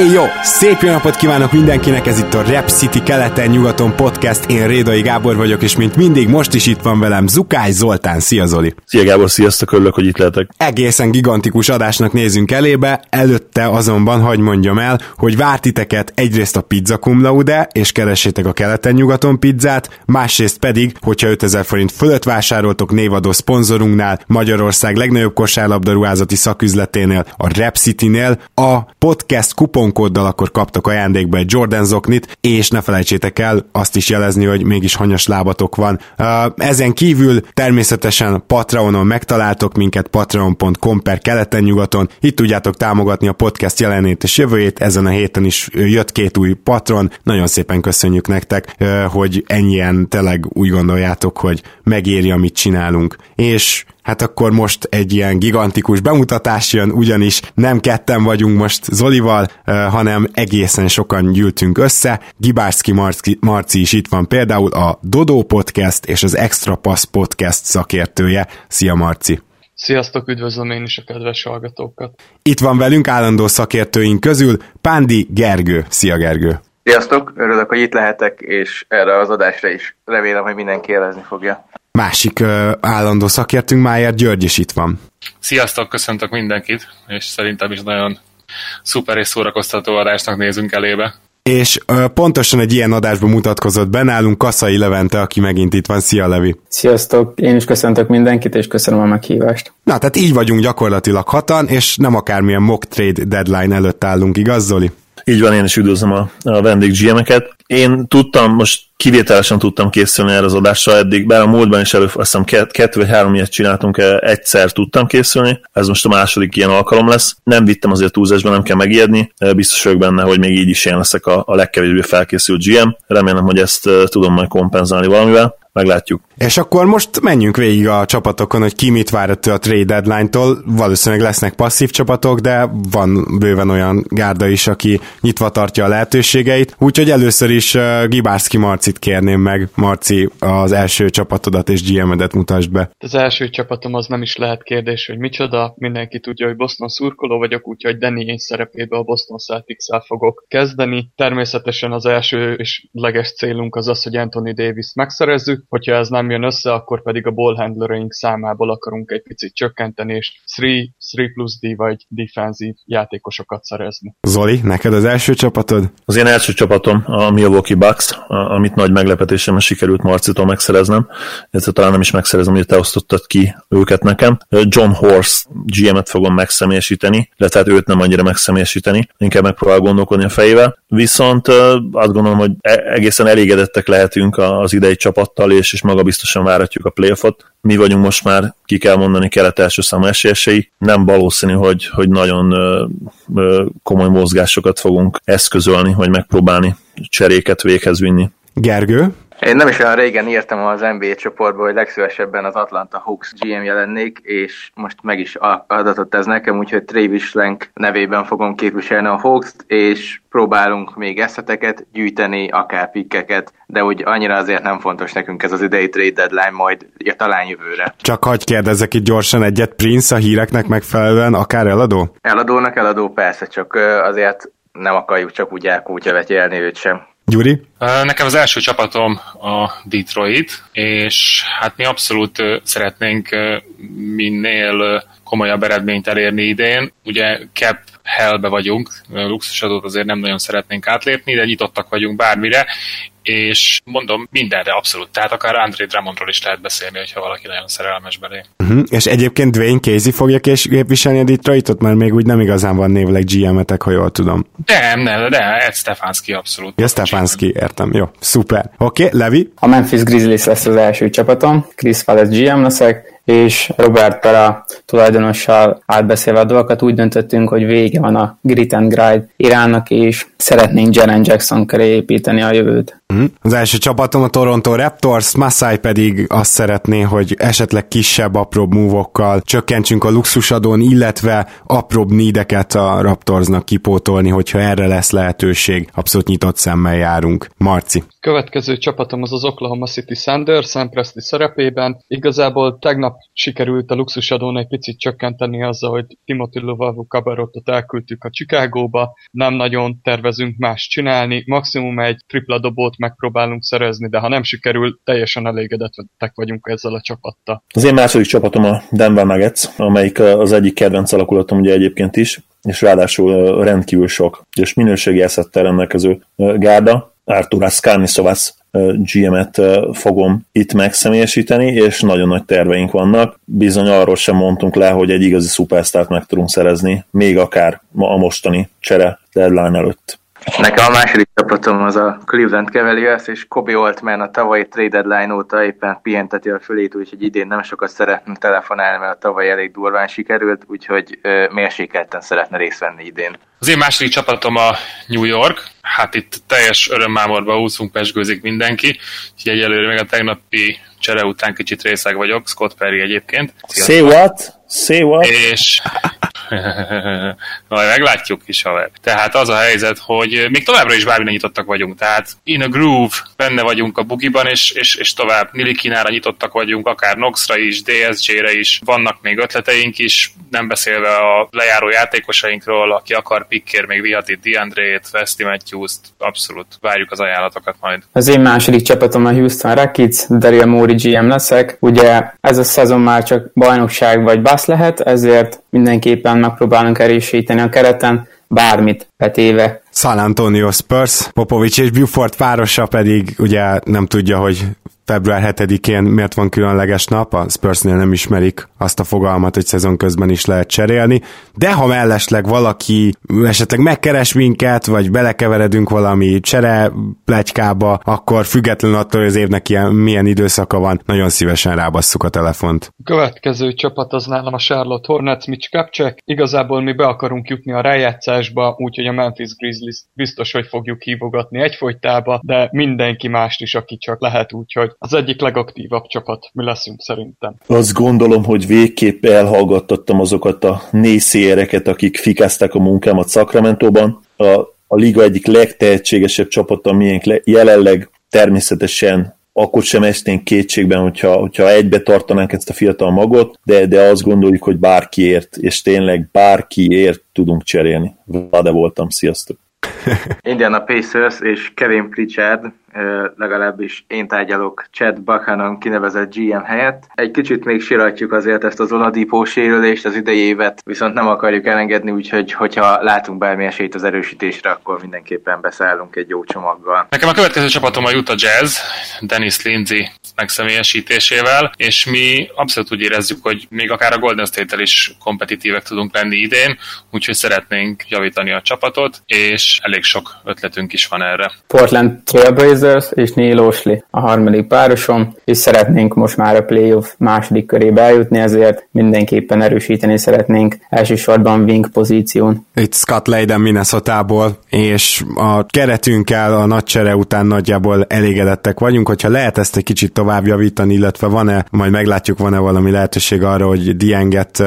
Éj, jó! Szép jó napot kívánok mindenkinek, ez itt a Rap City keleten-nyugaton podcast, én Rédai Gábor vagyok, és mint mindig most is itt van velem Zukály Zoltán. Szia Zoli! Szia Gábor, sziasztok, örülök, hogy itt lehetek. Egészen gigantikus adásnak nézünk elébe, előtte azonban hadd mondjam el, hogy vár titeket egyrészt a pizza cum laude, és keressétek a keleten-nyugaton pizzát, másrészt pedig, hogyha 5000 forint fölött vásároltok névadó szponzorunknál, Magyarország legnagyobb kosárlabdarúgázati szaküzleténél, a Rap Citynél, a podcast kupon kóddal akkor kaptok ajándékba egy Jordan zoknit, és ne felejtsétek el azt is jelezni, hogy mégis hanyas lábatok van. Ezen kívül természetesen Patreonon megtaláltok minket, patreon.com/keleten-nyugaton. Itt tudjátok támogatni a podcast jelenét és jövőjét, ezen a héten is jött 2 új patron, nagyon szépen köszönjük nektek, hogy ennyien tényleg úgy gondoljátok, hogy megéri, amit csinálunk. És hát akkor most egy ilyen gigantikus bemutatás jön, ugyanis nem ketten vagyunk most Zolival, hanem egészen sokan gyűltünk össze. Gibárszki Marci is itt van például, a Dodó Podcast és az Extra Pass Podcast szakértője. Szia Marci! Sziasztok, üdvözlöm én is a kedves hallgatókat! Itt van velünk állandó szakértőink közül Pándi Gergő. Szia Gergő! Sziasztok, örülök, hogy itt lehetek, és erre az adásra is remélem, hogy mindenki érezni fogja. Másik állandó szakértünk, Májárt György is itt van. Sziasztok, köszöntök mindenkit, és szerintem is nagyon szuper és szórakoztató adásnak nézünk elébe. És pontosan egy ilyen adásban mutatkozott be nálunk Kaszai Levente, aki megint itt van. Szia, Levi! Sziasztok! Én is köszöntök mindenkit, és köszönöm a meghívást. Na, tehát így vagyunk gyakorlatilag hatan, és nem akármilyen mock trade deadline előtt állunk, igaz, Zoli? Így van, én is üdvözlöm a vendég GM-eket. Én tudtam, most kivételesen tudtam készülni erre az adásra eddig, bár a múltban is azt hiszem 2 vagy 3 ilyet csináltunk, egyszer tudtam készülni, ez most a második ilyen alkalom lesz. Nem vittem azért túlzásban, nem kell megijedni, biztos vagyok benne, hogy még így is én leszek a legkevésbé felkészült GM. Remélem, hogy ezt tudom majd kompenzálni valamivel. Meglátjuk. És akkor most menjünk végig a csapatokon, hogy ki mit vár a trade deadline-tól. Valószínűleg lesznek passzív csapatok, de van bőven olyan gárda is, aki nyitva tartja a lehetőségeit. Úgyhogy először is Gibárszki Marcit kérném meg. Marci, az első csapatodat és GM-edet mutasd be. Az első csapatom az nem is lehet kérdés, hogy micsoda. Mindenki tudja, hogy Boston szurkoló vagyok, úgyhogy Danny szerepébe a Boston Celtics-el fogok kezdeni. Természetesen az első és leges célunk az az, hogy Anthony Davis megszerezzük. Hogyha ez nem jön össze, akkor pedig a ballhandlereink számából akarunk egy picit csökkenteni, és 3+D vagy defensív játékosokat szerezni. Zoli, neked az első csapatod? Az én első csapatom a Milwaukee Bucks, amit nagy meglepetésemmel sikerült Marcitól megszereznem, illetve talán nem is megszerezem, hogy te osztottad ki őket nekem. John Horst GM-et fogom megszemélyesíteni, de tehát őt nem annyira megszemélyesíteni, inkább megpróbál gondolkodni a fejével. Viszont azt gondolom, hogy egészen elégedettek lehetünk az idei csapattal, és magabiztosan váratjuk a playoffot. Mi vagyunk most már, ki kell mondani, kelet első számú esélyesei. Nem valószínű, hogy nagyon komoly mozgásokat fogunk eszközölni, vagy megpróbálni cseréket véghez vinni. Gergő? Én nem is olyan régen írtam az NBA csoportba, hogy legszívesebben az Atlanta Hawks GM-je lennék, és most meg is adatott ez nekem, úgyhogy Travis Slank nevében fogom képviselni a Hawks-t, és próbálunk még eszeteket gyűjteni, akár pikkeket, de úgy annyira azért nem fontos nekünk ez az idei trade deadline, majd ja, talán jövőre. Csak hadd kérdezzek itt gyorsan egyet, Prince a híreknek megfelelően akár eladó? Eladónak eladó, persze, csak azért nem akarjuk csak úgy elkútya vetélni őt sem. Gyuri? Nekem az első csapatom a Detroit, és hát mi abszolút szeretnénk minél komolyabb eredményt elérni idén. Ugye cap hellbe vagyunk, luxusadót azért nem nagyon szeretnénk átlépni, de nyitottak vagyunk bármire, és mondom, mindenre abszolút. Tehát akár André Drummondról is lehet beszélni, hogyha valaki nagyon szerelmes belé. Uh-huh. És egyébként Dwayne Casey fogja képviselni a Detroitot, mert még úgy nem igazán van névleg GM-etek, ha jól tudom. Nem, Ed Stefanski abszolút. Ja, Stefanski, értem, jó, szuper. Oké, Levi? A Memphis Grizzlies lesz az első csapatom, Chris Wallace GM leszek, és Robert Tara tulajdonossal átbeszélve a dolgokat úgy döntöttünk, hogy vége van a grit and grind Iránnak, és szeretnénk Jaren Jackson köré építeni a jövőt. Az első csapatom a Toronto Raptors, Masai pedig azt szeretné, hogy esetleg kisebb, apróbb move-okkal csökkentsünk a luxusadón, illetve apróbb needeket a Raptorsnak kipótolni, hogyha erre lesz lehetőség. Abszolút nyitott szemmel járunk. Marci. Következő csapatom az Oklahoma City Thunder, Sam Presti szerepében. Igazából tegnap sikerült a luxusadón egy picit csökkenteni azzal, hogy Timothy Luvavu Cabarotot elküldtük a Chicagóba. Nem nagyon tervezünk más csinálni, maximum egy tripla dobót megpróbálunk szerezni, de ha nem sikerül, teljesen elégedettek vagyunk ezzel a csapattal. Az én második csapatom a Denver Nuggets, amelyik az egyik kedvenc alakulatom ugye egyébként is, és ráadásul rendkívül sok, és minőségi eszettel rendelkező gárda, Arturas Karnišovas GM-et fogom itt megszemélyesíteni, és nagyon nagy terveink vannak. Bizony arról sem mondtunk le, hogy egy igazi szupersztárt meg tudunk szerezni, még akár a mostani csere deadline előtt. Nekem a második csapatom az a Cleveland Cavaliers, és Kobe Altman a tavalyi trade deadline óta éppen pihenteti a fülét, úgyhogy idén nem sokat szeretne telefonálni, mert a tavaly elég durván sikerült, úgyhogy mérsékelten szeretne részt venni idén. Az én második csapatom a New York, hát itt teljes örömmámorba úszunk, pesgőzik mindenki, úgyhogy egyelőre meg a tegnapi csere után kicsit részeg vagyok, Scott Perry egyébként. Sziasztok. Say what? Say what? És... majd meglátjuk is, haver. Tehát az a helyzet, hogy még továbbra is bármire nyitottak vagyunk, tehát in a groove, benne vagyunk a bugiban, és tovább Nilikinára nyitottak vagyunk, akár Noxra is, DSG-re is, vannak még ötleteink is, nem beszélve a lejáró játékosainkról, aki akar pikkér, még vihati DeAndre-t, Westy Matthews-t, abszolút várjuk az ajánlatokat majd. Az én második csapatom a Houston Rockets, Daryl Morey GM leszek, ugye ez a szezon már csak bajnokság vagy bassz lehet, ezért mindenképpen megpróbálunk erősíteni a kereten, bármit betéve. San Antonio Spurs, Popovich és Buford városa pedig ugye nem tudja, hogy február 7-én miért van különleges nap, a Spursnél nem ismerik azt a fogalmat, hogy szezon közben is lehet cserélni, de ha mellesleg valaki esetleg megkeres minket, vagy belekeveredünk valami csere pletykába, akkor független attól, hogy az évnek milyen időszaka van, nagyon szívesen rábasszuk a telefont. A következő csapat az nálam a Charlotte Hornets, Mitch Kupchak. Igazából mi be akarunk jutni a rájátszásba, úgyhogy a Memphis Grizzlies biztos, hogy fogjuk hívogatni egyfolytába, de mindenki mást is, aki csak lehet, úgyhogy az egyik legaktívabb csapat mi leszünk szerintem. Azt gondolom, hogy végképp elhallgattattam azokat a nézőereket, akik fikázták a munkámat Sacramentóban. A liga egyik legtehetségesebb csapata, miénk jelenleg természetesen akkor sem esnénk kétségben, hogyha egybe tartanánk ezt a fiatal magot, de azt gondoljuk, hogy bárkiért, és tényleg bárkiért tudunk cserélni. Vade voltam, sziasztok! Indiana Pacers és Kevin Pritchard, legalábbis én tárgyalok Chad Buchanan kinevezett GM helyett. Egy kicsit még siratjuk azért ezt az Oladipo sérülést, az idei évet, viszont nem akarjuk elengedni, úgyhogy hogyha látunk bármi esélyt az erősítésre, akkor mindenképpen beszállunk egy jó csomaggal. Nekem a következő csapatom a Utah Jazz, Dennis Lindsey megszemélyesítésével, és mi abszolút úgy érezzük, hogy még akár a Golden State-tel is kompetitívek tudunk lenni idén, úgyhogy szeretnénk javítani a csapatot, és elég sok ötletünk is van erre. Portland Trailblazers és Neil Osley a harmadik párosom, és szeretnénk most már a playoff második körébe eljutni, ezért mindenképpen erősíteni szeretnénk elsősorban wing pozíción. Itt Scott Layden Minnesotából, és a keretünkkel a nagy csere után nagyjából elégedettek vagyunk, hogyha lehet ezt egy kicsit tovább javítani, illetve van-e, majd meglátjuk, van-e valami lehetőség arra, hogy Dienget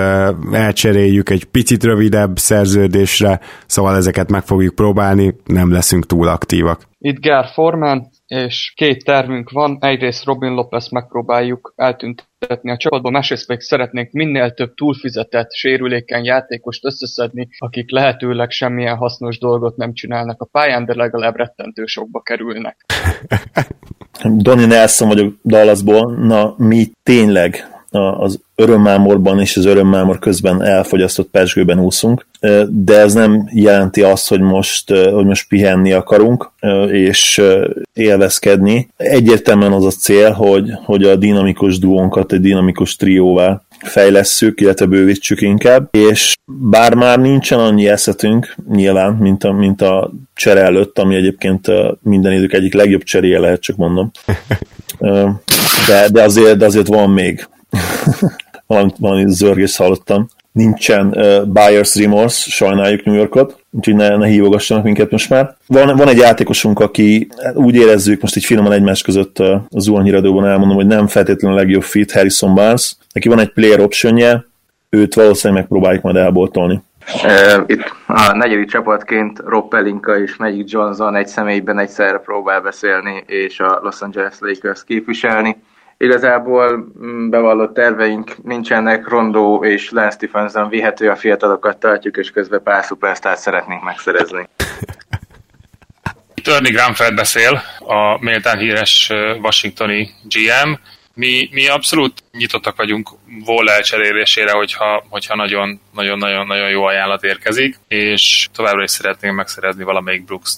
elcseréljük egy picit rövidebb szerződésre, szóval ezeket meg fogjuk próbálni, nem leszünk túl aktívak. Itt Gar Forman, és két tervünk van, egyrészt Robin Lopez megpróbáljuk eltüntetni a csapatból, másrészt pedig szeretnénk minél több túlfizetett, sérülékeny játékost összeszedni, akik lehetőleg semmilyen hasznos dolgot nem csinálnak a pályán, de legalább rettentő sokba kerülnek. Donny Nelson vagyok Dallasból, na mi tényleg az örömmámorban és az örömmámor közben elfogyasztott pesgőben úszunk, de ez nem jelenti azt, hogy most pihenni akarunk és élvezkedni. Egyértelműen az a cél, hogy a dinamikus duónkat egy dinamikus trióvá fejlesszük, illetve bővítsük inkább, és bár már nincsen annyi eszetünk nyilván, mint a csere előtt, ami egyébként minden idők egyik legjobb cseréje lehet, csak mondom. De azért van még. Valamit zörgést hallottam. nincsen buyer's remorse, sajnáljuk New Yorkot, úgyhogy ne hívogassanak minket most már. Van egy játékosunk, aki úgy érezzük, most így finoman egymás között a Zuhany híradóban elmondom, hogy nem feltétlenül a legjobb fit, Harrison Barnes, neki van egy player optionje, őt valószínűleg megpróbáljuk majd elboltolni. Itt a negyedik csapatként Rob Pelinka és Magic Johnson egy személyben egyszerre próbál beszélni és a Los Angeles Lakers képviselni. Igazából bevallott terveink nincsenek, Rondó és Lance Stephenson vihető, a fiatalokat tartjuk, és közben pár szupersztárt szeretnénk megszerezni. Törni Granfeld beszél, a méltán híres washingtoni GM. Mi abszolút nyitottak vagyunk volna elcserélésére, hogyha nagyon jó ajánlat érkezik, és továbbra is szeretnénk megszerezni valamelyik Brooks-t.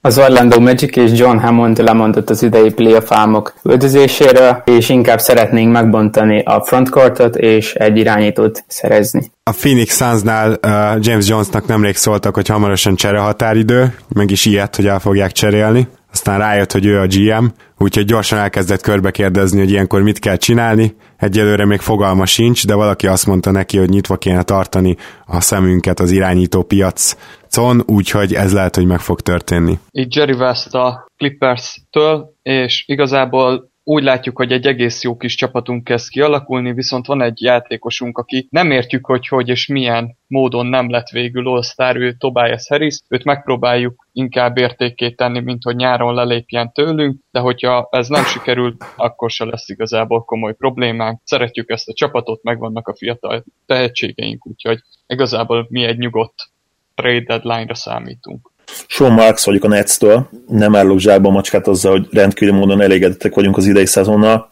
Az Orlando Magic és John Hammond lemondott az idei playoff álmok üldözéséről, és inkább szeretnénk megbontani a frontcourtot és egy irányítót szerezni. A Phoenix Sunsnál James Jonesnak nemrég szóltak, hogy hamarosan cserehatáridő, meg is ilyet, hogy el fogják cserélni. Aztán rájött, hogy ő a GM, úgyhogy gyorsan elkezdett körbekérdezni, hogy ilyenkor mit kell csinálni. Egyelőre még fogalma sincs, de valaki azt mondta neki, hogy nyitva kéne tartani a szemünket az irányító piacon, úgyhogy ez lehet, hogy meg fog történni. Itt Jerry West a Clippers-től, és igazából úgy látjuk, hogy egy egész jó kis csapatunk kezd kialakulni, viszont van egy játékosunk, aki nem értjük, hogy és milyen módon nem lett végül All-Star, ő Tobias Harris, őt megpróbáljuk inkább értékké tenni, mint hogy nyáron lelépjen tőlünk, de hogyha ez nem sikerül, akkor se lesz igazából komoly problémánk. Szeretjük ezt a csapatot, megvannak a fiatal tehetségeink, úgyhogy igazából mi egy nyugodt trade deadline-ra számítunk. Sean Marks vagyok a Netstől, nem állok zsákba a macskát azzal, hogy rendkívül módon elégedettek vagyunk az idei szezonnal.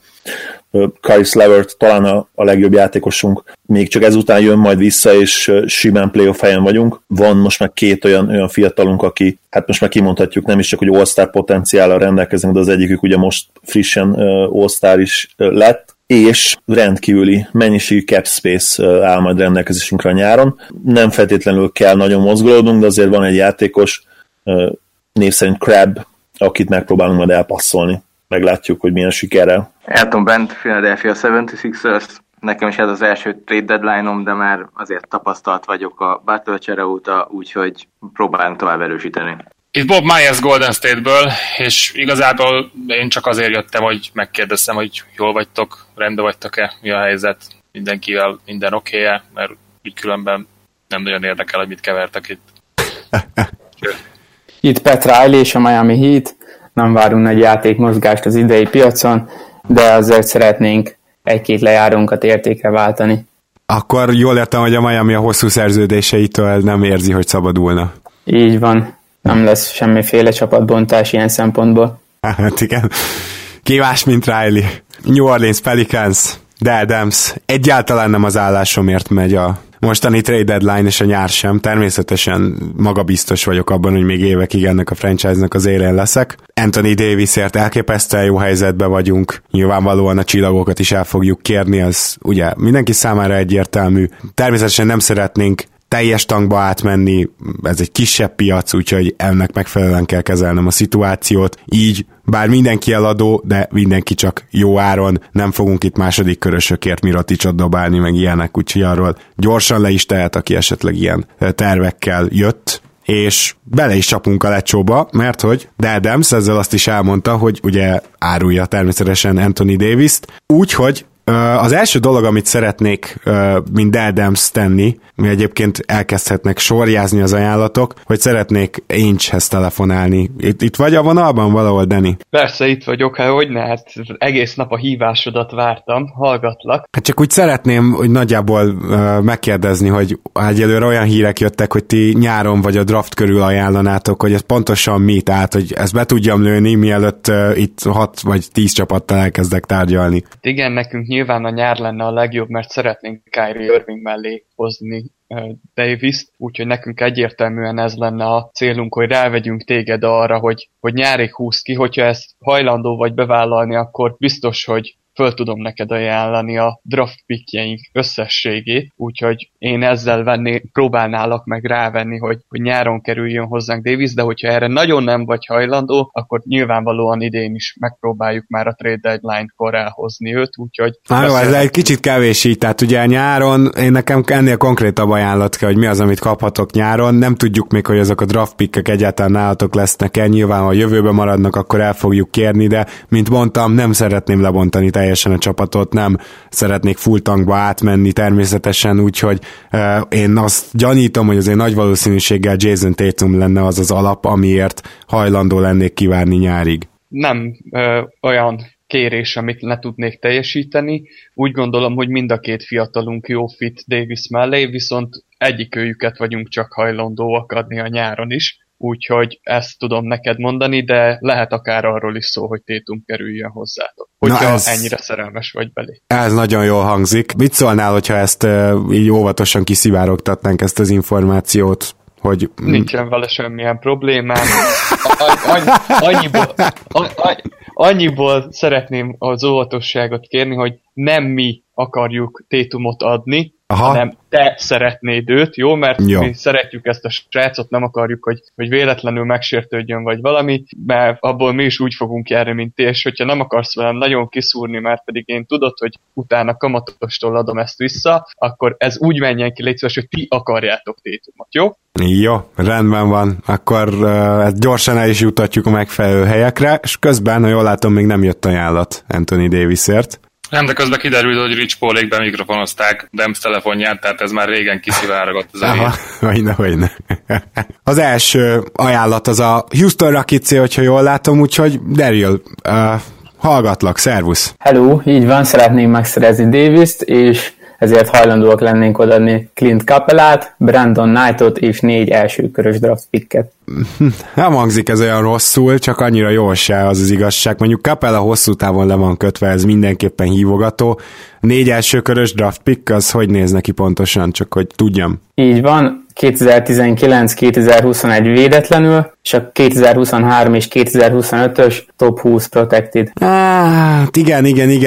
Caris LeVert talán a legjobb játékosunk, még csak ezután jön majd vissza, és simán playoff helyen vagyunk. Van most már két olyan fiatalunk, aki, hát most már kimondhatjuk, nem is csak, hogy All-Star potenciállal rendelkezünk, de az egyikük ugye most frissen All-Star is lett, és rendkívüli mennyiségű cap space áll majd rendelkezésünkre a nyáron. Nem feltétlenül kell nagyon mozgolódnunk, de azért van egy játékos, név szerint Crab, akit megpróbálunk majd elpasszolni. Meglátjuk, hogy milyen sikerrel. Elton Brand, Philadelphia 76ers. Nekem is ez az első trade deadline-om, de már azért tapasztalt vagyok a Butler csere óta, úgyhogy próbálunk tovább erősíteni. Itt Bob Myers Golden State-ből, és igazából én csak azért jöttem, hogy megkérdeztem, hogy jól vagytok, rendben vagytok-e, mi a helyzet, mindenkivel, minden oké-e, mert így különben nem nagyon érdekel, hogy mit kevertek itt. Itt Pat Riley és a Miami Heat, nem várunk nagy játékmozgást az idei piacon, de azért szeretnénk egy-két lejárónkat értékre váltani. Akkor jól értem, hogy a Miami a hosszú szerződéseitől nem érzi, hogy szabadulna. Így van. Nem lesz semmiféle csapatbontás ilyen szempontból. Hát igen. Ki más, mint Riley. New Orleans Pelicans, The Adams. Egyáltalán nem az állásomért megy a mostani trade deadline, és a nyár sem. Természetesen magabiztos vagyok abban, hogy még évekig ennek a franchise-nak az élén leszek. Anthony Davisért elképesztően jó helyzetben vagyunk. Nyilvánvalóan a csillagokat is el fogjuk kérni, az ugye mindenki számára egyértelmű. Természetesen nem szeretnénk teljes tankba átmenni, ez egy kisebb piac, úgyhogy ennek megfelelően kell kezelnem a szituációt. Így, bár mindenki eladó, de mindenki csak jó áron, nem fogunk itt második körösökért Miroticsot dobálni, meg ilyenek, úgyhogy arról gyorsan le is tehet, aki esetleg ilyen tervekkel jött, és bele is csapunk a lecsóba, mert hogy The Adams ezzel azt is elmondta, hogy ugye árulja természetesen Anthony Davis-t, úgyhogy az első dolog, amit szeretnék, mint Adams tenni, mi egyébként elkezdhetnek sorjázni az ajánlatok, hogy szeretnék Ainge-hez telefonálni. Itt vagy a vonalban valahol, Dani? Persze, itt vagyok, hogyne, hát egész nap a hívásodat vártam, hallgatlak. Hát csak úgy szeretném, hogy nagyjából megkérdezni, hogy egyelőre olyan hírek jöttek, hogy ti nyáron vagy a draft körül ajánlanátok, hogy ez pontosan mi, tehát hogy ezt be tudjam lőni, mielőtt itt 6 vagy 10 csapattal elkezdek tárgyalni. Igen, nekünk nyilván a nyár lenne a legjobb, mert szeretnénk Kyrie Irving mellé hozni Davis-t, úgyhogy nekünk egyértelműen ez lenne a célunk, hogy rávegyünk téged arra, hogy nyárig húz ki, hogyha ezt hajlandó vagy bevállalni, akkor biztos, hogy föl tudom neked ajánlani a draft pickjeink összességét, úgyhogy én ezzel próbálnálak meg rávenni, hogy nyáron kerüljön hozzánk Davis, de hogyha erre nagyon nem vagy hajlandó, akkor nyilvánvalóan idén is megpróbáljuk már a trade deadline-kor elhozni őt, úgyhogy... Ez egy kicsit kevés így, tehát ugye nyáron, én nekem ennél konkrétabb ajánlat kell, hogy mi az, amit kaphatok nyáron, nem tudjuk még, hogy azok a draft pickek egyáltalán nálatok lesznek-e, nyilván ha a jövőben maradnak, akkor el fogjuk kérni, de mint mondtam, nem szeretném lebontani teljesen a csapatot, nem szeretnék full tankba átmenni természetesen, úgyhogy én azt gyanítom, hogy azért nagy valószínűséggel Jason Tatum lenne az az alap, amiért hajlandó lennék kivárni nyárig. Nem olyan kérés, amit ne tudnék teljesíteni. Úgy gondolom, hogy mind a két fiatalunk jó fit Davis mellé, viszont egyikőjüket vagyunk csak hajlandóak adni a nyáron is. Úgyhogy ezt tudom neked mondani, de lehet akár arról is szó, hogy Tatum kerüljön hozzátok. Hogyha ennyire szerelmes vagy belé. Ez nagyon jól hangzik. Mit szólnál, hogyha ezt így óvatosan kiszivárogtatnánk ezt az információt? Hogy... Nincsen vele semmilyen problémám. Annyiból szeretném az óvatosságot kérni, hogy nem mi akarjuk Tatumot adni, hanem te szeretnéd őt, jó? Mert mi szeretjük ezt a srácot, nem akarjuk, hogy véletlenül megsértődjön vagy valami, mert abból mi is úgy fogunk járni, mint ti, és hogyha nem akarsz velem nagyon kiszúrni, mert pedig én tudod, hogy utána kamatostól adom ezt vissza, akkor ez úgy menjen ki, légy szíves, hogy ti akarjátok Tatumot, jó? Jó, rendben van. Akkor gyorsan el is jutatjuk a megfelelő helyekre, és közben, ha jól látom, még nem jött ajánlat Anthony Davisért. Nem, de közben kiderült, hogy Rich Paulékben mikrofonozták Dems telefonját, tehát ez már régen kiszivárgott az elég. Hogyne. Az első ajánlat az a Houston Rockets, hogyha jól látom, úgyhogy Daryl, hallgatlak, szervusz! Hello, így van, szeretném megszerezni Davist, és ezért hajlandóak lennénk odaadni Clint Capellát, Brandon Knightot és 4 elsőkörös draft picket. Nem hangzik ez olyan rosszul, csak annyira jól se az az igazság. Mondjuk Capella hosszú távon le van kötve, ez mindenképpen hívogató. 4 elsőkörös draft pick, az hogy néz neki pontosan, csak hogy tudjam. Így van, 2019-2021 védetlenül, és a 2023 és 2025-ös top 20 protected. Igen,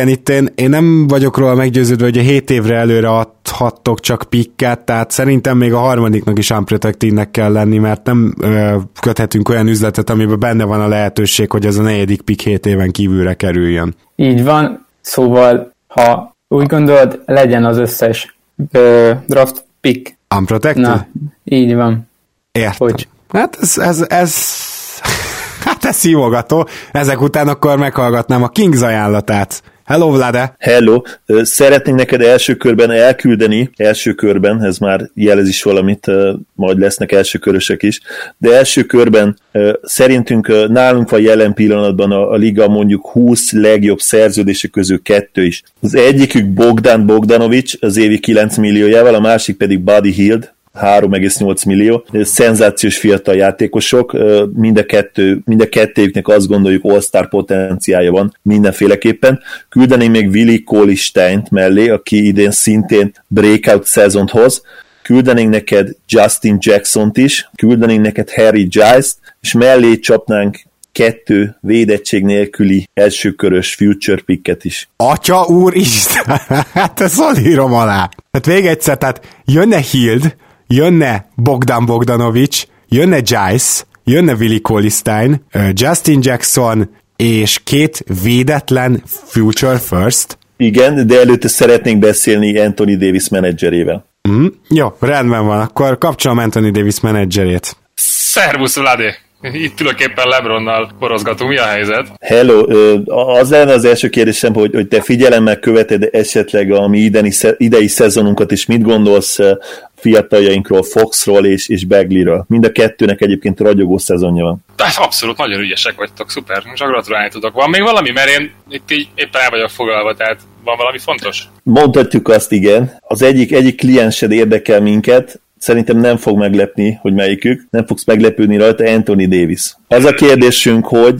itt én nem vagyok róla meggyőződve, hogy a 7 évre előre adhattok csak pikket, tehát szerintem még a harmadiknak is unprotectednek kell lenni, mert nem köthetünk olyan üzletet, amiben benne van a lehetőség, hogy ez a 4. pikk 7 éven kívülre kerüljön. Így van, szóval ha úgy gondolod, legyen az összes draft pick. Unprotected? Na, így van. Értem. Hogy? Hát ez hívogató. Ezek után akkor meghallgatnám a Kings ajánlatát. Hello, Vlade! Hello! Szeretnénk neked első körben elküldeni, ez már jelez is valamit, majd lesznek első körösek is, de első körben szerintünk nálunk van jelen pillanatban a liga mondjuk 20 legjobb szerződése közül 2 is. Az egyikük Bogdan Bogdanovic az évi 9 milliójával, a másik pedig Buddy Hield, 3,8 millió, szenzációs fiatal játékosok, mind a kettőjüknek azt gondoljuk all-star potenciálja van mindenféleképpen. Küldeném még Willi Cauley-Steint mellé, aki idén szintén breakout szezont hoz, küldenénk neked Justin Jackson-t is, küldenénk neked Harry Giles-t, és mellé csapnánk 2 védettség nélküli elsőkörös future picket is. Atya úristen! Hát ezt alírom alá! Hát még egyszer, tehát jönne Hield, jönne Bogdan Bogdanovic, jönne Giles, jönne Willi Cauley-Stein, Justin Jackson, és 2 védetlen future first. Igen, de előtte szeretnénk beszélni Anthony Davis menedzserével. Jó, rendben van, akkor kapcsolom Anthony Davis menedzserét. Szervusz, Vladé! Itt tulajdonképpen LeBronnal borozgatunk, mi a helyzet? Hello, az lenne az első kérdésem, hogy te figyelemmel követed esetleg a mi idei szezonunkat, és mit gondolsz fiataljainkról, Foxról és Bagleyről? Mind a kettőnek egyébként ragyogó szezonja van. Abszolút, nagyon ügyesek vagytok, szuper, csak gratulálni tudok. Van még valami, mert én itt így éppen el vagyok fogalva, tehát van valami fontos? Mondhatjuk azt, igen. Az egyik kliensed érdekel minket, szerintem nem fog meglepni, hogy melyikük, nem fogsz meglepődni rajta, Anthony Davis. Az a kérdésünk, hogy...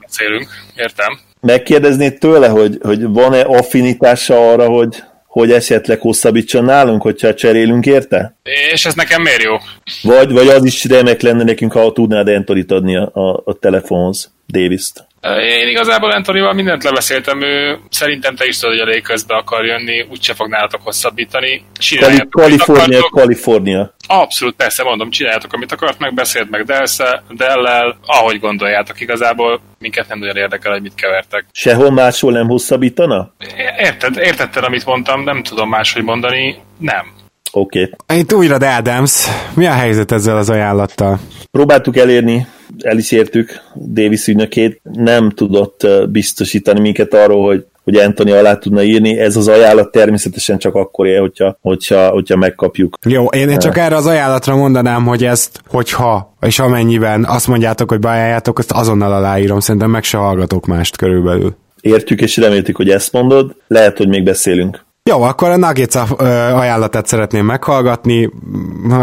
beszélünk, értem. Megkérdeznéd tőle, hogy van-e affinitása arra, hogy esetleg hosszabbítson nálunk, hogyha cserélünk érte? És ez nekem miért jó? Vagy az is remek lenne nekünk, ha tudnád Anthony-t adni a telefonhoz, Davis-t. Én igazából Anthonyval mindent lebeszéltem, ő szerintem te is tudod, hogy a Lakersbe akar jönni, úgyse fog nálatok hosszabbítani. Kalifornia. Abszolút, persze, mondom, csináljátok, amit akart, megbeszélt meg Dell-el, ahogy gondoljátok, igazából minket nem nagyon érdekel, hogy mit kevertek. Sehol máshol nem hosszabbítana? Értetted, amit mondtam, nem tudom máshogy mondani, nem. Oké. Okay. Itt újra de Adams. Mi a helyzet ezzel az ajánlattal? Próbáltuk elérni, el is értük Davis ügynökét. Nem tudott biztosítani minket arról, hogy Anthony alá tudna írni. Ez az ajánlat természetesen csak akkor él, hogyha megkapjuk. Jó, én csak erre az ajánlatra mondanám, hogy ezt, hogyha és amennyiben azt mondjátok, hogy bajáljátok, azt azonnal aláírom. Szerintem meg se hallgatok mást körülbelül. Értjük és reméltük, hogy ezt mondod. Lehet, hogy még beszélünk. Jó, akkor a Nuggets ajánlatát szeretném meghallgatni,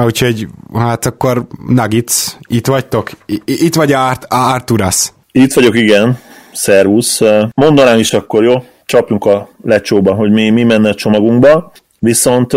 úgyhogy hát akkor Nuggets, itt vagytok? Itt vagy Arturas? Itt vagyok, igen. Szervusz. Mondanám is akkor, jó? Csapjunk a lecsóba, hogy mi menne a csomagunkba. Viszont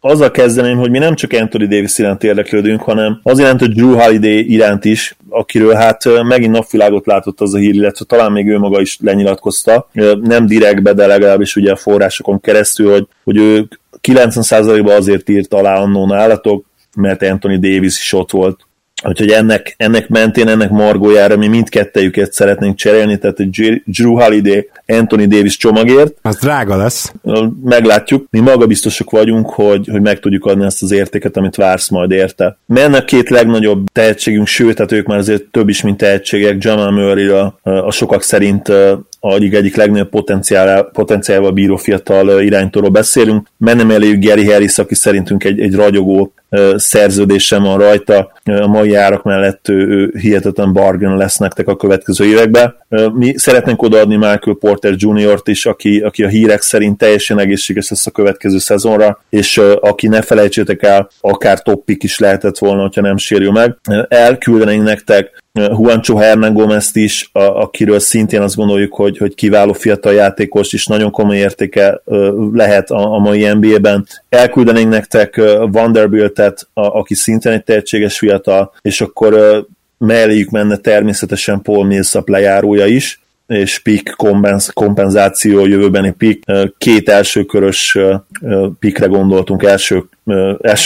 azzal kezdeném, hogy mi nem csak Anthony Davis iránt érdeklődünk, hanem az iránt, hogy Drew Holiday iránt is, akiről hát megint napvilágot látott az a hír, illetve talán még ő maga is lenyilatkozta, nem direktbe, de legalábbis ugye a forrásokon keresztül, hogy ő 90%-ban azért írt alá annó nálatok, mert Anthony Davis is ott volt. Úgyhogy ennek mentén, ennek margójára mi mindkettejüket szeretnénk cserélni, tehát egy Drew Holiday, Anthony Davis csomagért. Az drága lesz. Meglátjuk. Mi magabiztosak vagyunk, hogy meg tudjuk adni ezt az értéket, amit vársz majd érte. Mennek két legnagyobb tehetségünk, sőt, hát ők már azért több is, mint tehetségek. Jamal Murray a sokak szerint a liga egyik legnagyobb potenciálval bíró fiatal irányítóról beszélünk. Mennem eléjük Gary Harris, aki szerintünk egy ragyogó szerződésen van rajta. A mai árak mellett ő hihetetlen bargain lesz nektek a következő években. Mi szeretnénk odaadni Michael Porter Jr.-t is, aki a hírek szerint teljesen egészséges lesz a következő szezonra, és aki, ne felejtsétek el, akár top pick is lehetett volna, hogyha nem sérül meg. Elküldenénk nektek Juancho Hernán Gómezt is, akiről szintén azt gondoljuk, hogy kiváló fiatal játékos, és nagyon komoly értéke lehet a mai NBA-ben. Elküldenénk nektek Vanderbiltet, aki szintén egy tehetséges fiatal, és akkor melléjük menne természetesen Paul Millsap lejárója is, és pick kompenzáció, jövőbeni pick. Két elsőkörös pickre gondoltunk első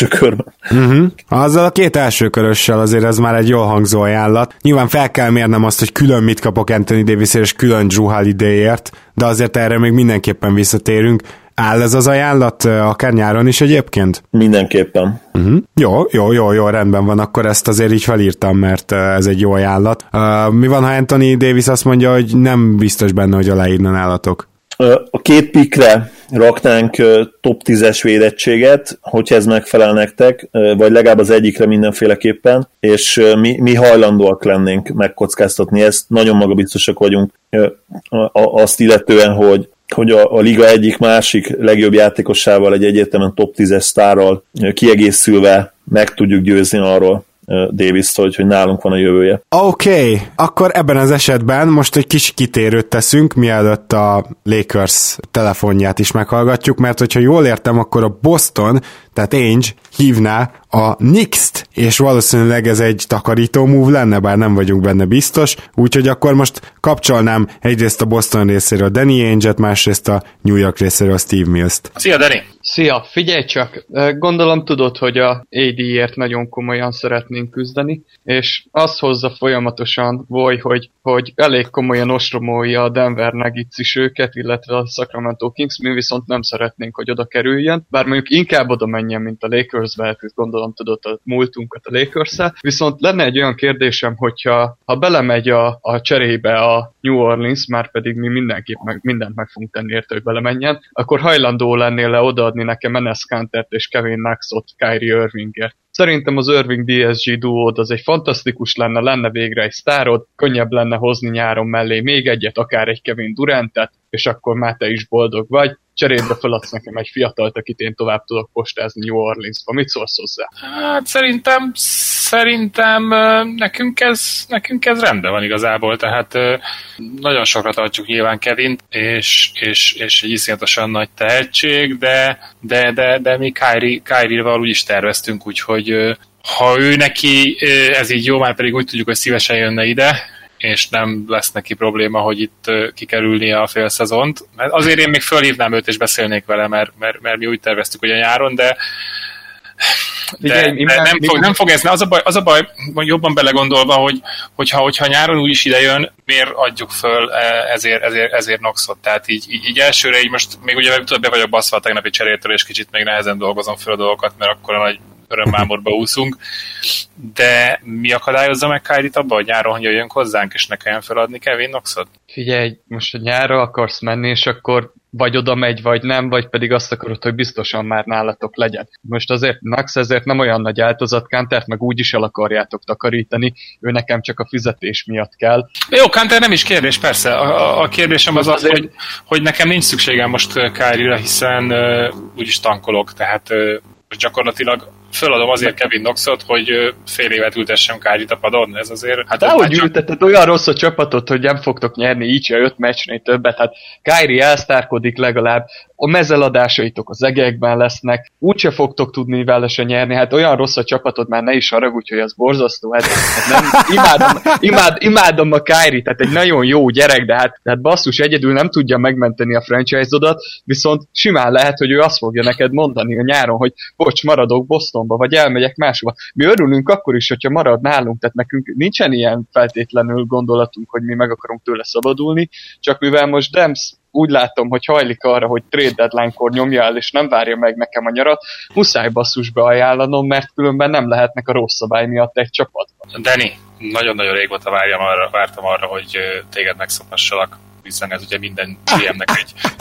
körben. Uh-huh. Azzal a két elsőkörössel azért ez már egy jól hangzó ajánlat. Nyilván fel kell mérnem azt, hogy külön mit kapok Anthony Davisért és külön Drew Holidayért, de azért erre még mindenképpen visszatérünk. Áll ez az ajánlat akár nyáron is egyébként? Mindenképpen. Uh-huh. Jó, rendben van, akkor ezt azért így felírtam, mert ez egy jó ajánlat. Mi van, ha Anthony Davis azt mondja, hogy nem biztos benne, hogy aláírna nálatok? A két pikre raknánk top 10-es védettséget, hogyha ez megfelel nektek, vagy legalább az egyikre mindenféleképpen, és mi hajlandóak lennénk megkockáztatni ezt, nagyon magabiztosak vagyunk azt illetően, hogy a liga egyik-másik legjobb játékosával, egy egyértelműen top 10-es sztárral kiegészülve meg tudjuk győzni arról Davis-től, hogy nálunk van a jövője. Oké, akkor ebben az esetben most egy kis kitérőt teszünk, mielőtt a Lakers telefonját is meghallgatjuk, mert hogyha jól értem, akkor a Boston, tehát Ainge hívná a Knicks-t, és valószínűleg ez egy takarító move lenne, bár nem vagyunk benne biztos, úgyhogy akkor most kapcsolnám egyrészt a Boston részéről Danny Ainge-et, másrészt a New York részéről Steve Mills-t. Szia, Danny! Szia! Figyelj csak! Gondolom tudod, hogy a AD-ért nagyon komolyan szeretnénk küzdeni, és az hozza folyamatosan Voy, hogy elég komolyan ostromolja a Denver Nuggets is őket, illetve a Sacramento Kings, mi viszont nem szeretnénk, hogy oda kerüljön, bár mondjuk inkább oda menjen, mint a Lakersbe, gondolom tudod a múltunkat a Lakers-szel. Viszont lenne egy olyan kérdésem, hogyha belemegy a cserébe a New Orleans, már pedig mi mindenképp mindent meg fogunk tenni érte, hogy belemenjen, akkor hajlandó lennél le odaadni nekem Enes Kanter-t és Kevin Knox-ot Kyrie Irvingért? Szerintem az Irving-DSG duód az egy fantasztikus lenne végre egy sztárod, könnyebb lenne hozni nyáron mellé még egyet, akár egy Kevin Durantet, és akkor már te is boldog vagy. Cserébe feladsz nekem egy fiatalt, akit én tovább tudok postázni New Orleans-ba. Mit szólsz hozzá? Hát szerintem nekünk ez rendben van igazából, tehát nagyon sokra tartjuk nyilván Kevint, és egy iszonyatosan nagy tehetség, de mi Kyrie-val úgy is terveztünk, úgyhogy ha ő neki ez így jó, már pedig úgy tudjuk, hogy szívesen jönne ide, és nem lesz neki probléma, hogy itt kikerülnie a fél szezont. Azért én még fölhívnám őt, és beszélnék vele, mert mi úgy terveztük ugye nyáron, de nem fog ez. Az a baj, jobban belegondolva, hogy hogyha nyáron úgy is idejön, miért adjuk föl ezért Knoxot? Tehát így elsőre, így most még ugye be vagyok baszva a tegnapi cserétől, és kicsit még nehezen dolgozom föl a dolgokat, mert akkor a nagy örömmámorba úszunk, de mi akadályozza meg Kyrie-t abban, hogy nyáron hogy jöjjön hozzánk, és ne kelljen feladni Kevin Knoxot? Figyelj, most a nyárra akarsz menni, és akkor vagy oda megy, vagy nem, vagy pedig azt akarod, hogy biztosan már nálatok legyen. Most azért Knox ezért nem olyan nagy áltozatkán, tehát meg úgyis el akarjátok takarítani, ő nekem csak a fizetés miatt kell. Jó, Kánter nem is kérdés, persze. A kérdésem az az, hogy nekem nincs szükségem most Kyrie-ra, hiszen úgyis tankolok, tehát gyakorlatilag föladom azért Kevin Knoxot, hogy fél évet ültessem Kyrie-t a padon, ez azért... Hát ahogy ültetted olyan rossz a csapatot, hogy nem fogtok nyerni így se 5 meccsnél többet, hát Kyrie elsztárkodik legalább, a mezeladásaitok az egekben lesznek, úgyse fogtok tudni vele se nyerni, hát olyan rossz a csapatod, már ne is haragudj, hogy az borzasztó, hát nem, imádom a Kyrie-t, hát egy nagyon jó gyerek, de hát basszus, egyedül nem tudja megmenteni a franchise-odat, viszont simán lehet, hogy ő azt fogja neked mondani a nyáron, hogy bocs, maradok Bostonba, vagy elmegyek máshova. Mi örülünk akkor is, hogyha marad nálunk, tehát nekünk nincsen ilyen feltétlenül gondolatunk, hogy mi meg akarunk tőle szabadulni, csak mivel most Dems úgy látom, hogy hajlik arra, hogy trade deadline-kor nyomja el, és nem várja meg nekem a nyarat, muszáj basszusba ajánlanom, mert különben nem lehetnek a rossz szabály miatt egy csapatban. Dani, nagyon-nagyon régóta vártam arra, hogy téged megszokassalak, hiszen ez ugye minden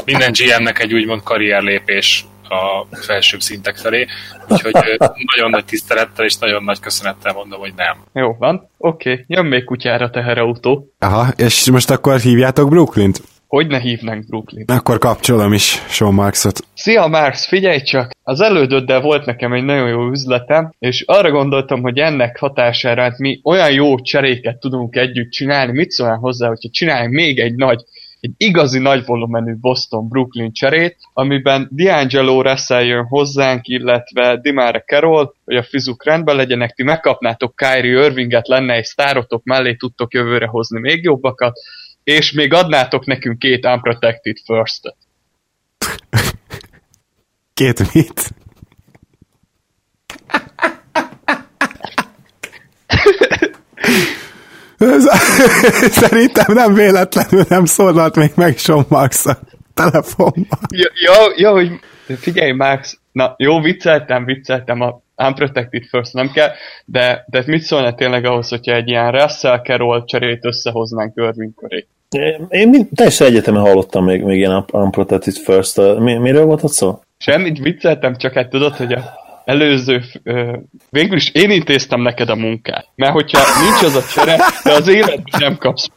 GM-nek egy úgymond karrierlépés a felsőbb szintek felé, úgyhogy nagyon nagy tisztelettel és nagyon nagy köszönettel mondom, hogy nem. Jó van, oké, jön még kutyára teherautó. Aha, és most akkor hívjátok Brooklynt? Hogy ne hívnánk Brooklynt? Akkor kapcsolom is Sean Marksot. Szia Marks, figyelj csak! Az elődöddel volt nekem egy nagyon jó üzletem, és arra gondoltam, hogy ennek hatására hát mi olyan jó cseréket tudunk együtt csinálni, mit szólnál hozzá, hogyha csináljunk még egy igazi nagy volumenű Boston-Brooklyn cserét, amiben D'Angelo Russell jön hozzánk, illetve DeMar Carroll, hogy a fizuk rendben legyenek, ti megkapnátok Kyrie Irvinget, lenne egy sztárotok, mellé tudtok jövőre hozni még jobbakat, és még adnátok nekünk 2 unprotected first-et. 2 mit? Szerintem nem véletlenül nem szólalt még meg Sean Marks a telefonban. Ja, hogy figyelj Marks, na jó, vicceltem, a unprotected first nem kell, de mit szólna tényleg ahhoz, hogyha egy ilyen Russell Carroll cserét összehoznánk Irving köré? Én teljesen egyetemen hallottam még ilyen unprotected first. Miről volt ott szó? Semmit, vicceltem, csak hát tudod, hogy végül is én intéztem neked a munkát, mert hogyha nincs az a csere, de az életben nem kapsz.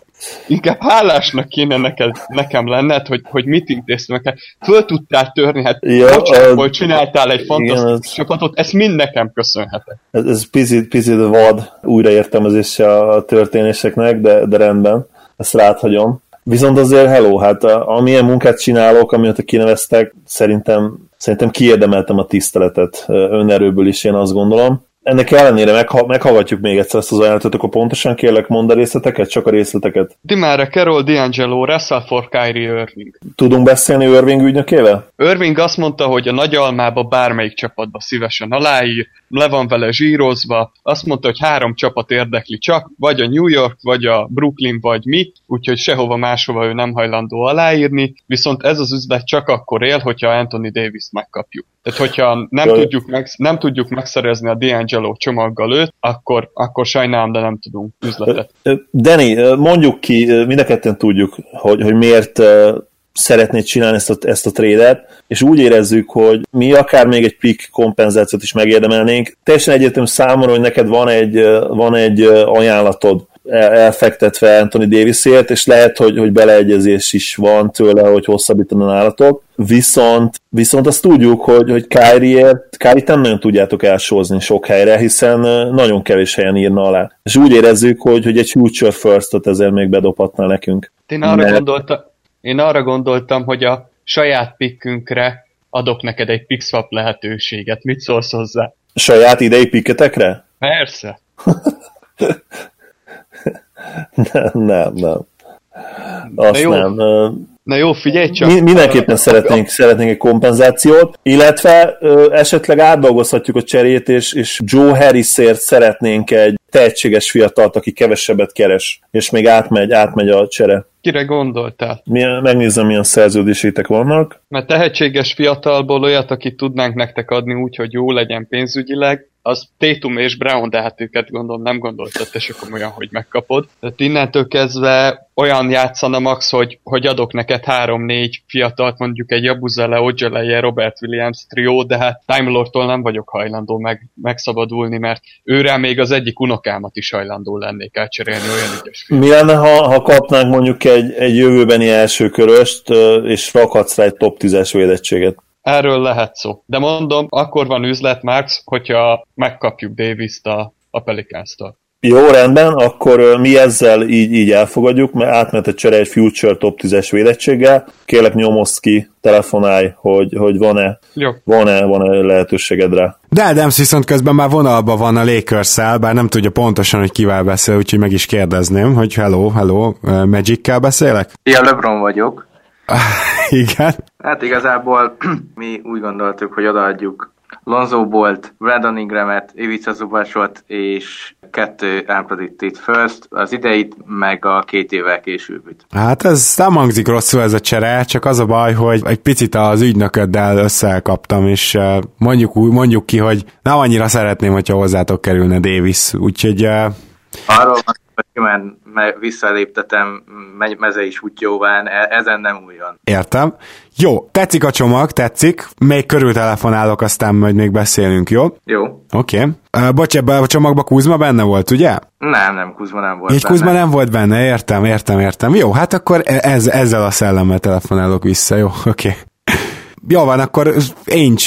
Inkább hálásnak kéne nekem lenned, hogy mit intéztem neked. Föl tudtál törni, hát bocsánatból csináltál egy fantasztikus csapatot, ezt mind nekem köszönhetek. Ez picit vad újraértelmezése a történéseknek, de rendben, ezt ráthagyom. Viszont azért hello, hát amilyen munkát csinálok, amióta kineveztek, szerintem kiérdemeltem a tiszteletet önerőből is, én azt gondolom. Ennek ellenére meghallgatjuk még egyszer ezt az ajánlatot, akkor pontosan kérlek, mondd a részleteket, csak a részleteket. DeMar Carroll, D'Angelo Russell for Kyrie Irving. Tudunk beszélni Irving ügynökével? Irving azt mondta, hogy a nagyalmába bármelyik csapatba szívesen aláír, le van vele zsírozva, azt mondta, hogy 3 csapat érdekli csak, vagy a New York, vagy a Brooklyn, vagy mi, úgyhogy sehova máshova ő nem hajlandó aláírni, viszont ez az üzlet csak akkor él, hogyha Anthony Davis-t megkapjuk. Tehát, hogyha nem tudjuk megszerezni a D'Angelo csomaggal őt, akkor sajnálom, de nem tudunk üzletet. Dani, mondjuk ki, mind a ketten tudjuk, hogy miért szeretnéd csinálni ezt a trédet, és úgy érezzük, hogy mi akár még egy pick kompenzációt is megérdemelnénk. Teljesen egyértelmű számomra, hogy neked van egy ajánlatod elfektetve Anthony Davisért, és lehet, hogy beleegyezés is van tőle, hogy hosszabbítani nálatok. Viszont azt tudjuk, hogy Kyrie-t nem nagyon tudjátok elsózni sok helyre, hiszen nagyon kevés helyen írna alá. És úgy érezzük, hogy egy future first-ot ezért még bedobhatná nekünk. Én arra gondoltam, hogy a saját pickünkre adok neked egy pick-swap lehetőséget. Mit szólsz hozzá? Saját idei picketekre? Persze. Nem. Azt nem. Na jó, figyelj csak! Mindenképpen szeretnénk egy kompenzációt, illetve esetleg átdolgozhatjuk a cserét, és Joe Harrisért szeretnénk egy tehetséges fiatalt, aki kevesebbet keres, és még átmegy a csere. Kire gondoltál? Megnézem, milyen szerződésétek vannak. Mert tehetséges fiatalból olyat, akit tudnánk nektek adni úgy, hogy jó legyen pénzügyileg, az Tatum és Brown, de hát őket gondolom nem gondoltad, és akkor olyan, hogy megkapod. Tehát innentől kezdve olyan játszana Max, hogy adok neked 3-4 fiatalt, mondjuk egy Abuzele, Ojeleye, Robert Williams trió, de hát Time Lordtól nem vagyok hajlandó megszabadulni, mert őre még az egyik unokámat is hajlandó lennék átcserélni, olyan ügyes fiatal. Mi lenne, ha kapnánk mondjuk egy jövőbeni első köröst, és rakhatsz rá egy top 10-es védettséget? Erről lehet szó. De mondom, akkor van üzlet, Max, hogyha megkapjuk Davist a Pelicans-től. Jó, rendben, akkor mi ezzel így elfogadjuk, mert átmenet csere egy Future Top 10-es védettséggel. Kérlek, nyomozd ki, telefonálj, hogy van-e lehetőséged rá. De Adams viszont közben már vonalban van a Lakers-szel, bár nem tudja pontosan, hogy kivel beszél, úgyhogy meg is kérdezném, hogy hello, Magic-kel beszélek? Ilyen LeBron vagyok. Igen. Hát igazából mi úgy gondoltuk, hogy odaadjuk Lonzo Ballt, Brandon Ingramet, Ivica Zubacot és 2 unprotected first, az ideit meg a 2 évvel későbbit. Hát ez nem hangzik rosszul ez a csere, csak az a baj, hogy egy picit az ügynököddel összekaptam, és mondjuk ki, hogy nem annyira szeretném, hogyha hozzátok kerülne Davis, úgyhogy... Arról simán visszaléptetem mezei sútyóván, ezen nem újon. Értem. Jó, tetszik a csomag, tetszik. Még körültelefonálok, aztán majd még beszélünk, jó? Jó. Oké. Bocs, ebben a csomagban Kuzma benne volt, ugye? Nem, Kuzma nem volt benne. Kuzma nem volt benne, értem. Jó, hát akkor ezzel a szellemmel telefonálok vissza, jó? Oké. Jó van, akkor Ainge,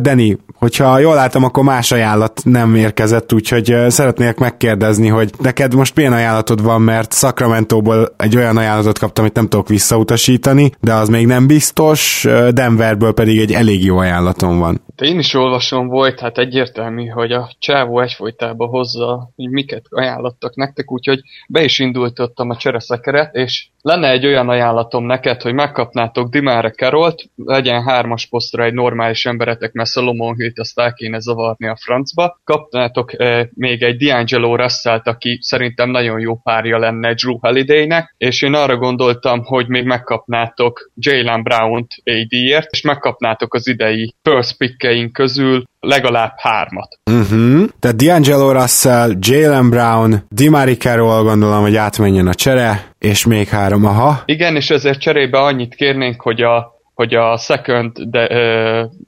Dani, hogyha jól látom, akkor más ajánlat nem érkezett, úgyhogy szeretnék megkérdezni, hogy neked most milyen ajánlatod van, mert Sacramentóból egy olyan ajánlatot kaptam, amit nem tudok visszautasítani, de az még nem biztos, Denverből pedig egy elég jó ajánlatom van. Én is olvasom volt, hát egyértelmű, hogy a csávó egyfolytában hozza, hogy miket ajánlottak nektek, úgyhogy be is indultottam a csereszekeret, és lenne egy olyan ajánlatom neked, hogy megkapnátok Dimáre Carolt, legyen 3-as posztra egy normális emberetek, mert Solomon Hill-t azt el kéne zavarni a francba. Kapnátok még egy D'Angelo Russell-t, aki szerintem nagyon jó párja lenne Drew Holiday-nek, és én arra gondoltam, hogy még megkapnátok Jaylen Brown-t AD-ért, és megkapnátok az idei first pick-eink közül legalább 3-at. Uh-huh. Tehát D'Angelo Russell, Jaylen Brown, Dimari Carroll, gondolom, hogy átmenjen a csere, és még 3, aha. Igen, és ezért cserébe annyit kérnénk, hogy a second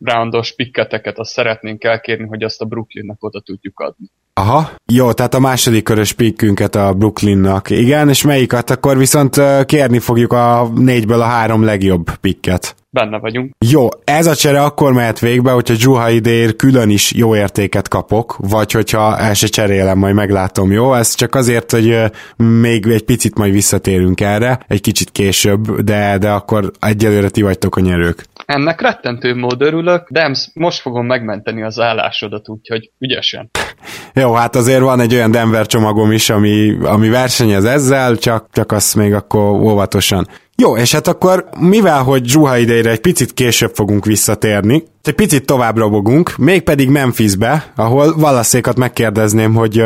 roundos pikketeket azt szeretnénk elkérni, hogy azt a Brooklynnak oda tudjuk adni. Aha, jó, tehát a második körös pikkünket a Brooklynnak. Igen, és melyiket? Akkor viszont kérni fogjuk a 4-ből a 3 legjobb pikket. Benne vagyunk. Jó, ez a csere akkor mehet végbe, hogyha Drew Holiday külön is jó értéket kapok, vagy hogyha el se cserélem, majd meglátom, jó? Ez csak azért, hogy még egy picit majd visszatérünk erre, egy kicsit később, de akkor egyelőre ti vagytok a nyerők. Ennek rettentő módon örülök, de most fogom megmenteni az állásodat, úgyhogy ügyesen. Jó, hát azért van egy olyan Denver csomagom is, ami versenyez ezzel, csak azt még akkor óvatosan. Jó, és hát akkor mivel, hogy Drew Holiday-re egy picit később fogunk visszatérni, egy picit tovább robogunk, mégpedig Memphisbe, ahol Wallace-ékat megkérdezném, hogy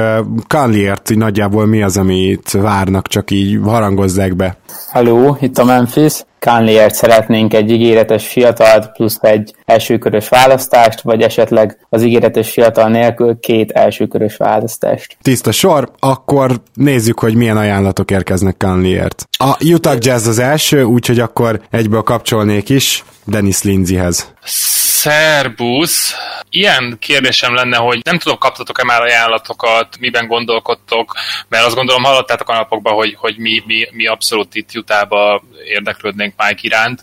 Conley-ért nagyjából mi az, amit várnak, csak így harangozzák be. Hello, itt a Memphis. Conley-ért szeretnénk egy ígéretes fiatalt plusz egy elsőkörös választást, vagy esetleg az ígéretes fiatal nélkül 2 elsőkörös választást. Tiszta sor, akkor nézzük, hogy milyen ajánlatok érkeznek Conley-ért. A Utah Jazz az első, úgyhogy akkor egyből kapcsolnék is Dennis Lindseyhez. Szerbusz! Ilyen kérdésem lenne, hogy nem tudom, kaptatok-e már ajánlatokat, miben gondolkodtok, mert azt gondolom hallottátok a napokban, hogy mi abszolút itt Utahba érdeklődnénk Mike iránt,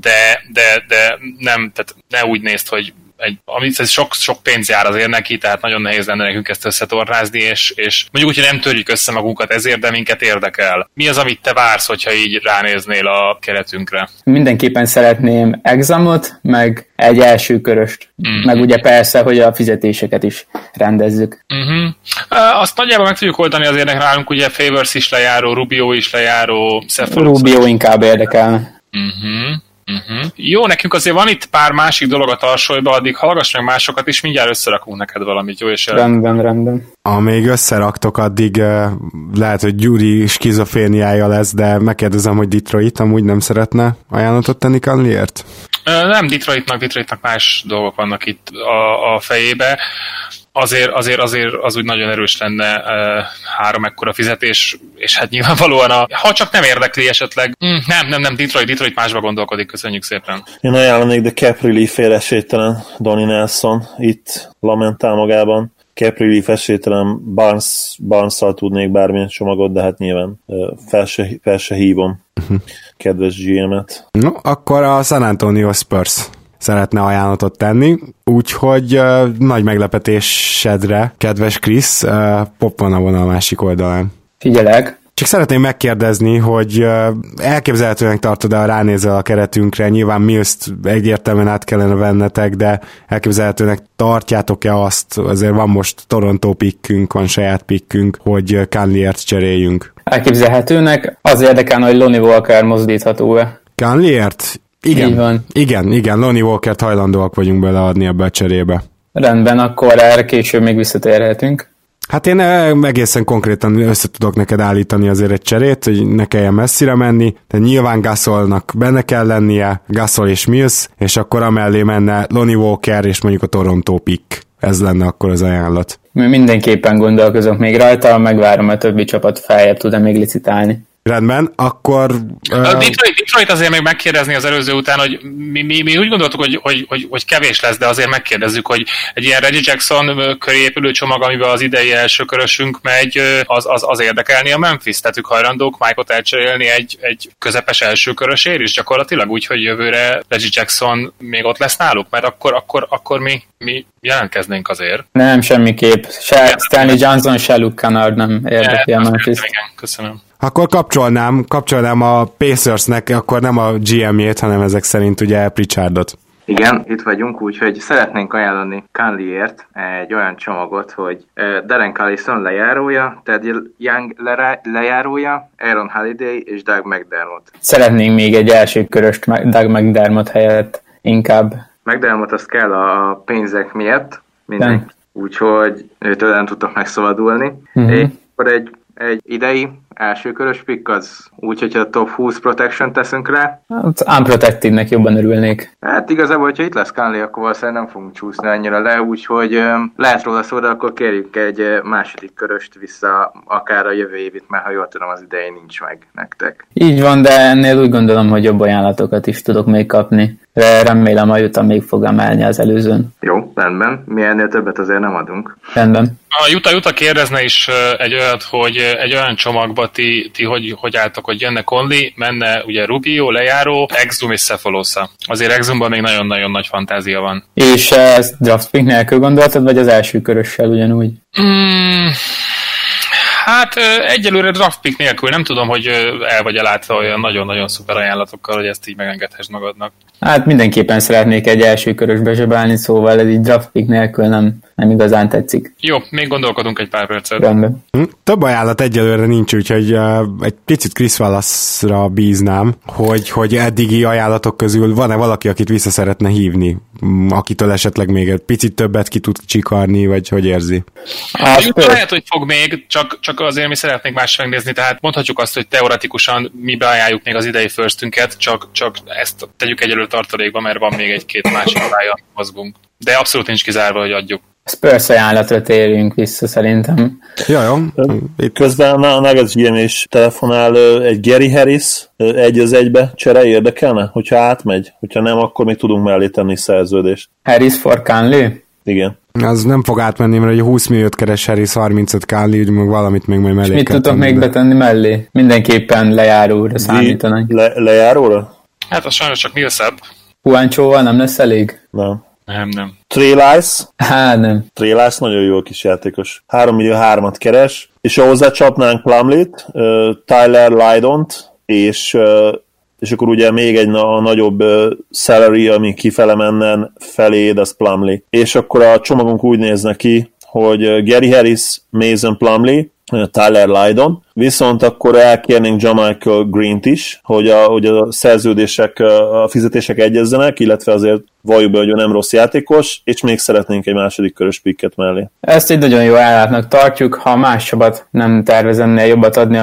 de nem, tehát ne úgy nézd, hogy amit sok pénz jár azért neki, tehát nagyon nehéz lenne nekünk ezt összetornázni, és mondjuk úgy, hogy nem törjük össze magunkat ezért, de minket érdekel. Mi az, amit te vársz, hogyha így ránéznél a keretünkre? Mindenképpen szeretném examot, meg egy első köröst. Mm-hmm. Meg ugye persze, hogy a fizetéseket is rendezzük. Mm-hmm. Azt nagyjából meg tudjuk oldani, azért nálunk ugye Favors is lejáró, Rubio is lejáró, Rubio inkább érdekel. Mhm. Uh-huh. Jó, nekünk azért van itt pár másik dolog a tarsolyba, addig hallgass meg másokat, és mindjárt összerakunk neked valamit, jó? És rendben. Amíg összeraktok, addig lehet, hogy Gyuri skizofréniája lesz, de megkérdezem, hogy Detroit amúgy nem szeretne ajánlatot tenni Conleyért? Nem, Detroitnak más dolgok vannak itt a fejébe. Azért az úgy nagyon erős lenne három ekkora fizetés, és hát nyilvánvalóan ha csak nem érdekli esetleg, nem, Detroit másba gondolkodik, köszönjük szépen. Én ajánlanék The Cap Relief esélytelen Donny Nelson, itt lamentál magában. Cap Relief esélytelen Barnes-szal tudnék bármilyen csomagot, de hát nyilván fel se hívom kedves GM-et. No, akkor a San Antonio Spurs szeretne ajánlatot tenni, úgyhogy nagy meglepetésedre, kedves Krisz, Pop van a vonal a másik oldalán. Figyelek! Csak szeretném megkérdezni, hogy elképzelhetőnek tartod-e, ha ránézel a keretünkre, nyilván Millst egyértelműen át kellene vennetek, de elképzelhetőnek tartjátok-e azt, azért van most Toronto pickünk, van saját pickünk, hogy Conleyért cseréljünk. Elképzelhetőnek, az érdekelne, hogy Lonnie Walker mozdítható-e. Conleyért? Igen, Lonnie Walkert hajlandóak vagyunk beleadni ebbe a cserébe. Rendben, akkor erre később még visszatérhetünk. Hát én egészen konkrétan össze tudok neked állítani azért egy cserét, hogy ne kelljen messzire menni, de nyilván Gasolnak benne kell lennie, Gasol és Mills, és akkor amellé menne Lonnie Walker és mondjuk a Toronto pick. Ez lenne akkor az ajánlat. Mindenképpen gondolkozok még rajta, megvárom a többi csapat feljebb tud-e még licitálni. Rendben, akkor... Detroit azért még megkérdezni az előző után, hogy mi úgy gondoltuk, hogy kevés lesz, de azért megkérdezzük, hogy egy ilyen Reggie Jackson köré épülő csomag, amiben az idei első körösünk megy, az érdekelni a Memphis, tehát ők hajlandók Mike-ot elcserélni egy közepes első körösért is gyakorlatilag, úgyhogy jövőre Reggie Jackson még ott lesz náluk, mert akkor mi jelentkeznénk azért. Nem, semmiképp. Se Stanley Johnson, se Luke Kennard nem érdekli a Memphis. Igen, köszönöm. Akkor kapcsolnám a Pacersnek, akkor nem a GM-jét, hanem ezek szerint ugye Pritchardot. Igen, itt vagyunk, úgyhogy szeretnénk ajánlani Conleyért egy olyan csomagot, hogy Darren Collison lejárója, Ted Young lejárója, Aaron Holiday és Doug McDermott. Szeretnénk még egy első köröst Doug McDermott helyett inkább. McDermott az kell a pénzek miatt, mindenki, úgyhogy őtől nem tudtak megszabadulni. Uh-huh. És akkor egy idei első körös pick az úgy, hogyha a top 20 protection teszünk rá. Hát unprotected-nek jobban örülnék. Hát igazából, hogyha itt lesz Conley, akkor valószínűleg nem fogunk csúszni annyira le, úgyhogy lehet róla szó, de akkor kérjük egy második köröst vissza akár a jövő évit, mert ha jól tudom, az idején nincs meg nektek. Így van, de ennél úgy gondolom, hogy jobb ajánlatokat is tudok még kapni. Remélem, a Utah még fog emelni az előzőn. Jó, rendben. Mi ennél többet azért nem adunk. Rendben. A Utah kérdezne is egy olyat, hogy egy olyan csomagba ti hogy álltok, hogy jönne Conley, menne ugye Rubio, lejáró, Exum és Cephalosa. Azért Exumban még nagyon-nagyon nagy fantázia van. És ezt draft pick nélkül gondoltad, vagy az első körössel ugyanúgy? Hát egyelőre draft pick nélkül nem tudom, hogy el vagy elátva olyan nagyon-nagyon szuper ajánlatokkal, hogy ezt így megengedhessd magadnak. Hát mindenképpen szeretnék egy első körös bezsebálni, szóval ez így draft pick nélkül nem igazán tetszik. Jó, még gondolkodunk egy pár percet. Rendben. Több ajánlat egyelőre nincs, úgyhogy egy picit Krisz válaszra bíznám, hogy eddigi ajánlatok közül van-e valaki, akit vissza szeretne hívni, akitől esetleg még egy picit többet ki tud csikarni, vagy hogy érzi? Lehet, hogy fog még, csak azért mi szeretnénk másra megnézni, tehát mondhatjuk azt, hogy teoretikusan mi beajánljuk még az idei firstünket, csak ezt tegyük egyelőre tartalékba, mert van még egy-két másik alája mozgunk. De abszolút nincs kizárva, hogy adjuk. Spurs ajánlatra térjünk vissza szerintem. Jó. Közben a Nuggets GM is telefonál, egy Gary Harris 1-1 csere érdekelne, hogyha átmegy? Hogyha nem, akkor még tudunk mellé tenni szerződést. Harris for Conley? Igen. Az nem fog átmenni, mert 20 milliót keres Harris, 35 Conley, úgy meg valamit még majd mellé. És mit tudok még betenni mellé? Mindenképpen lejáróra számítanak. Lejáróra? Hát az sajnos csak Millsap. Juancsóval nem lesz elég? Nem. Nem. Trey Lyles nagyon jó kis játékos. 3 millió 3-at keres, és ha hozzácsapnánk Plumlee-t, Tyler Lydont, és akkor ugye még egy nagyobb salary, ami kifele mennen feléd, az Plumlee. És akkor a csomagunk úgy nézne ki, hogy Gary Harris, Mason Plumlee, Tyler Lydon, viszont akkor elkérnénk Jamichael Greent is, hogy a szerződések, a fizetések egyezzenek, illetve azért valljuk be, hogy ő nem rossz játékos, és még szeretnénk egy második körös picket mellé. Ezt egy nagyon jó állátnak tartjuk, ha másabbat nem tervez ennél jobbat adni,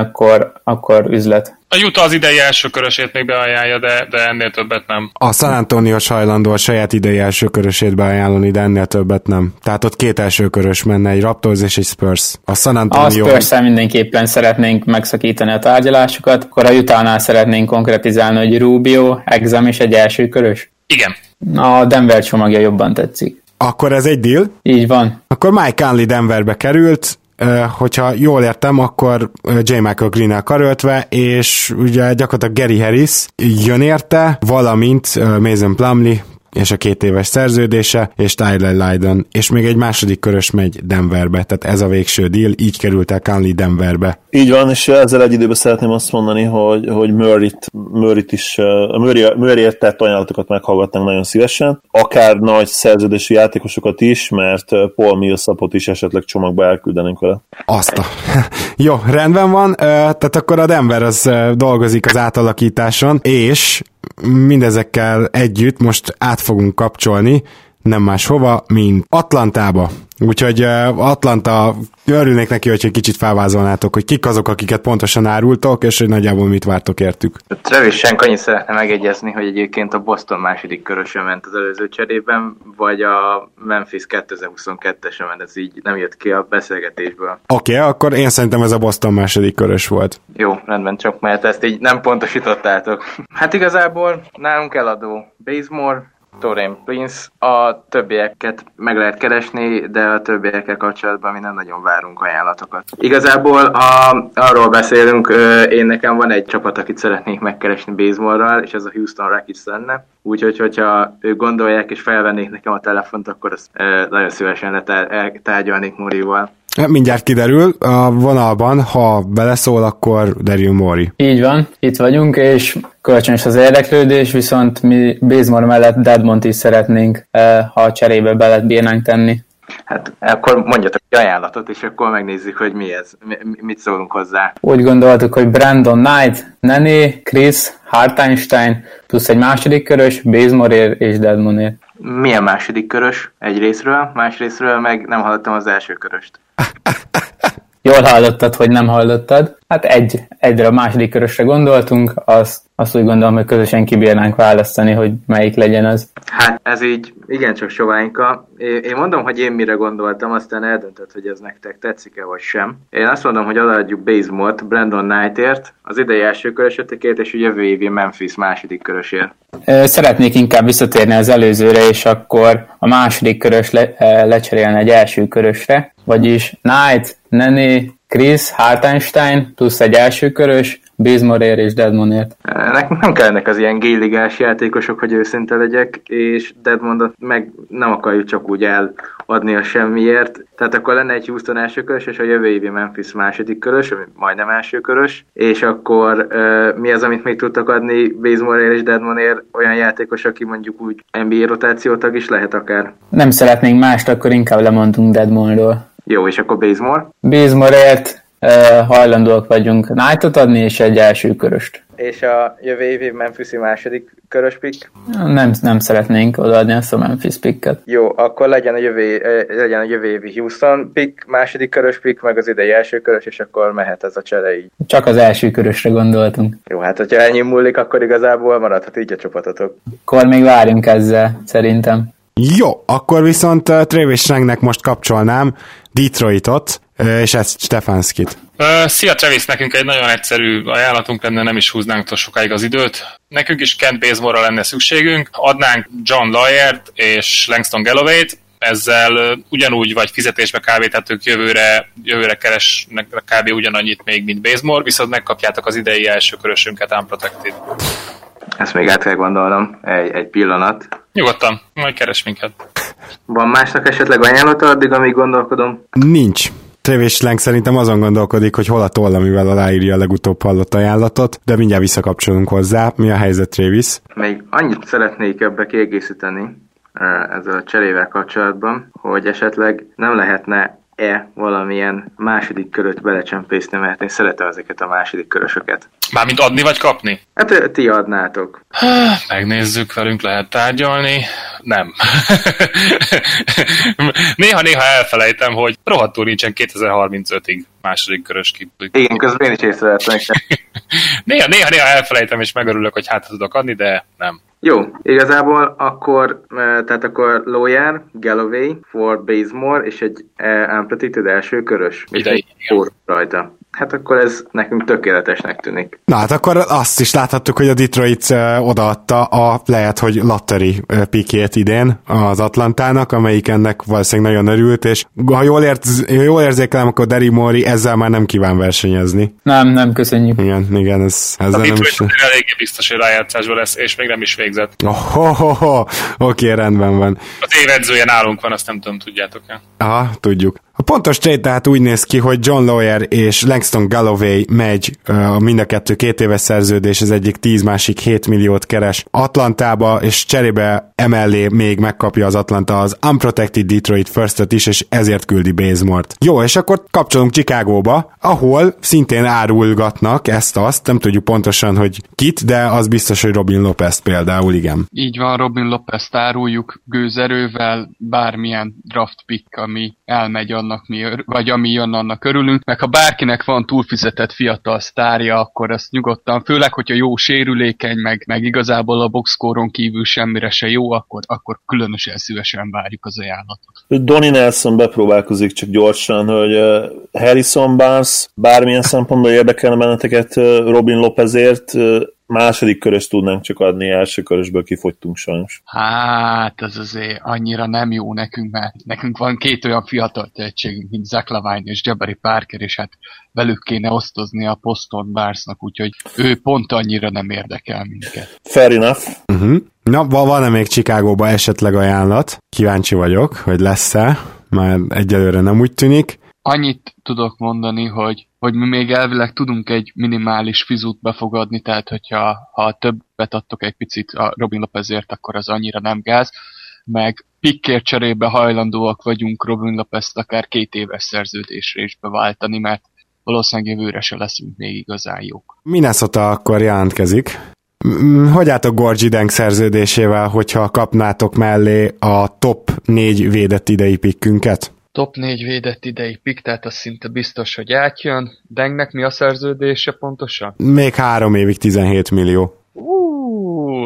akkor üzlet. A Utah az idei első körösét még beajánlja, de ennél többet nem. A San Antonio hajlandó a saját idei első körösét beajánlani, de ennél többet nem. Tehát ott két első körös menne, egy Raptors és egy Spurs. A San Antonio... A Spurs-szel mindenképpen szeretnénk megszakítani a tárgyalásokat, akkor a Utah-nál szeretnénk konkretizálni, hogy Rubio, Exum és egy első körös. Igen. A Denver csomagja jobban tetszik. Akkor ez egy deal? Így van. Akkor Mike Conley Denverbe került, hogyha jól értem, akkor J. Michael Green-nel karöltve, és ugye gyakorlatilag Gary Harris jön érte, valamint Mason Plumlee, és a 2 éves szerződése, és Tyler Lydon, és még egy második körös megy Denverbe, tehát ez a végső deal, így került el Conley Denverbe. Így van, és ezzel egy időben szeretném azt mondani, hogy Murrayért tett ajánlatokat meghallgatnánk nagyon szívesen, akár nagy szerződési játékosokat is, mert Paul Millsapot is esetleg csomagba elküldenénk vele. Jó, rendben van, tehát akkor a Denver az dolgozik az átalakításon, és mindezekkel együtt most át fogunk kapcsolni, nem máshova, mint Atlantába. Úgyhogy Atlanta, örülnék neki, hogy egy kicsit felvázolnátok, hogy kik azok, akiket pontosan árultok, és hogy nagyjából mit vártok értük. Travis Slank, annyit szeretne megegyezni, hogy egyébként a Boston második körösön ment az előző cserében, vagy a Memphis 2022-esen ment, ez így nem jött ki a beszélgetésből. Oké, akkor én szerintem ez a Boston második körös volt. Jó, rendben, csak mert ezt így nem pontosítottátok. Hát igazából nálunk eladó Bazemore, Taurean Prince, a többieket meg lehet keresni, de a többiekkel kapcsolatban mi nem nagyon várunk ajánlatokat. Igazából, ha arról beszélünk, én nekem van egy csapat, akit szeretnék megkeresni Bazemore-ral, és ez a Houston Rockets lenne, úgyhogy, hogyha ők gondolják és felvennék nekem a telefont, akkor azt nagyon szívesen letárgyalnék Moreyval. Mindjárt kiderül, a vonalban, ha beleszól, akkor Daryl Morey. Így van, itt vagyunk, és kölcsönös az érdeklődés, viszont mi Bazemore mellett Deadmont is szeretnénk, ha cserébe belet bírnánk tenni. Hát akkor mondjatok egy ajánlatot, és akkor megnézzük, hogy mi ez, mit szólunk hozzá. Úgy gondoltuk, hogy Brandon Knight, Nene, Chris, Hartenstein, plusz egy második körös, Bazemore és Deadmont. Milyen második körös? Egy részről, más részről meg nem hallottam az első köröst. Jól hallottad, hogy nem hallottad. Hát egyre a második körösre gondoltunk, azt úgy gondolom, hogy közösen kibírnánk választani, hogy melyik legyen az. Hát ez így igencsak soványka. Én mondom, hogy én mire gondoltam, aztán eldöntött, hogy ez nektek tetszik-e vagy sem. Én azt mondom, hogy odaadjuk Bazemore-t Brandon Knightért, az idei első körösötökért, és ugye jövő évi Memphis második körösért. Szeretnék inkább visszatérni az előzőre, és akkor a második körös lecserélni egy első körösre, vagyis Knight, Nene, Chris, Hartenstein, plusz egy első körös, Bazemore és Deadmont. Nekünk nem kellnek az ilyen géligás játékosok, hogy őszinte legyek, és Deadmontot meg nem akarjuk csak úgy eladni a semmiért. Tehát akkor lenne egy Houston első körös, és a jövő évi Memphis második körös, ami majdnem első körös, és akkor mi az, amit még tudtak adni Bazemore és Deadmont, olyan játékos, aki mondjuk úgy NBA rotációtag is lehet akár. Nem szeretnénk mást, akkor inkább lemondunk Deadmontról. Jó, és akkor Bazemore? Bazemore-ért hajlandóak vagyunk Knight-ot adni, és egy első köröst. És a jövő évi Memphis-i második körös pick? Nem szeretnénk odaadni ezt a Memphis picket. Jó, akkor legyen a jövő évi Houston pick, második körös pick, meg az idei első körös, és akkor mehet ez a csere így. Csak az első körösre gondoltunk. Jó, hát hogyha ennyi múlik, akkor igazából maradhat így a csapatotok. Akkor még várjunk ezzel, szerintem. Jó, akkor viszont Travis Slanknek most kapcsolnám Detroitot, és Ed Stefanskit. Szia Travis, nekünk egy nagyon egyszerű ajánlatunk lenne, nem is húznánk túl sokáig az időt. Nekünk is Kent Bazemore-ra lenne szükségünk, adnánk John Lawyer-t és Langston Galloway-t, ezzel ugyanúgy vagy fizetésbe kb. jövőre keresnek kb. Ugyanannyit még, mint Bazemore, viszont megkapjátok az idei első körösünket unprotected. Ezt még át kell gondolnom. Egy pillanat. Nyugodtan, majd keres minket. Van másnak esetleg ajánlata addig, amíg gondolkodom? Nincs. Travis Slank szerintem azon gondolkodik, hogy hol a toll, amivel aláírja a legutóbb hallott ajánlatot, de mindjárt visszakapcsolunk hozzá. Mi a helyzet, Travis? Még annyit szeretnék ebbe kiegészíteni ezzel a cserével kapcsolatban, hogy esetleg nem lehetne valamilyen második köröt belecsempészni, mert én szeretem ezeket a második körösöket. Mármint adni vagy kapni? Hát ti adnátok. Megnézzük, velünk lehet tárgyalni. Nem. Néha-néha elfelejtem, hogy rohadtul nincsen 2035-ig második körös kiplik. Igen, közben én is észrevettem. Néha-néha elfelejtem, és megörülök, hogy hátra tudok adni, de nem. Jó, igazából akkor Lawyer, Galloway, Ford, Bazemore és egy unprotected első körös. Idei. Rajta. Hát akkor ez nekünk tökéletesnek tűnik. Na hát akkor azt is láthattuk, hogy a Detroit odaadta a lehet, hogy lottery pikét idén az Atlantának, amelyik ennek valószínűleg nagyon örült, és ha jól érzékelem, akkor Daryl Morey ezzel már nem kíván versenyezni. Nem, köszönjük. Igen, ez a Detroit eléggé biztos, hogy rájátszásban lesz, és még nem is végzett. Oké, rendben van. Az év edzője nálunk van, azt nem tudom, tudjátok-e? Aha, tudjuk. A pontos trade tehát úgy néz ki, hogy John Lawyer és Langston Galloway megy, mind a kettő 2 éves szerződés, az egyik 10, másik 7 milliót keres Atlantába, és cserébe emellé még megkapja az Atlanta az Unprotected Detroit Firstet is, és ezért küldi Bazemore-t. Jó, és akkor kapcsolunk Chicagóba, ahol szintén árulgatnak ezt-azt, nem tudjuk pontosan, hogy kit, de az biztos, hogy Robin Lopez például, igen. Így van, Robin Lopez-t áruljuk gőzerővel, bármilyen draft pick, ami elmegy annak vagy ami jön, annak örülünk, meg ha bárkinek van túlfizetett fiatal sztárja, akkor azt nyugodtan, főleg, hogyha jó sérülékeny, meg igazából a boxkoron kívül semmire se jó, akkor különösen szívesen várjuk az ajánlatot. Donny Nelson bepróbálkozik csak gyorsan, hogy Harrison Barnes bármilyen szempontból érdekelne benneteket Robin Lopezért, második körös tudnánk csak adni, első körösből kifogytunk sajnos. Hát, ez azért annyira nem jó nekünk, mert nekünk van 2 olyan fiatal tehetségünk, mint Zach LaVine és Jabari Parker, és hát velük kéne osztozni a Poston Barnesnak, úgyhogy ő pont annyira nem érdekel minket. Fair enough. Na, van-e még Chicagóba esetleg ajánlat? Kíváncsi vagyok, hogy lesz-e, már egyelőre nem úgy tűnik. Annyit tudok mondani, hogy mi még elvileg tudunk egy minimális fizut befogadni, tehát hogyha többet adtok egy picit a Robin Lopezért, akkor az annyira nem gáz, meg pikkért cserébe hajlandóak vagyunk Robin Lopezt akár 2 éves szerződésre is beváltani, mert valószínűleg jövőre se leszünk még igazán jók. Minnesota akkor jelentkezik. Hogy álltok Gorgyi Deng szerződésével, hogyha kapnátok mellé a top 4 védett idei pikkünket? Top 4 védett idei pick, tehát az szinte biztos, hogy átjön. Dengnek mi a szerződése pontosan? Még 3 évig 17 millió.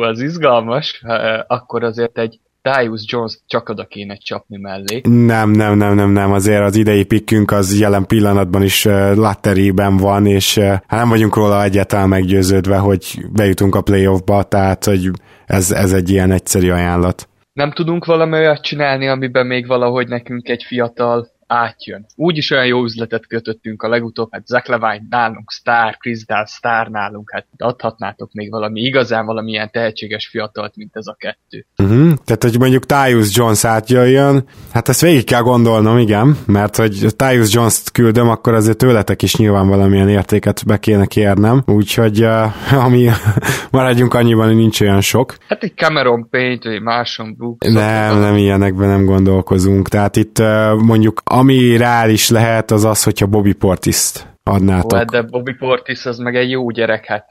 Az izgalmas. Akkor azért egy Tyus Jones csak oda kéne csapni mellé. Nem, azért az idei pickünk az jelen pillanatban is lotteryben van, és nem vagyunk róla egyáltalán meggyőződve, hogy bejutunk a playoffba, tehát hogy ez egy ilyen egyszerű ajánlat. Nem tudunk valami olyat csinálni, amiben még valahogy nekünk egy fiatal átjön. Úgyis olyan jó üzletet kötöttünk a legutóbb, hát Zach LaVine nálunk sztár, Chris Dunn sztár nálunk, hát adhatnátok még igazán valami ilyen tehetséges fiatalt, mint ez a 2. Tehát, hogy mondjuk Tyus Jones átjöjjön, hát ezt végig kell gondolnom, igen, mert hogy Tyus Jones-t küldöm, akkor azért tőletek is nyilván valamilyen értéket be kéne kérnem, úgyhogy ami maradjunk annyiban, hogy nincs olyan sok. Hát egy Cameron Payne, vagy Marson Brooks. Nem, ilyenekben nem gondolkozunk, tehát itt mondjuk ami reális lehet, az az, hogyha Bobby Portiszt adnátok. Hát de Bobby Portis az meg egy jó gyerek,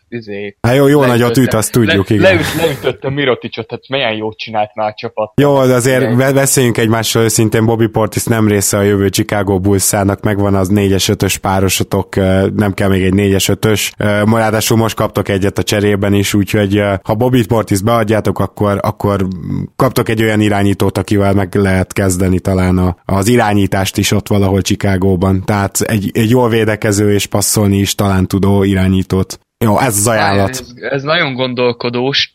jó nagyot üt, azt tudjuk, igen. Leütötte Miroticsot, tehát milyen jót csinált már a csapat. Jó, azért beszéljünk egymásról őszintén, Bobby Portis nem része a jövő Chicago Bulls-ának, megvan az 4-5-ös párosotok, nem kell még egy 4-5-ös, ráadásul most kaptok egyet a cserében is, úgyhogy ha Bobby Portis beadjátok, akkor kaptok egy olyan irányítót, akivel meg lehet kezdeni talán az irányítást is ott valahol Chicagóban. Tehát egy jól védekező és passzolni is talán tudó irányítót. Jó, ez az ajánlat. Ez nagyon gondolkodós.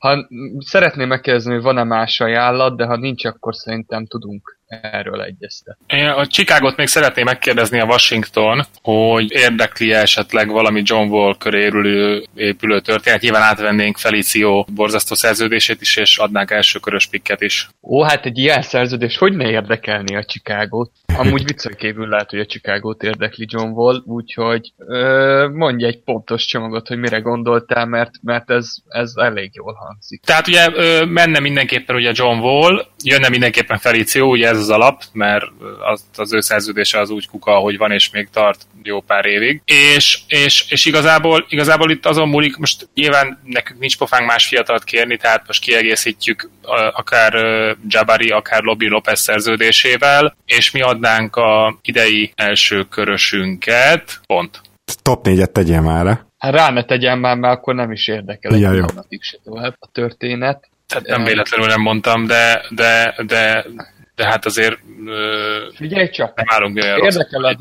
Ha szeretném megkérdezni, hogy van-e más ajánlat, de ha nincs, akkor szerintem tudunk erről egyeztet. Én a Chicagot még szeretném megkérdezni a Washington, hogy érdekli-e esetleg valami John Wall köré épülő történet. Nyilván átvennénk Felicio borzasztó szerződését is, és adnánk elsőkörös pikket is. Ó, hát egy ilyen szerződés hogy ne érdekelni a Chicagot? Amúgy viccen kívül lehet, hogy a Chicagot érdekli John Wall, úgyhogy mondj egy pontos csomagot, hogy mire gondoltál, mert ez elég jól hangzik. Tehát ugye menne mindenképpen ugye John Wall, jönne mindenképpen Felicio, ugye ez az alap, mert az ő szerződése az úgy kuka, ahogy van, és még tart jó pár évig. És igazából itt azon múlik, most nyilván nekünk nincs pofánk más fiatalt kérni, tehát most kiegészítjük akár Jabari, akár Robin Lopez szerződésével, és mi adnánk a idei első körösünket. Pont. Top 4-et tegyél már. Hát rá ne tegyem már, mert akkor nem is érdekel. Igen, jó. A történet. Tehát nem véletlenül nem mondtam, de hát azért figyelj csak,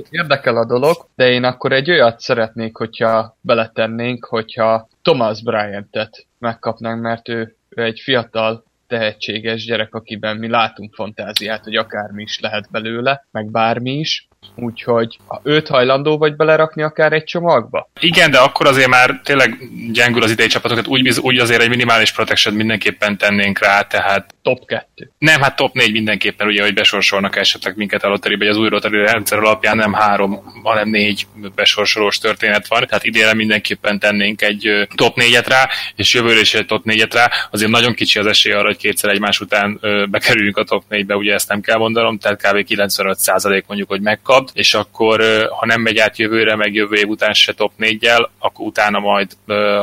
érdekel a dolog, de én akkor egy olyat szeretnék, hogyha beletennénk, hogyha Thomas Bryantet megkapnánk, mert ő egy fiatal, tehetséges gyerek, akiben mi látunk fantáziát, hogy akármi is lehet belőle, meg bármi is. Úgyhogy őt hajlandó vagy belerakni akár egy csomagba? Igen, de akkor azért már tényleg gyengül az idei csapatokat, úgy azért egy minimális protection mindenképpen tennénk rá, tehát... Top 2. Nem, hát top 4 mindenképpen, ugye, hogy besorsolnak esetleg minket a lotterybe, hogy az új lottery rendszer alapján nem 3, hanem 4 besorsolós történet van, tehát idénre mindenképpen tennénk egy top 4-et rá, és jövőre is egy top 4-et rá, azért nagyon kicsi az esély arra, hogy kétszer egymás után bekerüljünk a top 4-be, ugye ezt nem kell mondanom, tehát kb. 95% mondjuk, hogy megkap. És akkor, ha nem megy át jövőre, meg jövő év után se top 4-jel, akkor utána majd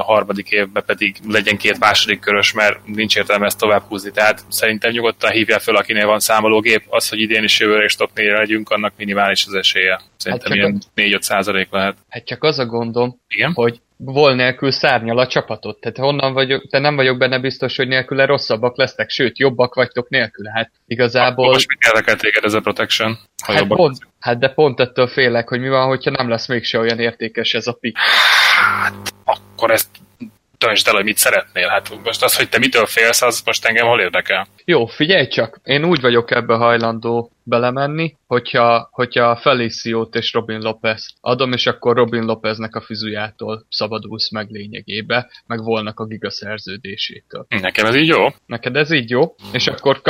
harmadik évbe pedig legyen 2 második körös, mert nincs értelme ezt tovább húzni. Tehát szerintem nyugodtan hívjál föl, akinél van számológép, az, hogy idén is jövőre és top 4-re legyünk, annak minimális az esélye. Szerintem hát ilyen 4-5% lehet. Hát csak az a gondom, igen? Hogy Wall nélkül szárnyal a csapatot. Tehát honnan vagyok, te nem vagyok benne biztos, hogy nélküle rosszabbak lesztek, sőt, jobbak vagytok nélküle. Hát igazából... Akkor most mit érdekel téged ez a protection? Hát de pont ettől félek, hogy mi van, hogyha nem lesz mégse olyan értékes ez a pick. Hát akkor ezt döntsd el, hogy mit szeretnél. Hát most az, hogy te mitől félsz, az most engem hol érdekel? Jó, figyelj csak, én úgy vagyok ebbe hajlandó belemenni, hogyha Feliciót és Robin Lopez adom, és akkor Robin Lopeznek a fizujától szabadulsz meg lényegébe, meg volnak a gigaszerződésétől. Nekem ez így jó? Neked ez így jó, és akkor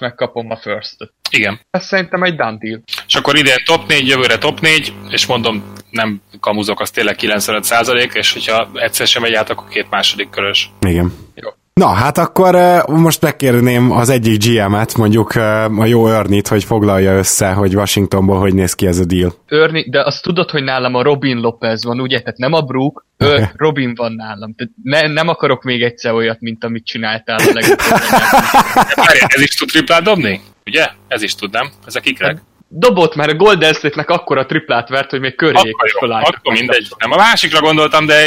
megkapom a first-t. Igen. Ez szerintem egy done deal. És akkor ide top 4, jövőre top 4, és mondom, nem kamuzok, az tényleg 95%, és hogyha egyszer sem megy át, akkor 2 második körös. Igen. Jó. Na, hát akkor most megkérném az egyik GM-et, mondjuk a jó Ernie-t, hogy foglalja össze, hogy Washingtonból hogy néz ki ez a deal. Ernie, de azt tudod, hogy nálam a Robin Lopez van, ugye? Tehát nem a Brook, Robin van nálam. Tehát nem akarok még egyszer olyat, mint amit csináltál a legutóbb. Ez is tud triplát dobni? Ugye? Ez is tudnám. Ez a kikreg. Dobott már a Golden State-nek akkora triplát vert, hogy még köréjék is felálltak. Akkor mindegy. Nem, a másikra gondoltam, de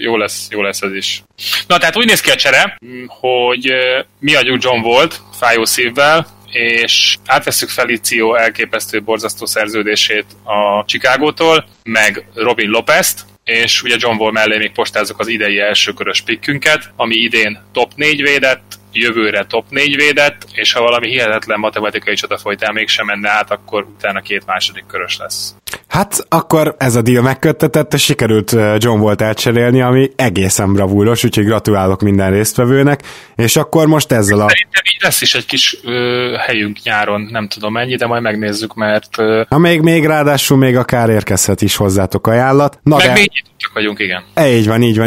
jó lesz ez is. Na, tehát úgy néz ki a csere, hogy mi adjuk John Wall-t fájó szívvel, és átveszük Felicio elképesztő borzasztó szerződését a Chicagótól, meg Robin Lopez-t, és ugye John Wall mellé még postázzuk az idei elsőkörös pikkünket, ami idén top 4 védett, jövőre top 4 védett, és ha valami hihetetlen matematikai csoda folytán mégsem menne át, akkor utána 2 második körös lesz. Hát akkor ez a deal megköttetett, és sikerült John Wall-t elcserélni, ami egészen bravúros, úgyhogy gratulálok minden résztvevőnek, és akkor most ezzel a... Szerintem így lesz is egy kis helyünk nyáron, nem tudom mennyi, de majd megnézzük, mert... Na még ráadásul még akár érkezhet is hozzátok ajánlat. Na, meg még nyitottak vagyunk, igen.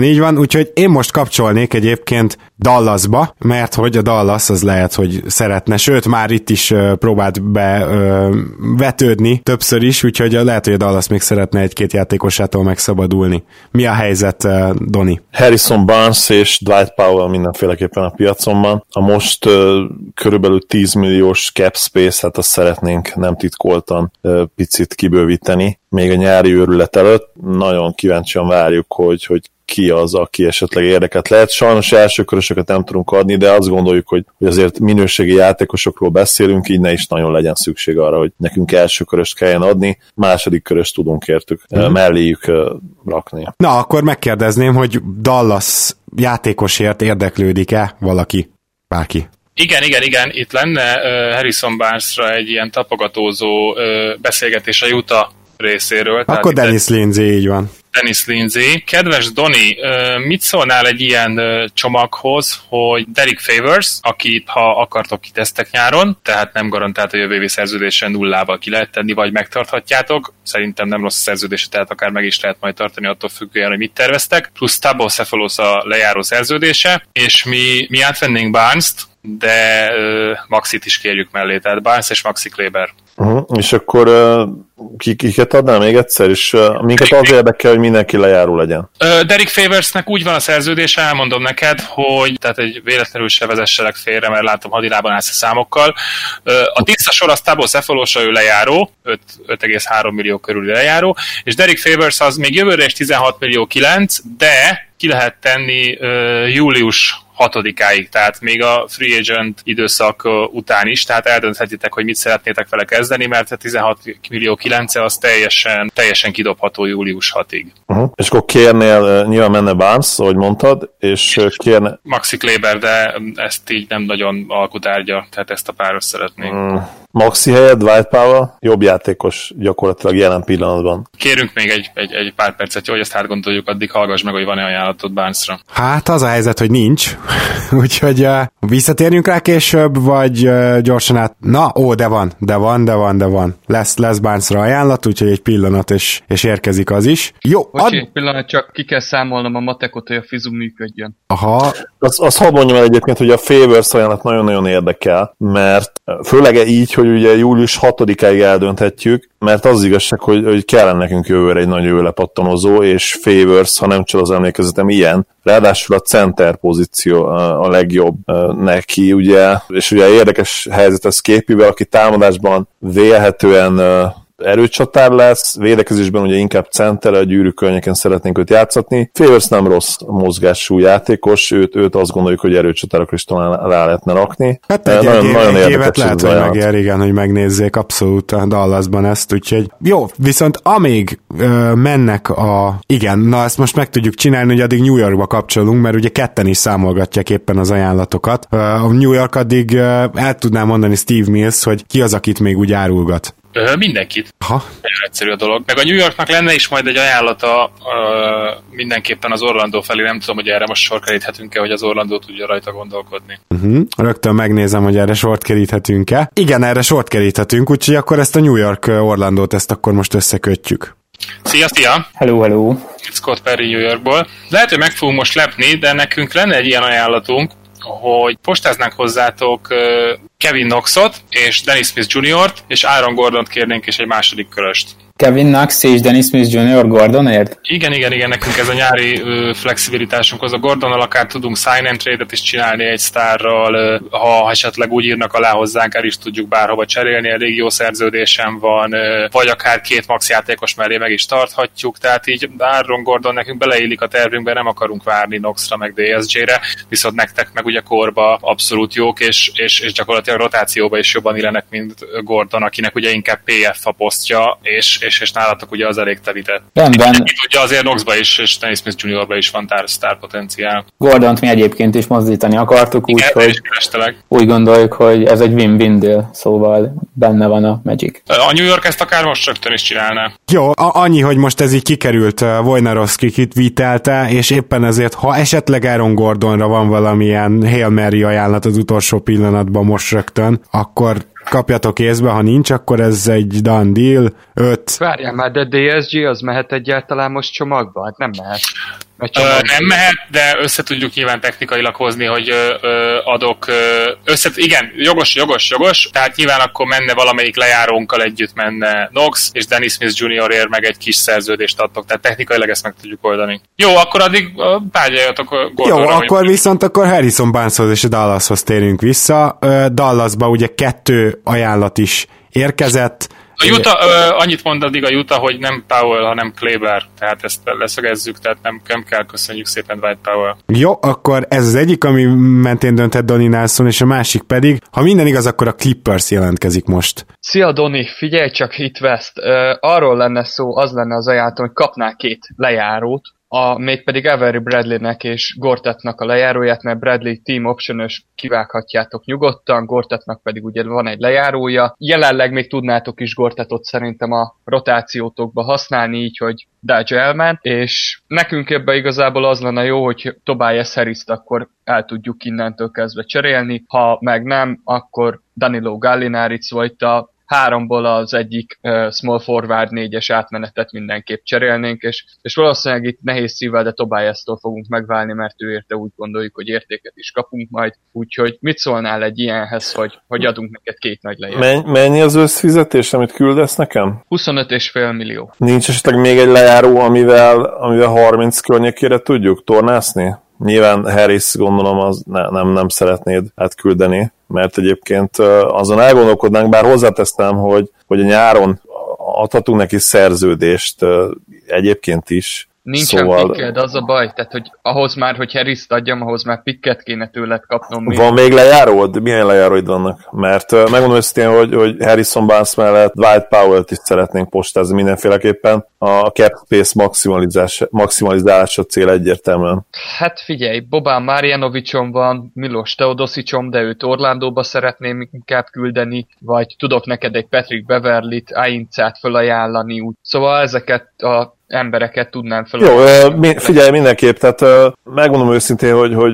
Így van, úgyhogy én most kapcsolnék egyébként Dallasba, mert hogy a Dallas az lehet, hogy szeretne, sőt már itt is próbált bevetődni többször is, úgyhogy lehet, hogy a Dallas még szeretne egy-két játékosától megszabadulni. Mi a helyzet, Donny? Harrison Barnes és Dwight Powell mindenféleképpen a piacon van. A most körülbelül 10 milliós cap space, hát azt szeretnénk nem titkoltan picit kibővíteni. Még a nyári őrület előtt nagyon kíváncsian várjuk, hogy ki az, aki esetleg érdekelt lehet. Sajnos elsőkörösöket nem tudunk adni, de azt gondoljuk, hogy azért minőségi játékosokról beszélünk, így ne is nagyon legyen szükség arra, hogy nekünk elsőköröst kelljen adni, második köröst tudunk értük melléjük rakni. Na, akkor megkérdezném, hogy Dallas játékosért érdeklődik-e valaki, bárki? Igen, itt lenne Harrison Barnesra egy ilyen tapogatózó beszélgetés a Utah részéről. Akkor Dennis Lindsey, így van. Dennis Lindsey. Kedves Donny, mit szólnál egy ilyen csomaghoz, hogy Derek Favors, akit ha akartok kitesztek nyáron, tehát nem garantált a jövő évi szerződésen 0-val ki lehet tenni, vagy megtarthatjátok. Szerintem nem rossz szerződés, tehát akár meg is lehet majd tartani, attól függően, hogy mit terveztek. Plusz Tabo Cefalos a lejáró szerződése, és mi átvennénk Barnes-t, de Maxit is kérjük mellé, tehát Barnes és Maxi Kleber. És akkor kiket adnál még egyszer, és minket az érdekel, hogy mindenki lejáró legyen. Derek Favorsnek úgy van a szerződése, elmondom neked, hogy tehát egy véletlenül se vezesselek félre, mert látom hadilában állsz a számokkal. A tiszta sor az Tabo Cefalos, ő lejáró, 5,3 millió körüli lejáró, és Derek Favors az még jövőre is 16 millió 9, de ki lehet tenni július 6-áig, tehát még a free agent időszak után is, tehát eldönthetitek, hogy mit szeretnétek vele kezdeni, mert a 16 millió 9-e az teljesen kidobható július 6-ig. Uh-huh. És akkor kérnél, nyilván menne Barnes, ahogy mondtad, és kérne... Maxi Kleber, de ezt így nem nagyon alkutárgya, tehát ezt a páros szeretnénk. Maxi helyett Dwight Powell jobb játékos gyakorlatilag jelen pillanatban. Kérünk még egy pár percet, jó, hogy ezt átgondoljuk, addig hallgass meg, hogy van-e ajánlatod Barnesra. Hát az a helyzet, hogy nincs, úgyhogy visszatérjünk rá később, vagy gyorsan át... Na, de van. Lesz Barnesra ajánlat, úgyhogy egy pillanat, és érkezik az is. Jó, egy pillanat, csak ki kell számolnom a matekot, hogy a fizum működjön. Aha. Azt hadd mondjam el egyébként, hogy a Favors ajánlat nagyon-nagyon érdekel, mert főleg így, hogy ugye július 6-áig eldönthetjük, mert az igazság, hogy kellene nekünk jövőre egy nagy jövőlepattanozó, és Favors, ha nem csak az emlékezetem, ilyen. Ráadásul a center pozíció a legjobb neki, ugye, és ugye érdekes helyzet az képivel, aki támadásban vélhetően erőcsatár lesz, védekezésben ugye inkább center, a gyűrű környéken szeretnénk őt játszatni. Favors nem rossz mozgású játékos, őt azt gondoljuk, hogy erőcsatárokra is talán rá lehetne rakni. Hát nagyon érdekes lehet, hogy megér, igen, hogy megnézzék abszolút a Dallasban ezt, úgyhogy jó, viszont amíg mennek na ezt most meg tudjuk csinálni, hogy addig New Yorkba kapcsolunk, mert ugye ketten is számolgatják éppen az ajánlatokat. A New York addig el tudnám mondani Steve Mills, hogy ki az, akit még úgy árulgat. Mindenkit. Aha. Nagyon egyszerű a dolog. Meg a New Yorknak lenne is majd egy ajánlata mindenképpen az Orlandó felé. Nem tudom, hogy erre most sor keríthetünk-e, hogy az Orlandó tudja rajta gondolkodni. Rögtön megnézem, hogy erre sort keríthetünk-e. Igen, erre sort keríthetünk, úgyhogy akkor ezt a New York Orlandót ezt akkor most összekötjük. Szia! Hello! It's Scott Perry New Yorkból. Lehet, hogy meg fogunk most lepni, de nekünk lenne egy ilyen ajánlatunk, hogy postáznánk hozzátok Kevin Knoxot és Dennis Smith Jr.-t, és Aaron Gordont kérnénk, és egy második köröst. Kevin Knox és Dennis Smith Jr. Gordonért? Igen, nekünk ez a nyári flexibilitásunk. A Gordonnal akár tudunk sign and trade-et is csinálni egy sztárral, ha esetleg úgy írnak alá hozzánk, el is tudjuk bárhova cserélni, elég jó szerződésem van, vagy akár két max játékos mellé meg is tarthatjuk, tehát így Aaron Gordon nekünk beleillik a tervünkbe, nem akarunk várni Knoxra meg DSG-re, viszont nektek meg ugye korba abszolút jók, és gyakorlatilag rotációba is jobban illenek, mint Gordon, akinek ugye inkább PF a posztja, és nálatok ugye az elég telített. Itt ugye azért Knoxba is, és Dennis Smith Jr.-ba is van sztár potenciál. Gordont mi egyébként is mozdítani akartuk, úgyhogy úgy gondoljuk, hogy ez egy win-win deal, szóval benne van a Magic. A New York ezt akár most rögtön is csinálná. Jó, annyi, hogy most ez így kikerült, Wojnarowski kitvitelte, és éppen ezért, ha esetleg Aaron Gordonra van valamilyen Hail Mary ajánlat az utolsó pillanatban most rögtön, akkor kapjatok észbe, ha nincs, akkor ez egy done deal. 5. Várjál már, de DSG az mehet egyáltalán most csomagba? Hát nem mehet. Nem mehet, de össze tudjuk nyilván technikailag hozni, hogy adok... Igen, jogos. Tehát nyilván akkor menne valamelyik lejárónkkal együtt menne Knox, és Dennis Smith Jr.-ért meg egy kis szerződést adtok. Tehát technikailag ezt meg tudjuk oldani. Jó, akkor addig tárgyaljatok Gordonra. Jó, akkor viszont akkor Harrison Barneshoz és Dallashoz térünk vissza. Dallasba ugye 2 ajánlat is érkezett. A Utah, annyit mond addig a Utah, hogy nem Powell, hanem Kleber, tehát ezt leszögezzük, tehát nem kell, köszönjük szépen Dwight Powell. Jó, akkor ez az egyik, ami mentén döntett Donny Nelson, és a másik pedig, ha minden igaz, akkor a Clippers jelentkezik most. Szia Donny, figyelj csak Hit West, arról lenne szó, az lenne az ajánlatom, hogy kapnál 2 lejárót, mégpedig Avery Bradleynek és Gortatnak a lejáróját, mert Bradley team option-ös kivághatjátok nyugodtan, Gortatnak pedig ugye van egy lejárója. Jelenleg még tudnátok is Gortatot szerintem a rotációtokba használni, így, hogy Dodge elment, és nekünk ebben igazából az lenne jó, hogy Tobias Harrist akkor el tudjuk innentől kezdve cserélni, ha meg nem, akkor Danilo Gallinaric, szóval itt a háromból az egyik small forward négyes átmenetet mindenképp cserélnénk, és valószínűleg itt nehéz szívvel, de Tobiastól fogunk megválni, mert ő érte úgy gondoljuk, hogy értéket is kapunk majd. Úgyhogy mit szólnál egy ilyenhez, hogy adunk neked két nagy lejárót? Mennyi az összfizetés, amit küldesz nekem? 25,5 millió. Nincs esetleg még egy lejáró, amivel 30 környékére tudjuk tornászni? Nyilván Harris, gondolom, az nem szeretnéd átküldeni, mert egyébként azon elgondolkodnánk, bár hozzátesztem, hogy a nyáron adhatunk neki szerződést egyébként is. Nincsen picked, az a baj. Tehát, hogy ahhoz már, hogy Harrist adjam, ahhoz már picket kéne tőled kapnom. Van még lejáród? Milyen lejáróid vannak? Mert megmondom őszintén, hogy Harrison Barnes mellett Dwight Powell-t is szeretnénk postázni mindenféleképpen. A cap space maximalizálása cél egyértelműen. Hát figyelj, Boban Marjanovicsom van, Milos Teodosicsom, de őt Orlandóba szeretném inkább küldeni, vagy tudok neked egy Patrick Beverlyt, Aincát felajánlani úgy. Szóval ezeket a embereket tudnám fel. Jó, figyelj, mindenképp, tehát megmondom őszintén, hogy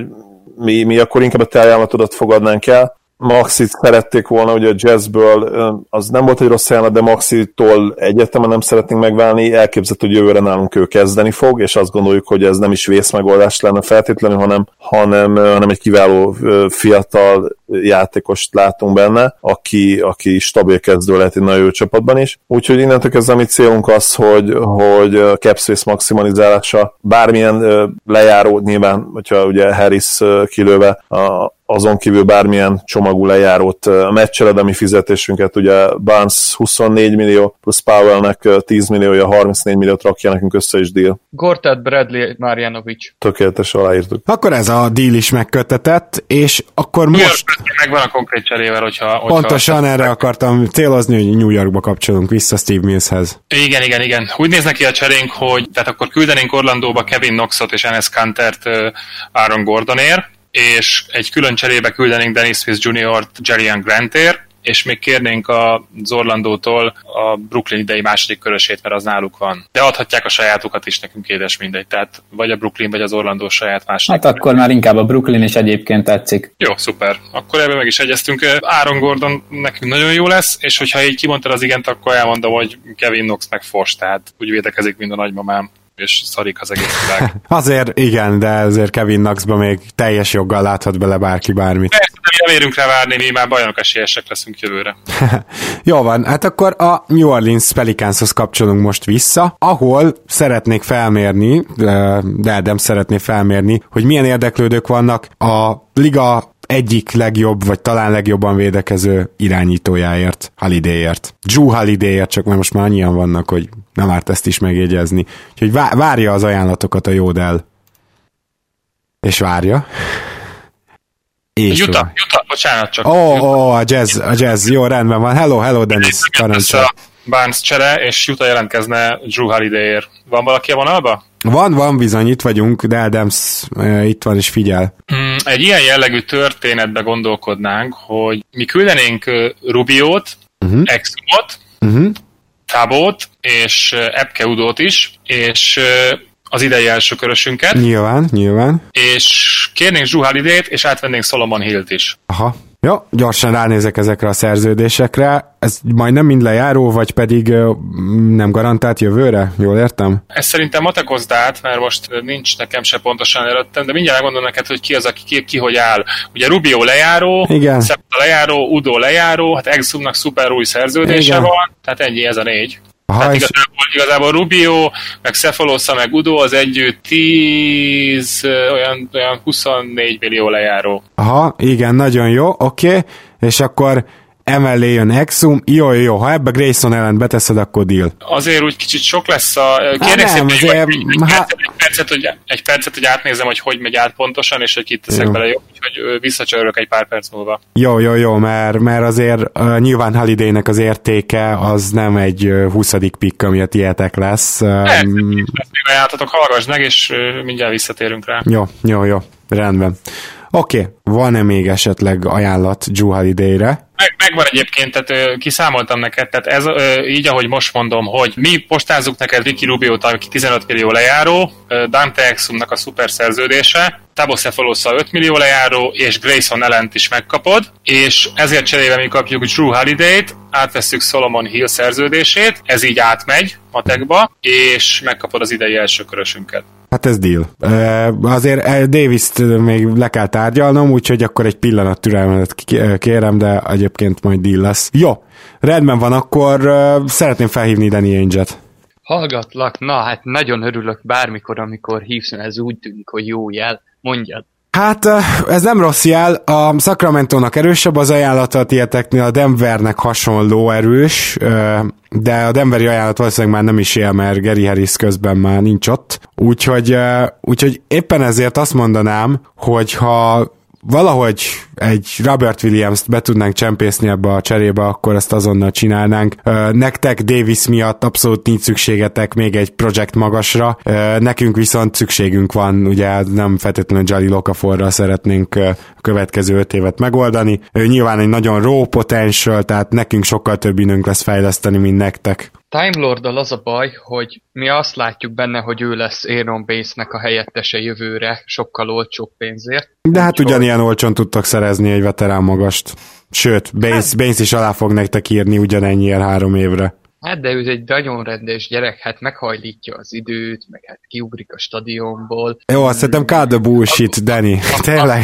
mi akkor inkább a te ajánlatodat fogadnánk el. Maxit szerették volna, ugye a Jazzből, az nem volt egy rossz ajánlat, de Maxitól egyetemen nem szeretnénk megválni, elképzett, hogy jövőre nálunk ő kezdeni fog, és azt gondoljuk, hogy ez nem is vészmegoldás lenne feltétlenül, hanem egy kiváló fiatal játékost látunk benne, aki stabil kezdő lehet egy nagyon jó csapatban is. Úgyhogy innentől kezdve a mi célunk az, hogy cap space maximalizálása, bármilyen lejáró, nyilván, hogyha ugye Harris kilőve, azon kívül bármilyen csomagú lejárót meccseled, ami fizetésünket, ugye Barnes 24 millió, plusz Powell-nek 10 milliója, 34 milliót rakja nekünk össze is deal. Gortat, Bradley, Marjanovic. Tökéletes, aláírtuk. Akkor ez a deal is megkötetett, és akkor most... Megvan a konkrét cserével, hogyha... Pontosan erre akartam célozni, hogy New Yorkba kapcsolunk vissza Steve Millshez. Igen. Úgy néz neki a cserénk, hogy tehát akkor küldenénk Orlandóba Kevin Knoxot és Enes Kantert Aaron Gordonért, és egy külön cserébe küldenénk Dennis Smith Jr.-t Jerian Grantért, és még kérnénk az Orlandótól a Brooklyn idei második körösét, mert az náluk van. De adhatják a sajátukat is nekünk, édes mindegy. Tehát vagy a Brooklyn, vagy az Orlandó saját második. Hát akkor már inkább a Brooklyn is egyébként tetszik. Jó, szuper. Akkor ebben meg is egyeztünk. Aaron Gordon nekünk nagyon jó lesz, és hogyha így kimondtad az igent, akkor elmondom, hogy Kevin Knox meg Fors, tehát úgy védekezik, mint a nagymamám, és szarik az egész világ. Azért igen, de azért Kevin Knoxba még teljes joggal láthat bele bárki bármit. Nem érünk rá várni, mi már bajnok esélyesek leszünk jövőre. Jó van, hát akkor a New Orleans Pelicanshoz kapcsolunk most vissza, ahol szeretnék felmérni, de Adam szeretné felmérni, hogy milyen érdeklődők vannak a liga egyik legjobb, vagy talán legjobban védekező irányítójáért, Holidayért. Jrue Holidayért, csak most már annyian vannak, hogy nem árt ezt is megjegyezni. Úgyhogy várja az ajánlatokat a Jódell. És várja. És Utah, bocsánat csak. A jazz, jó, rendben van. Hello, Dennis, parancsol. Barnes csere, és Utah jelentkezne Jrue Holidayért. Van valaki a vonalba? Van bizony, itt vagyunk, de Adams itt van és figyel. Egy ilyen jellegű történetbe gondolkodnánk, hogy mi küldenénk Rubiót, Exumot, Tabót és Epkeudót is, és az idei első körösünket. Nyilván. És kérnénk Jrue Holidayt, és átvennénk Solomon Hillt is. Aha. Jó, gyorsan ránézek ezekre a szerződésekre. Ez majdnem mind lejáró, vagy pedig nem garantált jövőre? Jól értem? Ez szerintem matekozd át, mert most nincs nekem se pontosan előttem, de mindjárt elmondom neked, hogy ki az, aki ki hogy áll. Ugye Rubio lejáró, Szepta lejáró, Udo lejáró, hát Exumnak szuper új szerződése van, tehát ennyi, ez a négy. Hát igazából Rubio, meg Cephalosa, meg Udo az együtt 10, olyan 24 millió lejáró. Aha, igen, nagyon jó, oké. És akkor emellé jön Exum, jó, ha ebbe Grayson Allent beteszed, akkor deal. Azért úgy kicsit sok lesz a... Kérlek szépen, egy percet, hogy átnézem, hogy megy át pontosan, és hogy kiteszek bele, jó, hogy visszacsörök egy pár perc múlva. Jó, mert azért nyilván Holiday-nek az értéke az nem egy 20. pick, ami a tietek lesz. Mire jártatok, hallgassd meg, és mindjárt visszatérünk rá. Jó, rendben. Oké, van-e még esetleg ajánlat Jrue Holiday-re? Megvan egyébként, tehát kiszámoltam neked, tehát ez így, ahogy most mondom, hogy mi postázzuk neked Ricky Rubiót, aki 15 millió lejáró, Dante Exumnak a szuperszerződése, Tabosze Folossza 5 millió lejáró, és Grayson Allent is megkapod, és ezért cserébe mi kapjuk Jrue Holiday-t, átvesszük Solomon Hill szerződését, ez így átmegy matekba, és megkapod az idei első körösünket. Hát ez deal. Azért Davis-t még le kell tárgyalnom, úgyhogy akkor egy pillanat türelmet kérem, de egyébként majd deal lesz. Jó, rendben van, akkor szeretném felhívni Danny Ainge-et. Hallgatlak, na hát nagyon örülök bármikor, amikor hívsz, ez úgy tűnik, hogy jó jel, mondjad. Hát ez nem rossz jel, a Sacramento-nak erősebb az ajánlata a tieteknél, a Denvernek hasonló erős, de a denveri ajánlat valószínűleg már nem is él, mert Gary Harris közben már nincs ott, úgyhogy éppen ezért azt mondanám, hogy ha valahogy egy Robert Williams-t be tudnánk csempészni ebbe a cserébe, akkor ezt azonnal csinálnánk. Nektek Davis miatt abszolút nincs szükségetek még egy projekt magasra, nekünk viszont szükségünk van, ugye nem feltétlenül Jali Locaforra szeretnénk a következő 5 évet megoldani. Ő nyilván egy nagyon raw potential, tehát nekünk sokkal több időnk lesz fejleszteni, mint nektek. Time Lorddal az a baj, hogy mi azt látjuk benne, hogy ő lesz Aaron Baines-nek a helyettese jövőre, sokkal olcsóbb pénzért. De hát ugyanilyen olcsón tudtak szerezni egy veterán magast. Sőt, Baines is alá fog nektek írni ugyanennyiért 3 évre. Hát de ő egy nagyon rendes gyerek, hát meghajlítja az időt, meg hát kiugrik a stadionból. Jó, azt hiszem cut the bullshit, Danny. Tényleg.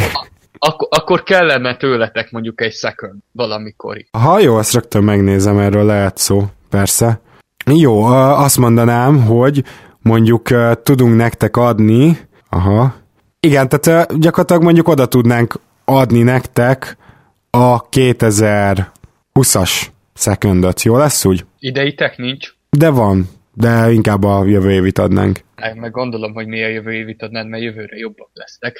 Akkor kellene tőletek mondjuk egy second valamikori. Ha jó, azt rögtön megnézem, erről lehet szó, persze. Jó, azt mondanám, hogy mondjuk tudunk nektek adni, igen, tehát gyakorlatilag mondjuk oda tudnánk adni nektek a 2020-as secondot. Jó lesz úgy? Ideitek nincs. De van, de inkább a jövő évit adnánk. Én meg gondolom, hogy mi a jövő évit adnád, mert jövőre jobbak lesztek.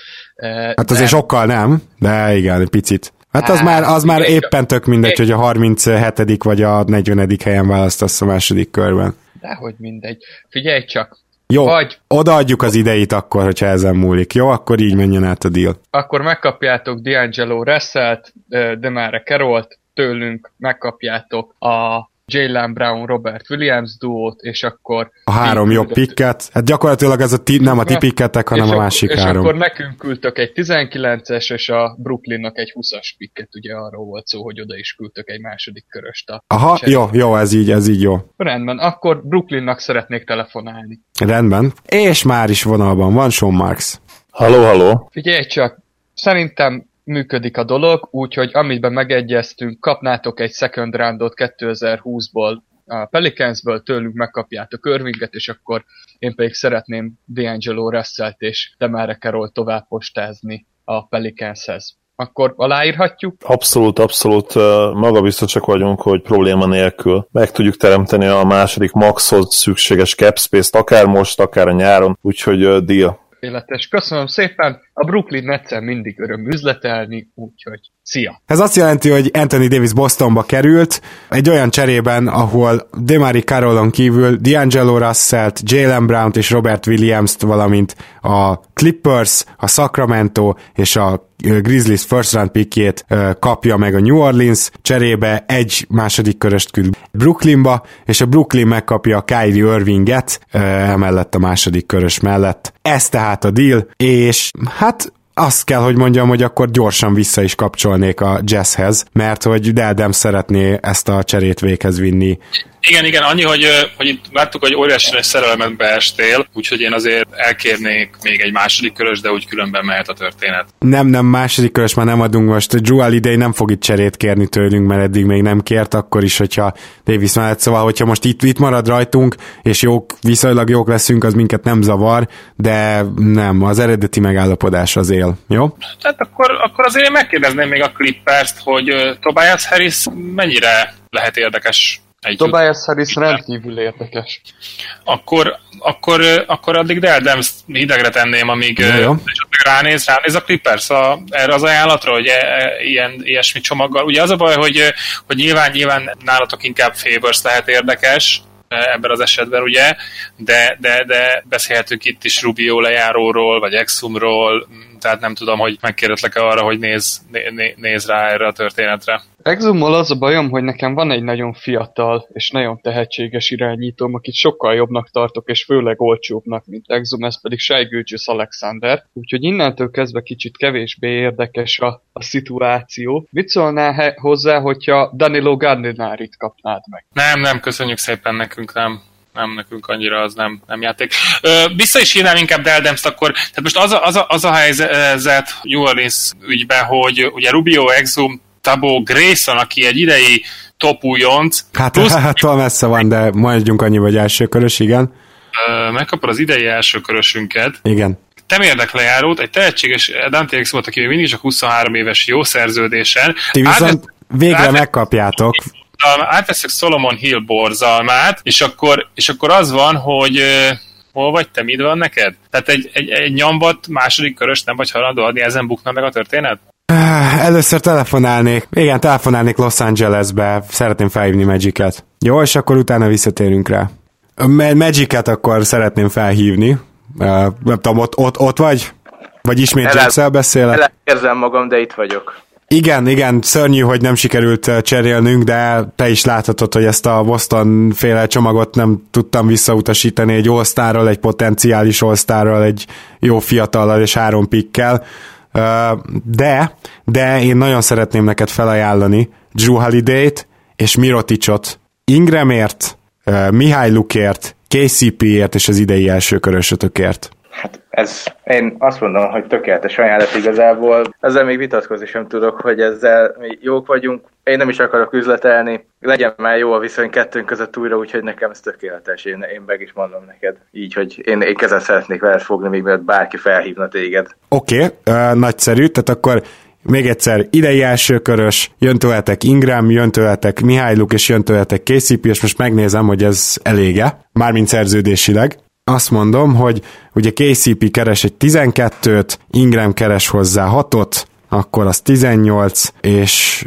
Hát azért de... sokkal nem, de igen, picit. Hát az már éppen tök mindegy, hogy a 37. vagy a 40. helyen választasz a második körben. Dehogy mindegy. Figyelj csak. Jó, odaadjuk az ideit akkor, hogyha ezen múlik. Jó, akkor így menjen át a deal. Akkor megkapjátok D'Angelo Russell-t, DeMare Carroll-t tőlünk, megkapjátok a Jaylen Brown, Robert Williams duót, és akkor... A 3 jobb picket. Hát gyakorlatilag ez nem a ti picketek, hanem a másik és 3. És akkor nekünk küldtök egy 19-es, és a Brooklynnak egy 20-as picket, ugye arról volt szó, hogy oda is küldtök egy második köröst. Aha, jó, ez így jó. Rendben, akkor Brooklynnak szeretnék telefonálni. Rendben. És már is vonalban van Sean Marks. Halló. Figyelj csak, szerintem működik a dolog, úgyhogy amiben megegyeztünk, kapnátok egy second roundot 2020-ból a Pelicansből, tőlünk megkapjátok Irvinget, és akkor én pedig szeretném D'Angelo Russell-t és DeMare Carroll tovább postázni a Pelicanshez. Akkor aláírhatjuk? Abszolút, magabiztosak vagyunk, hogy probléma nélkül meg tudjuk teremteni a második maxhoz szükséges cap space-t, akár most, akár a nyáron, úgyhogy deal. Életes. Köszönöm szépen, a Brooklyn Netszel mindig öröm üzletelni, úgyhogy szia! Ez azt jelenti, hogy Anthony Davis Bostonba került, egy olyan cserében, ahol DeMare Carrollon kívül D'Angelo Russell-t, Jaylen Brown-t és Robert Williams-t, valamint a Clippers, a Sacramento és a Grizzlies first round pickjét kapja meg a New Orleans, cserébe egy második köröst küld Brooklynba, és a Brooklyn megkapja a Kyrie Irvinget, emellett a második körös mellett. Ez tehát a deal, és hát azt kell, hogy mondjam, hogy akkor gyorsan vissza is kapcsolnék a Jazzhez, mert hogy Deldem szeretné ezt a cserét véghez vinni. Igen, annyi, hogy itt láttuk, hogy óriási szerelemet beestél, úgyhogy én azért elkérnék még egy második körös, de úgy különben mehet a történet. Nem, második körös már nem adunk most. Jrue Holiday nem fog itt cserét kérni tőlünk, mert eddig még nem kért, akkor is, hogyha Davis mellett, szóval, hogyha most itt marad rajtunk, és viszonylag jók leszünk, az minket nem zavar, de nem, az eredeti megállapodás azért Warriors-nél, jó? Tehát akkor azért én megkérdezném még a Clippers-t, hogy Tobias Harris mennyire lehet érdekes egy Tobias Harris rendkívül érdekes. Akkor addig Deldemst hidegre tenném, amíg ránéz a Clippers erre az ajánlatra, hogy ilyesmi csomaggal. Ugye az a baj, hogy nyilván nálatok inkább Favors lehet érdekes ebben az esetben, ugye, de beszélhetünk itt is Rubio lejáróról, vagy Exumról, tehát nem tudom, hogy megkérdetlek-e arra, hogy néz rá erre a történetre. Exummal az a bajom, hogy nekem van egy nagyon fiatal és nagyon tehetséges irányítóm, akit sokkal jobbnak tartok, és főleg olcsóbbnak, mint Exum, ez pedig Shai Gilgeous-Alexander. Úgyhogy innentől kezdve kicsit kevésbé érdekes a szituáció. Mit szólnál hozzá, hogyha Danilo Gallinari-t kapnád meg? Nem, köszönjük szépen, nekünk annyira az nem játék. Vissza is hívnám inkább Deldemst akkor. Tehát most az a helyzet New Orleans ügyben, hogy ugye Rubio, Exum, Tabo Grayson, aki egy idei top újonc. Hát talán messze van, de majdjunk annyi, vagy elsőkörös, igen. Megkapod az idei elsőkörösünket. Igen. Tem érdeklejárót, egy tehetséges Dante Exumot, aki még mindig csak 23 éves jó szerződésen. Ti viszont végre megkapjátok. Átveszek Solomon Hill borzalmát, és akkor az van, hogy hol vagy te, mit van neked? Tehát egy nyambat második körös nem vagy hajlandó adni, ezen bukna meg a történet? Először telefonálnék. Igen, telefonálnék Los Angelesbe. Szeretném felhívni Magicet. Jó, és akkor utána visszatérünk rá. Magicet akkor szeretném felhívni. Nem tudom, ott vagy? Vagy ismét Jackszel beszélek? Érzem magam, de itt vagyok. Igen, szörnyű, hogy nem sikerült cserélnünk, de te is láthatod, hogy ezt a Boston féle csomagot nem tudtam visszautasítani egy all-starral, egy potenciális all-starral, egy jó fiatallal és 3 pikkel. De én nagyon szeretném neked felajánlani Drew Holiday-t és Mirotichot Ingramért, Mihailukért, KCP-ért és az idei első körösötökért. Hát ez, én azt mondom, hogy tökéletes ajánlat igazából. Ezzel még vitatkozni sem tudok, hogy ezzel mi jók vagyunk. Én nem is akarok üzletelni. Legyen már jó a viszony kettőnk között újra, úgyhogy nekem ez tökéletes. Én meg is mondom neked. Így, hogy én kezel szeretnék veled fogni, még mielőtt bárki felhívna téged. Oké, nagyszerű. Tehát akkor még egyszer idei elsőkörös, jön tőletek Ingram, jön tőletek Mihailuk, és jön tőletek KCP, és most megnézem, hogy ez elége. Mármint szerződésileg. Azt mondom, hogy ugye KCP keres egy 12-t, Ingram keres hozzá 6-ot, akkor az 18, és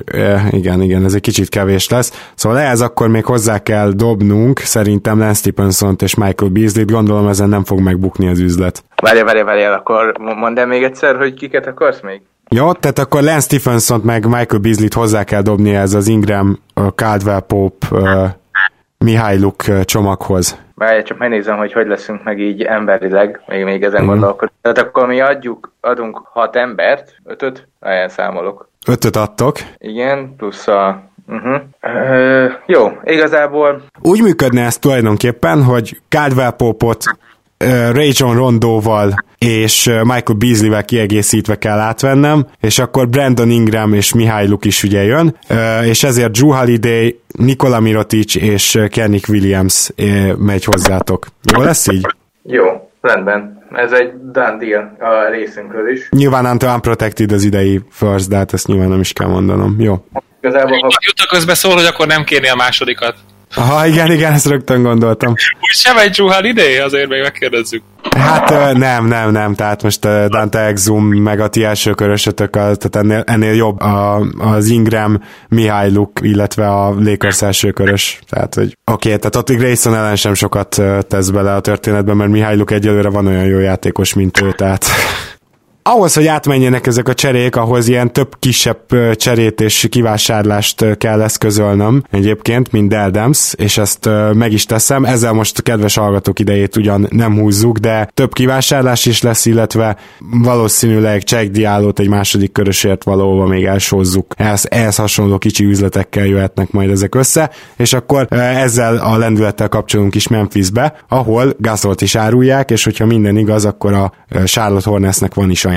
igen, ez egy kicsit kevés lesz. Szóval ehhez akkor még hozzá kell dobnunk, szerintem Lance Stephensont és Michael Beasley-t, gondolom ezen nem fog megbukni az üzlet. Várjál, akkor mondd el még egyszer, hogy kiket akarsz még? Jó, tehát akkor Lance Stephensont meg Michael Beasley-t hozzá kell dobni ez az Ingram, Caldwell-Pope, Mihailuk csomaghoz. Várjál, csak megnézem, hogy leszünk meg így emberileg, még ezen gondolkodom. Tehát akkor mi adunk 6 embert, 5-öt, olyan számolok. 5-öt adtok. Igen, plusz a... Jó, igazából... Úgy működne ez tulajdonképpen, hogy Caldwell Pope-ot Rajon Rondóval és Michael Beasley-vel kiegészítve kell átvennem, és akkor Brandon Ingram és Mihailuk is ugye jön, és ezért Drew Holiday, Nikola Mirotić és Kenrick Williams megy hozzátok. Jó lesz így? Jó, rendben. Ez egy done deal a részünkről is. Nyilván unprotected az idei first, de hát ezt nyilván nem is kell mondanom. Jó. Igazából, ha Utah közbe szól, hogy akkor nem kérni a másodikat. Aha, igen, ezt rögtön gondoltam. Úgy sem egy Drew Holiday, azért még megkérdezzük. Hát nem, tehát most Dante Exum meg a ti első körösötök, tehát ennél jobb az Ingram, Mihailuk, illetve a Lakers első körös. Tehát, hogy oké, tehát ott Grayson ellen sem sokat tesz bele a történetben, mert Mihailuk egyelőre van olyan jó játékos, mint ő, tehát... Ahhoz, hogy átmenjenek ezek a cserék, ahhoz ilyen több kisebb cserét és kivásárlást kell eszközölnöm egyébként, mint Deldemst, és ezt meg is teszem. Ezzel most a kedves hallgatók idejét ugyan nem húzzuk, de több kivásárlás is lesz, illetve valószínűleg Check Dialót egy második körösért valóban még elsózzuk. Ehhez hasonló kicsi üzletekkel jöhetnek majd ezek össze, és akkor ezzel a lendülettel kapcsolunk is Memphisbe, ahol Gasolt is árulják, és hogyha minden igaz, akkor a Charlotte Hornetsnek van is ajánlata.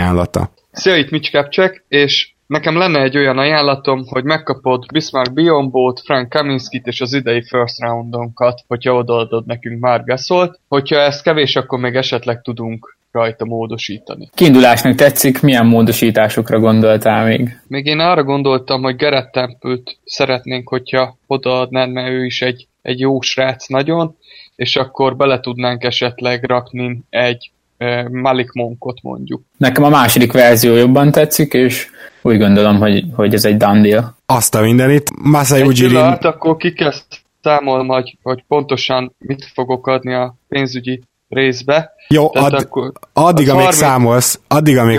Szia, itt Mitch Kupchak, és nekem lenne egy olyan ajánlatom, hogy megkapod Bismarck Biombót, Frank Kaminskit és az idei first roundonkat, hogyha odaadod nekünk már Gasolt. Hogyha ez kevés, akkor még esetleg tudunk rajta módosítani. Kiindulásnak tetszik, milyen módosításokra gondoltál még? Még én arra gondoltam, hogy Garrett Temple-t szeretnénk, hogyha odaadnád, mert ő is egy jó srác nagyon, és akkor bele tudnánk esetleg rakni egy Malik Monkot mondjuk. Nekem a második verzió jobban tetszik, és úgy gondolom, hogy ez egy done deal. Azt a mindenit, Masai Ujiri... Akkor kikezd számol majd, hogy pontosan mit fogok adni a pénzügyi részbe. Jó, addig, amíg 30...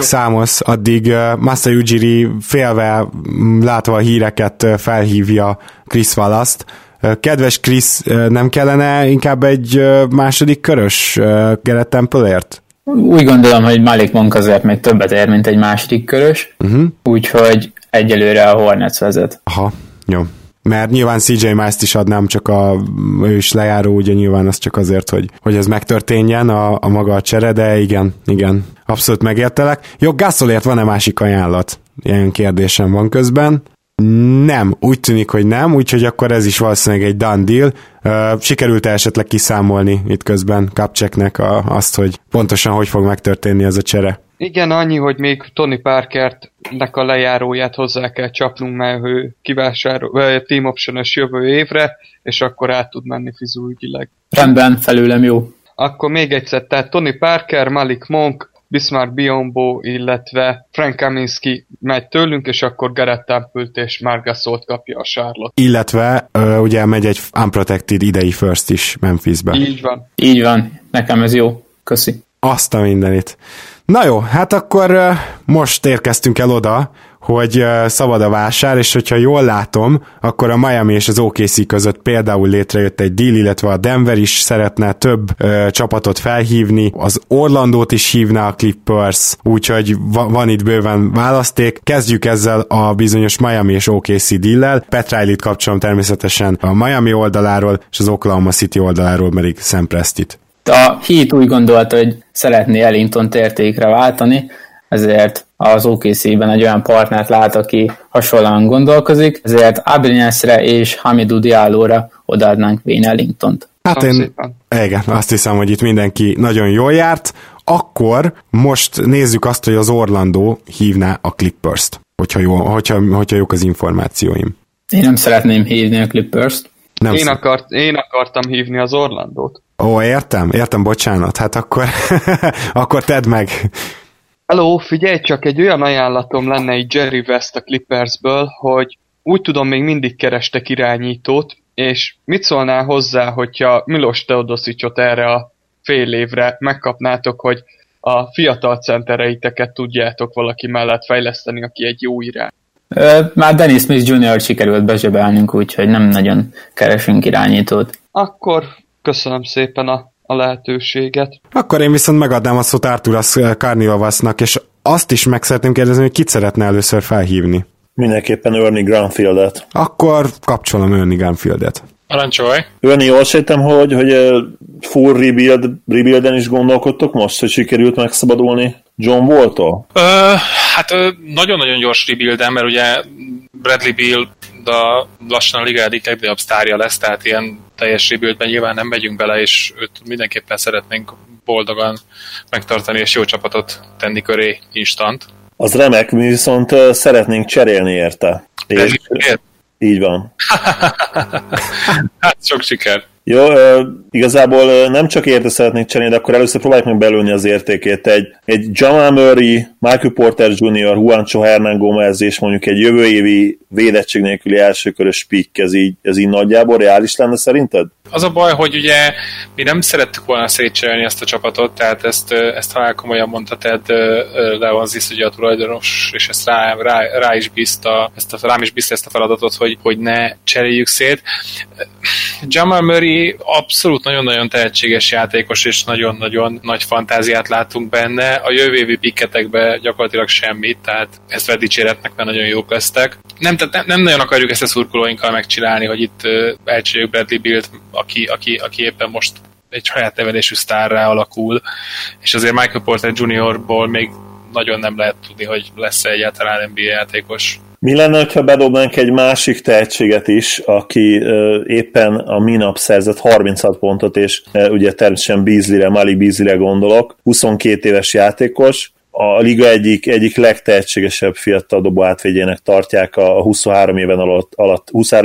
számolsz, addig Masai Ujiri félve látva a híreket felhívja Chris Wallace-t. Kedves Chris, nem kellene inkább egy második körös Garrett Temple-ért? Úgy gondolom, hogy Malik Monk azért még többet ér, mint egy második körös, úgyhogy egyelőre a Hornets vezet. Aha, jó. Mert nyilván CJ Miles-t is adnám, csak ő is lejáró, ugye nyilván az csak azért, hogy ez megtörténjen, a maga a csere, de igen, abszolút megértelek. Jó, Gasolért van-e másik ajánlat? Ilyen kérdésem van közben. Nem, úgy tűnik, hogy nem, úgyhogy akkor ez is valószínűleg egy done deal. Sikerült esetleg kiszámolni itt közben Kupchaknek azt, hogy pontosan hogy fog megtörténni ez a csere? Igen, annyi, hogy még Tony Parkernek a lejáróját hozzá kell csapnunk, mert ő team option-ös jövő évre, és akkor át tud menni fizúügyileg. Rendben, felőlem jó. Akkor még egyszer, tehát Tony Parker, Malik Monk, Bismarck Biyombo, illetve Frank Kaminsky megy tőlünk, és akkor Garrett Temple-t és Marc Gasolt kapja a Charlotte. Illetve ugye megy egy unprotected idei first is Memphisbe. Így van. Nekem ez jó. Köszi. Azt a mindenit. Na jó, hát akkor most érkeztünk el oda, hogy szabad a vásár, és hogyha jól látom, akkor a Miami és az OKC között például létrejött egy deal, illetve a Denver is szeretne több csapatot felhívni, az Orlandót is hívná a Clippers, úgyhogy van itt bőven választék. Kezdjük ezzel a bizonyos Miami és OKC deal-lel. Pat Riley-t kapcsolom természetesen a Miami oldaláról, és az Oklahoma City oldaláról pedig Sam Prestit. A Heat úgy gondolta, hogy szeretné Ellingtont értékre váltani, ezért az OKC-ben egy olyan partnert lát, aki hasonlóan gondolkozik, ezért Abrinesre és Hamidou Diallóra odaadnánk Wayne Ellingtont. Hát én igen, azt hiszem, hogy itt mindenki nagyon jól járt. Akkor most nézzük azt, hogy az Orlando hívná a Clippers-t, hogyha jók az információim. Én nem szeretném hívni a Clippers-t. Én akartam hívni az Orlandót. Ó, értem, bocsánat, hát akkor, akkor tedd meg. Hello, figyelj, csak egy olyan ajánlatom lenne így Jerry West a Clippersből, hogy úgy tudom, még mindig kerestek irányítót, és mit szólnál hozzá, hogyha Milos Teodosicsot erre a fél évre megkapnátok, hogy a fiatal centereiteket tudjátok valaki mellett fejleszteni, aki egy jó irány. Már Dennis Smith Jr. sikerült bezsebelnünk, úgyhogy nem nagyon keresünk irányítót. Akkor köszönöm szépen a lehetőséget. Akkor én viszont megadnám a szót Arturas Karnilovasnak, és azt is meg szeretném kérdezni, hogy kit szeretne először felhívni. Mindenképpen Ernie Grunfieldet. Akkor kapcsolom Ernie Grunfieldet. Parancsolj! Ernie, jól sejtem, hogy full rebuilden is gondolkodtok most, hogy sikerült megszabadulni John Wall-tól? Hát nagyon-nagyon gyors rebuilden, mert ugye Bradley Beal de lassan a liga egyik legnagyobb sztárja lesz, tehát ilyen teljes rebuildben nyilván nem megyünk bele, és őt mindenképpen szeretnénk boldogan megtartani, és jó csapatot tenni köré instant. Az remek, mi viszont szeretnénk cserélni érte. És... Így van. Hát sok siker. Jó, igazából nem csak érte szeretnék cserélni, de akkor először próbáljuk meg belőni az értékét. Egy Jamal Murray, Michael Porter Jr., Juancho Hernán Gómez és mondjuk egy jövő évi védettség nélküli elsőkörös pick, ez így nagyjából reális lenne szerinted? Az a baj, hogy ugye mi nem szerettük volna szétcserélni ezt a csapatot, tehát ezt talán komolyan mondta Ted Leonsis, ugye a tulajdonos, és ezt rám is bízta ezt a feladatot, hogy ne cseréljük szét. Jamal Murray abszolút nagyon-nagyon tehetséges játékos, és nagyon-nagyon nagy fantáziát látunk benne. A jövő évi pikketekben gyakorlatilag semmit, tehát ezt vedd dicséretnek, mert nagyon jók lesztek. Nem nagyon akarjuk ezt a szurkolóinkkal megcsinálni, hogy itt elcseréljük Bradley Bealt, aki éppen most egy saját nevelésű sztárrá alakul, és azért Michael Porter Jr.-ból még nagyon nem lehet tudni, hogy lesz-e egyáltalán NBA játékos. Mi lenne, ha bedobnánk egy másik tehetséget is, aki éppen a minap szerzett 36 pontot, és ugye természetesen Malik Beasleyre gondolok, 22 éves játékos, a liga egyik legtehetségesebb fiatal dobó átvédjének tartják a 23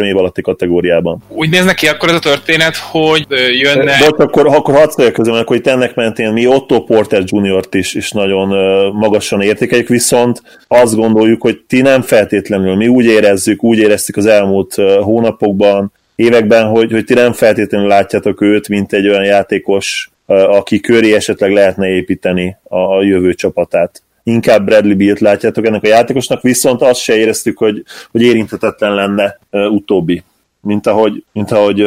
év alatti kategóriában. Úgy néz neki akkor ez a történet, hogy jönne... Bocs, akkor hadd szóljak közben, hogy itt ennek mentén mi Otto Porter Jr.-t is nagyon magasan értékeljük, viszont azt gondoljuk, hogy ti nem feltétlenül, mi úgy éreztük az elmúlt hónapokban, években, hogy ti nem feltétlenül látjátok őt, mint egy olyan játékos, aki köré esetleg lehetne építeni a jövő csapatát. Inkább Bradley Bealt látjátok ennek a játékosnak, viszont azt se éreztük, hogy érintetetlen lenne utóbbi. Mint ahogy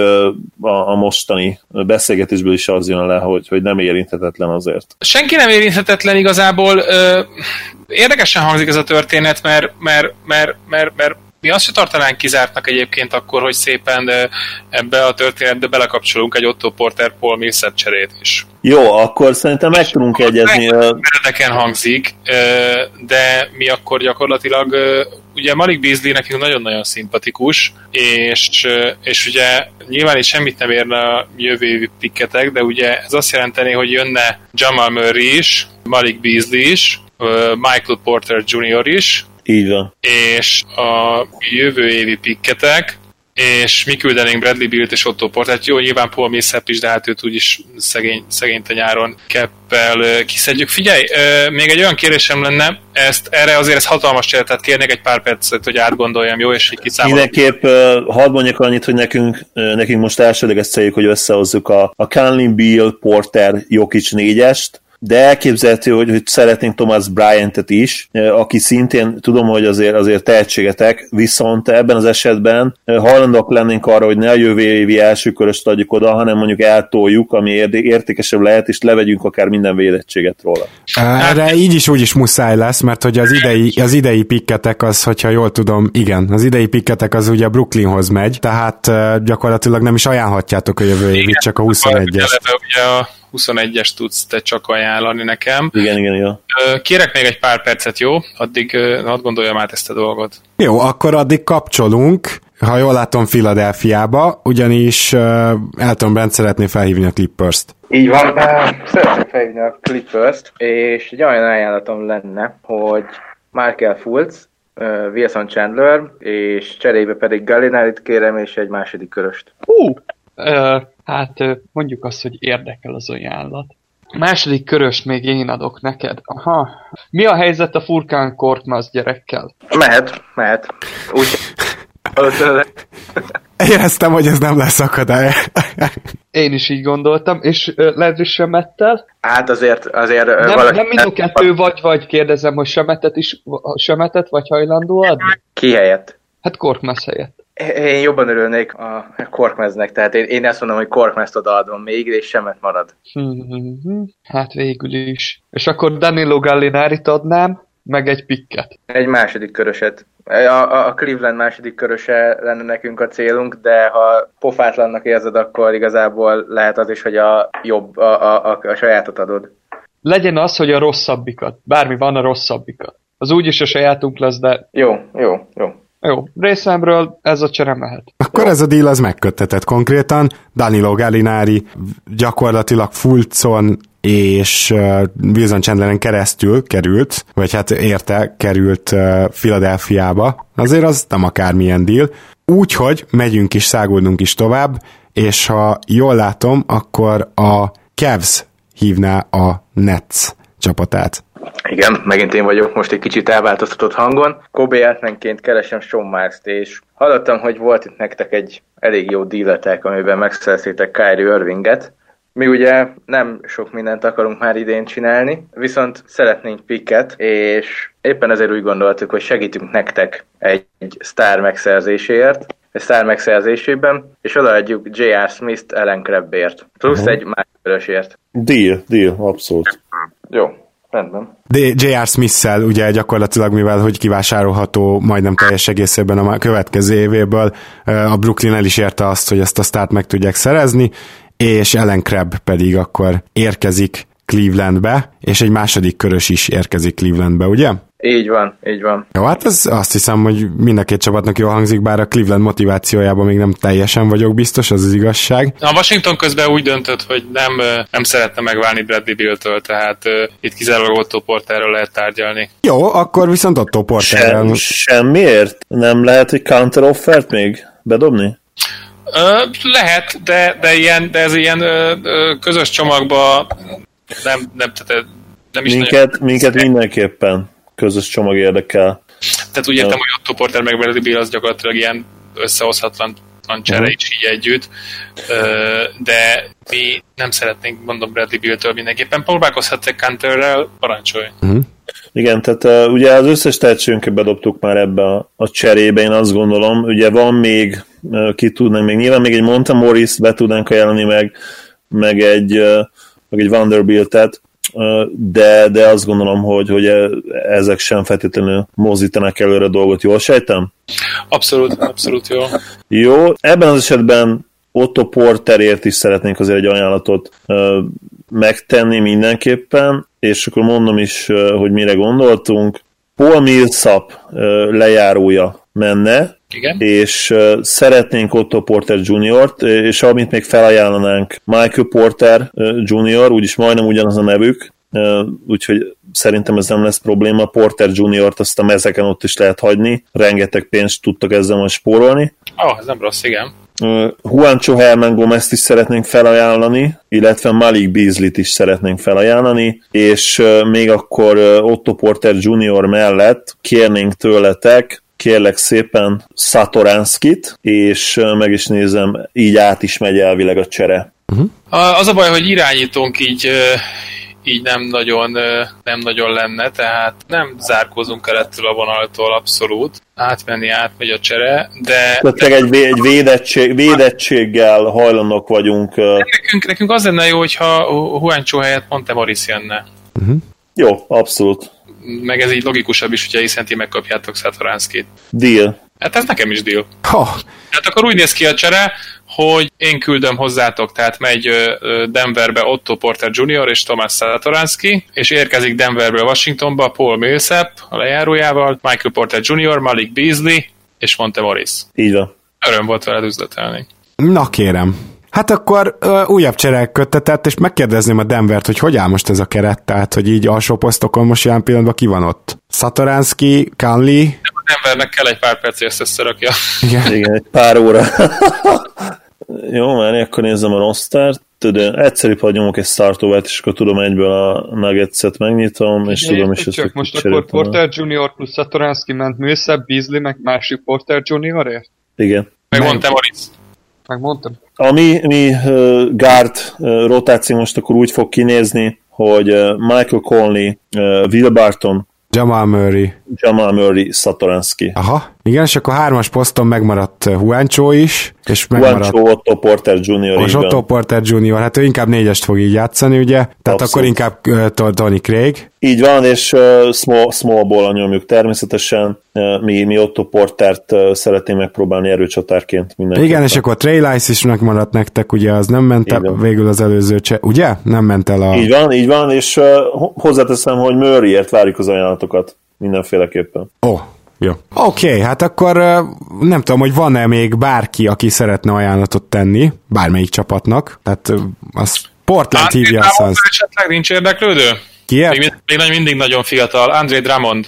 a mostani beszélgetésből is az jön le, hogy nem érinthetetlen azért. Senki nem érinthetetlen igazából. Érdekesen hangzik ez a történet, mert mi azt se tartanánk kizártnak egyébként akkor, hogy szépen ebbe a történetbe belekapcsolunk egy Otto Porter-Paul Millsap cserét is. Jó, akkor szerintem meg tudunk egyezni. Meredeken hangzik, de mi akkor gyakorlatilag, ugye Malik Beasley nekünk nagyon-nagyon szimpatikus, és ugye nyilván itt semmit nem érne a jövő évi pikketek, de ugye ez azt jelenteni, hogy jönne Jamal Murray is, Malik Beasley is, Michael Porter Jr. is, és a jövő évi pikketek, és mi küldenénk Bradley Bealt és Otto Portert. Jó, nyilván Paul Millsap is, de hát őt úgyis szegényt a nyáron keppel kiszedjük. Figyelj, még egy olyan kérésem lenne, erre azért hatalmas cserél, tehát kérnék egy pár percet, hogy átgondoljam, jó, és kiszámolom. Mindenképp hadd mondjak annyit, hogy nekünk most elsődleges céljuk, hogy összehozzuk a Conley, Beal, Porter, Jokic négyest, de elképzelhető, hogy szeretnénk Thomas Bryantet is, aki szintén tudom, hogy azért tehetségetek, viszont ebben az esetben hajlandóak lennénk arra, hogy ne a jövő évi első köröst adjuk oda, hanem mondjuk eltoljuk, ami értékesebb lehet, és levegyünk akár minden védettséget róla. De így is úgy is muszáj lesz, mert hogy az idei pikketek az, hogyha jól tudom, igen, az idei pikketek az ugye Brooklynhoz megy, tehát gyakorlatilag nem is ajánlhatjátok a jövő évit, csak a 21-est. 21-es tudsz te csak ajánlani nekem. Igen. Kérek még egy pár percet, jó? Addig hadd gondoljam át ezt a dolgot. Jó, akkor addig kapcsolunk, ha jól látom, Philadelphiába, ugyanis Elton Brand szeretné felhívni a Clippers-t. Így van, szeretnék felhívni a Clippers-t, és egy olyan ajánlatom lenne, hogy Markel Fultz, Wilson Chandler, és cserébe pedig Gallinari-t kérem, és egy második köröst. Hát mondjuk azt, hogy érdekel az ajánlat. A második köröst még én adok neked. Aha. Mi a helyzet a Furkan Korkmaz gyerekkel? Mehet. Úgy... Éreztem, hogy ez nem lesz akadály. Én is így gondoltam, és lehet, hogy Semettel? Hát azért nem, valaki... Nem mind a kettő vagy kérdezem, hogy Semetet vagy hajlandó adni? Ki helyett? Hát Korkmaz helyett. Én jobban örülnék a Korkmaznek, tehát én azt mondom, hogy Korkmazt odaadom még, és Semet marad. Hát végül is. És akkor Danilo Gallinarit adnám, meg egy pikket. Egy második köröset. A Cleveland második köröse lenne nekünk a célunk, de ha pofátlannak érzed, akkor igazából lehet az is, hogy a jobb, a sajátot adod. Legyen az, hogy a rosszabbikat. Bármi van, a rosszabbikat. Az úgyis a sajátunk lesz, de... Jó. Jó, részemről ez a csere mehet. Akkor jó. Ez a deal az megköttetett konkrétan. Danilo Gallinari gyakorlatilag Fultzon és Wilson Chandleren keresztül került, vagy hát érte került Philadelphiába. Azért az nem akármilyen deal. Úgyhogy megyünk is, száguldunk is tovább, és ha jól látom, akkor a Cavs hívná a Nets csapatát. Igen, megint én vagyok most egy kicsit elváltoztatott hangon. Kobe Altmanként keresem Sean Marks-t, és hallottam, hogy volt itt nektek egy elég jó díletek, amiben megszereztétek Kyrie Irvinget. Mi ugye nem sok mindent akarunk már idén csinálni, viszont szeretnénk picket, és éppen ezért úgy gondoltuk, hogy segítünk nektek egy sztár megszerzéséért, egy sztár megszerzésében, és odaadjuk J.R. Smith-t Allen Crabb-ért, plusz egy másodörösért. Deal, abszolút. Jó. Rendben. De J.R. Smith-szel ugye gyakorlatilag, mivel hogy kivásárolható majdnem teljes egészében a következő évéből, a Brooklyn el is érte azt, hogy ezt a sztárt meg tudják szerezni, és Allen Crabb pedig akkor érkezik Clevelandbe, és egy második körös is érkezik Clevelandbe, ugye? Így van, így van. Jó, hát ez azt hiszem, hogy mind a két csapatnak jól hangzik, bár a Cleveland motivációjában még nem teljesen vagyok biztos, az az igazság. A Washington közben úgy döntött, hogy nem szeretne megválni Bradley Beal-től, tehát itt kizárólag Otto Porterről lehet tárgyalni. Jó, akkor viszont Otto Porterről... Semmiért? Nem lehet, hogy counter-offert még bedobni? Lehet, de ez ilyen közös csomagba nem is minket mindenképpen közös csomag érdekel. Tehát úgy értem, hogy Otto Porter meg Bradley Beal az gyakorlatilag ilyen összehozhatlan csere is így együtt, de mi nem szeretnénk, mondom, Bradley Beal-től mindenképpen. Próbálkozhatsz egy Canterrel, parancsolj! Uh-huh. Igen, tehát ugye az összes tehetségünket bedobtuk már ebbe a cserébe, én azt gondolom, ugye van még, ki tudnánk még, nyilván még egy Montemoris-t be tudnánk ajánlani, meg egy Vanderbilt-et, de azt gondolom, hogy ezek sem feltétlenül mozdítanak előre a dolgot, jól sejtem? Abszolút jó. Jó, ebben az esetben Otto Porterért is szeretnénk azért egy ajánlatot megtenni mindenképpen, és akkor mondom is, hogy mire gondoltunk. Paul Millsap lejárója menne, igen? És szeretnénk Otto Porter Jr.-t, és amit még felajánlanánk, Michael Porter Jr., úgyis majdnem ugyanaz a nevük, úgyhogy szerintem ez nem lesz probléma. Porter Jr.-t azt a mezeken ott is lehet hagyni, rengeteg pénzt tudtak ezzel most spórolni. Ez nem rossz, igen. Juancho Herman Gomez-t is szeretnénk felajánlani, illetve Malik Beasley-t is szeretnénk felajánlani, és még akkor Otto Porter Jr. mellett kérnénk tőletek, kérlek szépen, Satoranskit, és meg is nézem, így át is megy elvileg a csere. Az a baj, hogy irányítónk így nem nagyon lenne, tehát nem zárkózunk el ettől a vonaltól abszolút. Átmegy a csere, de... Tehát egy védettséggel hajlandók vagyunk. Nekünk az lenne jó, hogyha Juancho helyett Montemoris jönne. Uh-huh. Jó, abszolút. Meg ez így logikusabb is, hogyha hiszen ti megkapjátok Satoranskit. Deal. Hát ez nekem is deal. Hát akkor úgy néz ki a csere, hogy én küldöm hozzátok, tehát megy Denverbe Otto Porter Jr. és Thomas Satoranski, és érkezik Denverből Washingtonba Paul Millsap a lejárójával, Michael Porter Jr., Malik Beasley és Montemoris. Így van. Öröm volt veled üzletelni. Na kérem. Hát akkor újabb cserek köttetett, és megkérdezném a Denvert, hogy áll most ez a keret, tehát hogy így alsó posztokon most ilyen pillanatban ki van ott? Satoranski, Conley... A Denvernek kell egy pár perc, ezt összerakja. Igen, egy pár óra. Jó, már akkor nézzem a rostert. Egyszerűbb, ha nyomok egy startovert, és akkor tudom egyből a Nuggets-et megnyitom, és tudom is ezt most akkor Porter Junior plusz Satoranski ment Millsap, Beasley, meg másik Porter Juniorért? Igen. Meg Montemoris. Megmondtam. A mi guard rotáció most akkor úgy fog kinézni, hogy Michael Conley, Will Barton, Jamal Murray, Satoranski. Aha, igen, és akkor hármas poszton megmaradt Juancho is, és megmaradt Otto Porter Jr. És Otto Porter Jr., hát ő inkább négyest fog így játszani, ugye? Tehát akkor inkább Tony Craig. Így van, és small ball-a nyomjuk természetesen. Mi Otto Portert szeretnénk megpróbálni erőcsatárként. Igen, és akkor Trey Lyles is megmaradt nektek, ugye az nem ment el végül az előző ugye? Nem ment el a... Így van, és hozzáteszem, hogy Murrayért várjuk az ajánlatokat mindenféleképpen. Jó. Oké, hát akkor nem tudom, hogy van-e még bárki, aki szeretne ajánlatot tenni, bármelyik csapatnak, tehát az Portland hívja a Suns. Esetleg nincs érdeklődő? Még mindig nagyon fiatal, Andre Drummond.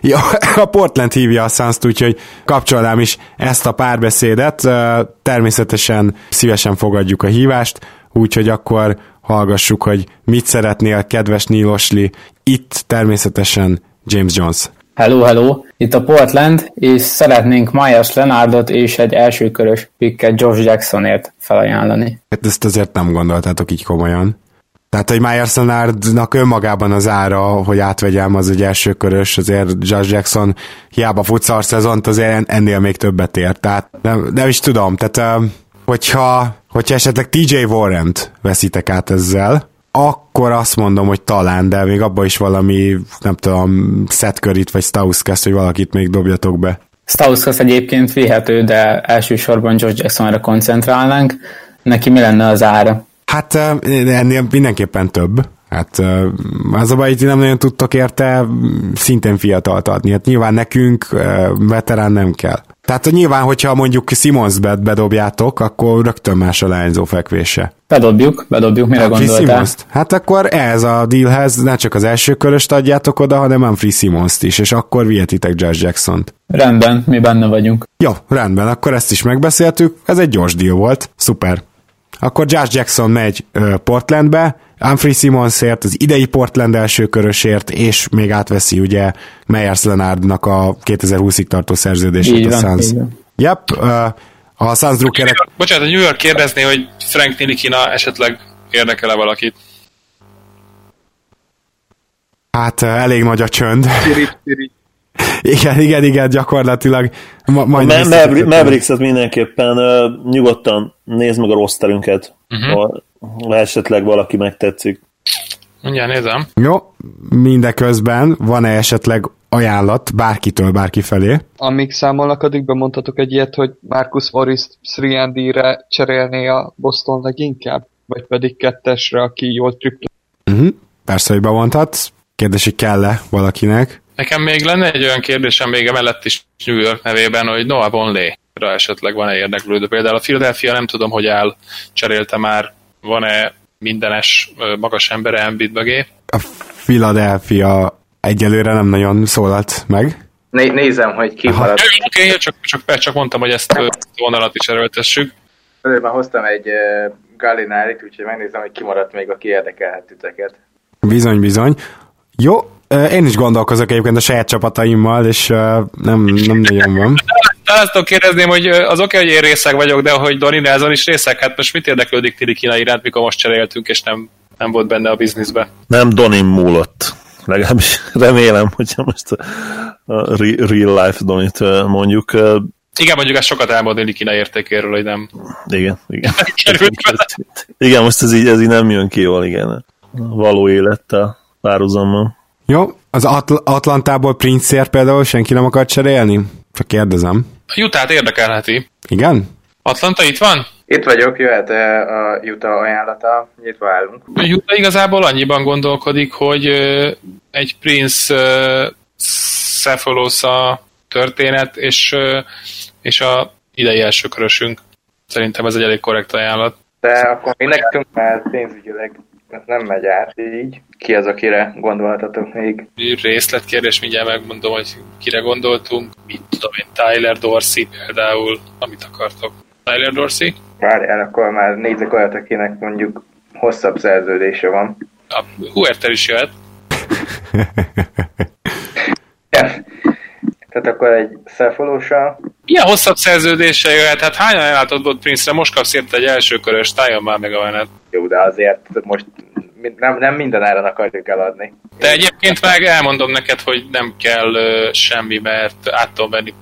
Jó, a Portland hívja a Suns-t, úgyhogy kapcsolnám is ezt a párbeszédet, természetesen szívesen fogadjuk a hívást, úgyhogy akkor hallgassuk, hogy mit szeretnél, kedves Neil Osley, itt természetesen James Jones. Hello, itt a Portland, és szeretnénk Myers Leonardot és egy elsőkörös picket Josh Jacksonért felajánlani. Hát ezt azért nem gondoltátok így komolyan. Tehát, hogy Myers Leonardnak önmagában az ára, hogy átvegyem, az egy elsőkörös, azért Josh Jackson hiába futszar szezont, azért ennél még többet ér. Tehát nem is tudom, tehát hogyha esetleg TJ Warrent veszitek át ezzel, akkor azt mondom, hogy talán, de még abban is valami, nem tudom, Szetkörit vagy Stauskas, hogy valakit még dobjatok be. Stauskas egyébként vihető, de elsősorban Josh Jacksonra koncentrálnánk. Neki mi lenne az ára? Hát ennél mindenképpen több. Hát az a baj, így nem nagyon tudtok érte szintén fiatalt adni. Hát nyilván nekünk veterán nem kell. Tehát nyilván, hogyha mondjuk Simonsbet bedobjátok, akkor rögtön más a lányzó fekvése. Bedobjuk, mire gondoltál? Hát akkor ehhez a dealhez ne csak az első köröst adjátok oda, hanem Humphrey Simonst is, és akkor vihetitek Josh Jackson-t. Rendben, mi benne vagyunk. Jó, rendben, akkor ezt is megbeszéltük, ez egy gyors deal volt, szuper. Akkor Josh Jackson megy Portlandbe, Humphrey Simonsért, az idei Portland első körösért, és még átveszi ugye Meyers Leonardnak a 2020-ig tartó szerződését a Suns. Yep, a Suns drukkerek... Bocsánat, a New York kérdezné, hogy Frank Nilikina esetleg érdekel-e valakit? Hát elég nagy a csönd. Igen, gyakorlatilag. Mavericks-et mindenképpen nyugodtan nézd meg a rosterünket, ha esetleg valaki megtetszik. Mindjárt nézem. Jó, mindeközben van-e esetleg ajánlat bárkitől, bárkifelé? Amíg számolnak, addig mondhatok egy ilyet, hogy Marcus Morris 3D-re cserélné a Boston leginkább, vagy pedig kettesre, aki jól trükkli. Persze, hogy bemondhatsz. Kérdés, hogy kell-e valakinek? Nekem még lenne egy olyan kérdésem még emellett is New York nevében, hogy Noah Vonley-ra esetleg van-e érdeklődő. Például a Philadelphia nem tudom, hogy áll, cserélte már, van-e mindenes magas embere Embiid mögé? A Philadelphia egyelőre nem nagyon szólalt meg. Nézem, hogy ki maradt. Oké, csak mondtam, hogy ezt a vonalat is erőltessük. Előbb már hoztam egy Gallinárit, úgyhogy megnézem, hogy ki maradt még, aki érdekelhet titeket. Bizony. Jó, én is gondolkozok egyébként a saját csapataimmal, és nem nagyon van. Azt kérdezném, hogy az oké, hogy én részeg vagyok, de hogy Donny Nelson is részeg, hát most mit érdeklődik Tilikina iránt, mikor most cseréltünk, és nem volt benne a bizniszbe? Nem Donin múlott. Legalábbis remélem, hogyha most a real life Donit mondjuk. Igen, mondjuk ez sokat elmond Tilikina értékéről, hogy nem. Igen. Igen, most ez így nem jön ki jól, igen. Való élettel párhuzammal. Jó, az Atlantából Prince-ért például senki nem akar cserélni? Csak kérdezem. A Utah-t érdekelheti. Igen? Atlanta itt van? Itt vagyok, jöhet a Utah ajánlata, nyitva állunk. A Utah igazából annyiban gondolkodik, hogy egy Prince Cephalosza történet, és a idei első körösünk. Szerintem ez egy elég korrekt ajánlat. De akkor mi nekünk már pénzügyileg nem megy át így. Ki az, akire gondoltatok még? Részletkérdés, mindjárt megmondom, hogy kire gondoltunk. Mit tudom én, Tyler Dorsey például, amit akartok. Tyler Dorsey? Várjál, akkor már nézzek olyat, akinek mondjuk hosszabb szerződése van. A Huerter is jöhet. Tehát akkor egy Szefolósa. Ilyen hosszabb szerződése jöhet, hát hányan ellátott volt Prince-re, most kapsz érte egy elsőkörös, tájon már meg a menet. Jó, de azért most nem minden áron akarjuk eladni. De egyébként meg elmondom neked, hogy nem kell semmi, mert át tudom venni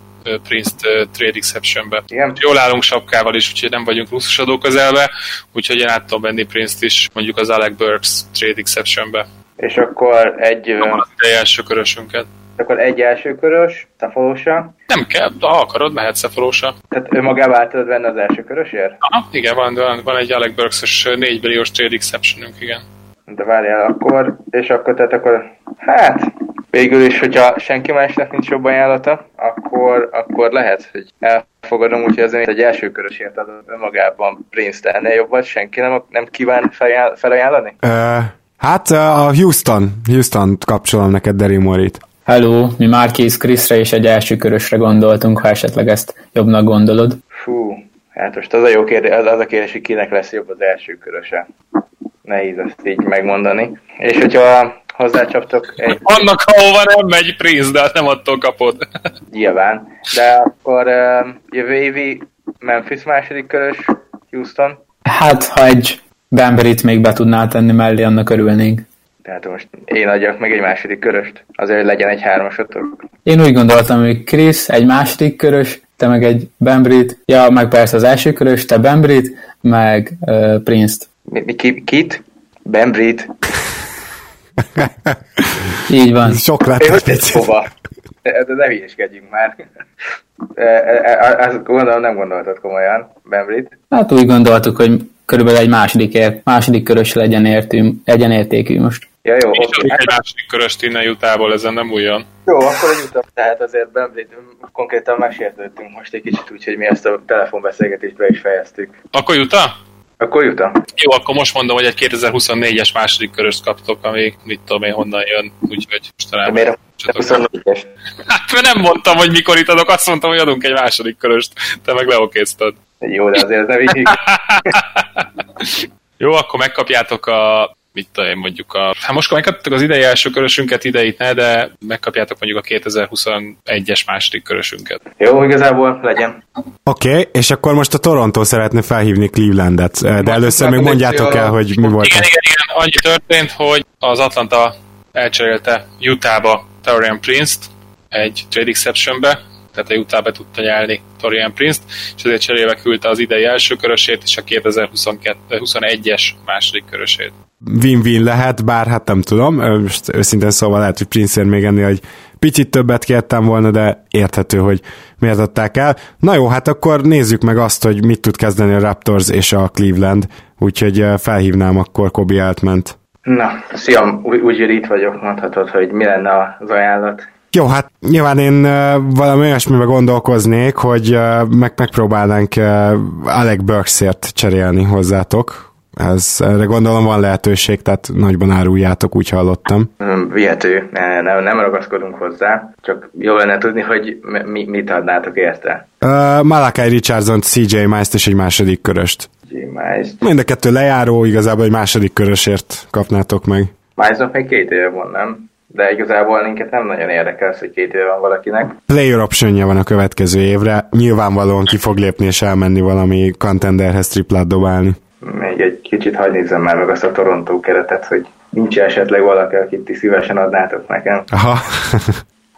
Prince-t Trade Exception-be. Igen. Jól állunk sapkával is, úgyhogy nem vagyunk luxusadó közelbe, úgyhogy én át tudom venni Prince-t is, mondjuk az Alec Burks Trade Exception-be. És akkor egy elsőkörösünket. Akkor egy elsőkörös, Szefolósa. Nem kell, de ha akarod, mehet Szefolósa. Tehát ő magába át tudod venni az elsőkörösért? Aha, igen, van egy Alec Burks-os 4 milliós trade exceptionünk, igen. De várjál akkor, és akkor tehát akkor, hát, végül is, hogyha senki másnak nincs jobb ajánlata, akkor lehet, hogy elfogadom, úgyhogy azért egy elsőkörösért az önmagában Prince-telnél jobbat, senki nem kíván felajánlani? Hát a Houston-t kapcsolom neked, Daryl Morey-t. Hello, mi Marquise Chrisre és egy első körösre gondoltunk, ha esetleg ezt jobbnak gondolod. Fú, hát most az a jó kérdés, az a kérdés, hogy kinek lesz jobb az első köröse. Nehéz ezt így megmondani. És hogyha hozzácsaptok egy... Annak, ahova nem megy Prince, de nem attól kapod. Nyilván. De akkor jövő évi Memphis második körös, Houston. Hát, ha egy Bamberit még be tudnál tenni mellé, annak örülnénk. Tehát most én adjak meg egy második köröst, azért, hogy legyen egy hármasotok. Én úgy gondoltam, hogy Chris egy második körös, te meg egy Bembrit, ja, meg persze az első körös, te Bembrit, meg Prince-t. Kit? Bembrit. Így van. Sok látás tetszett. De ne hülyeskedjünk már. Azt gondolom, nem gondoltad komolyan, Bembrit. Hát úgy gondoltuk, hogy körülbelül egy második körös legyen értékű most. Ja, jó. Egy második köröst innen Utahból, ezen nem újjon. Jó, akkor egy Utah, tehát azért konkrétan megsértődtünk most egy kicsit, úgyhogy mi ezt a telefonbeszélgetést be is fejeztük. Akkor Utah? Akkor Utah. Jó, akkor most mondom, hogy egy 2024-es második köröst kaptok, ami mit tudom én honnan jön, úgyhogy mostanában... Miért a 24-es? Hát, mert nem mondtam, hogy mikor itt adok, azt mondtam, hogy adunk egy második köröst, te meg leokéztad. Jó, de azért ez nem így. Jó, akkor megkapjátok a... Mit tudom én, mondjuk a... Hát most megkapjátok az idei első körösünket, ideit ne, de megkapjátok mondjuk a 2021-es második körösünket. Jó, igazából legyen. Oké, és akkor most a Toronto szeretne felhívni Clevelandet, de először még mondjátok el, hogy mi volt. Igen, annyi történt, hogy az Atlanta elcserélte Utahba Taurean Prince-t egy trade exceptionbe, tehát a Utah be tudta nyelni Taurean Prince-t, és ezért cserébe küldte az idei első körösét és a 2021-es második körösét. Win-win lehet, bár hát nem tudom, most őszintén szóval lehet, hogy Prince-ér még ennél, hogy picit többet kértem volna, de érthető, hogy miért adták el. Na jó, hát akkor nézzük meg azt, hogy mit tud kezdeni a Raptors és a Cleveland, úgyhogy felhívnám akkor Kobi Altmant. Na, szia, úgyhogy itt vagyok, mondhatod, hogy mi lenne az ajánlat. Jó, hát nyilván én valami olyasmibe gondolkoznék, hogy megpróbálnánk Alec Burksért cserélni hozzátok. Erre gondolom van lehetőség, tehát nagyban áruljátok, úgy hallottam. Vihető, nem ragaszkodunk hozzá, csak jó lenne tudni, hogy mit adnátok érte. Malachi Richardson, CJ Mice-t és egy második köröst. Mind a kettő lejáró, igazából egy második körösért kapnátok meg. Mice-nak még 2 éve van, nem? De igazából minket nem nagyon érdekel, hogy 2 éve van valakinek. Player optionja van a következő évre, nyilvánvalóan ki fog lépni és elmenni valami contenderhez triplát dobálni. Még egy kicsit hadd nézzem már meg azt a Toronto keretet, hogy nincs esetleg valaki, akit ti szívesen adnátok nekem. Aha.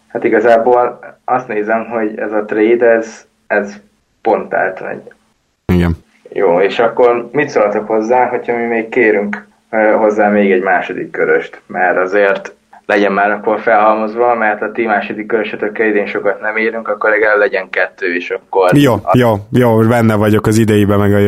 Hát igazából azt nézem, hogy ez a trade, ez pont átmegy. Igen. Jó, és akkor mit szóltok hozzá, hogyha mi még kérünk hozzá még egy második köröst? Mert azért legyen már akkor felhalmozva, mert a ti második körösötökkel idén sokat nem érünk, akkor legalább legyen 2, és akkor... Jó, benne vagyok az ideibe, meg a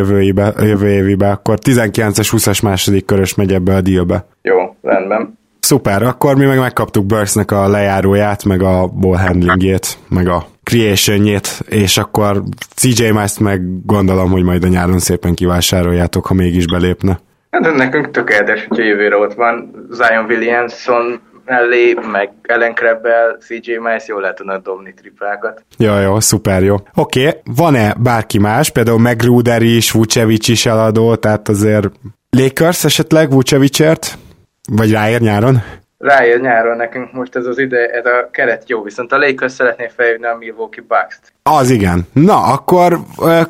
jövő évibe, akkor 19-es, 20-as második körös megy ebbe a dealbe. Jó, rendben. Szuper, akkor mi meg megkaptuk Burksnek a lejáróját, meg a ball handlingjét, meg a creationjét, és akkor CJ Mice-t meg gondolom, hogy majd a nyáron szépen kivásároljátok, ha mégis belépne. Hát nekünk tökéletes, hogyha jövőre ott van Zion Williamson, mellé, meg Ellen Crabbel, CJ Mice, jól le tudnak dobni triplákat. Jó, szuper jó. Oké, van-e bárki más? Például Magruder is, Vucevic is eladó, tehát azért Lakers esetleg Vucevicért? Vagy ráér nyáron? Ráér nyáron nekünk most ez a keret jó, viszont a Lakers szeretné felhívni a Milwaukee Bucks-t. Az igen. Na, akkor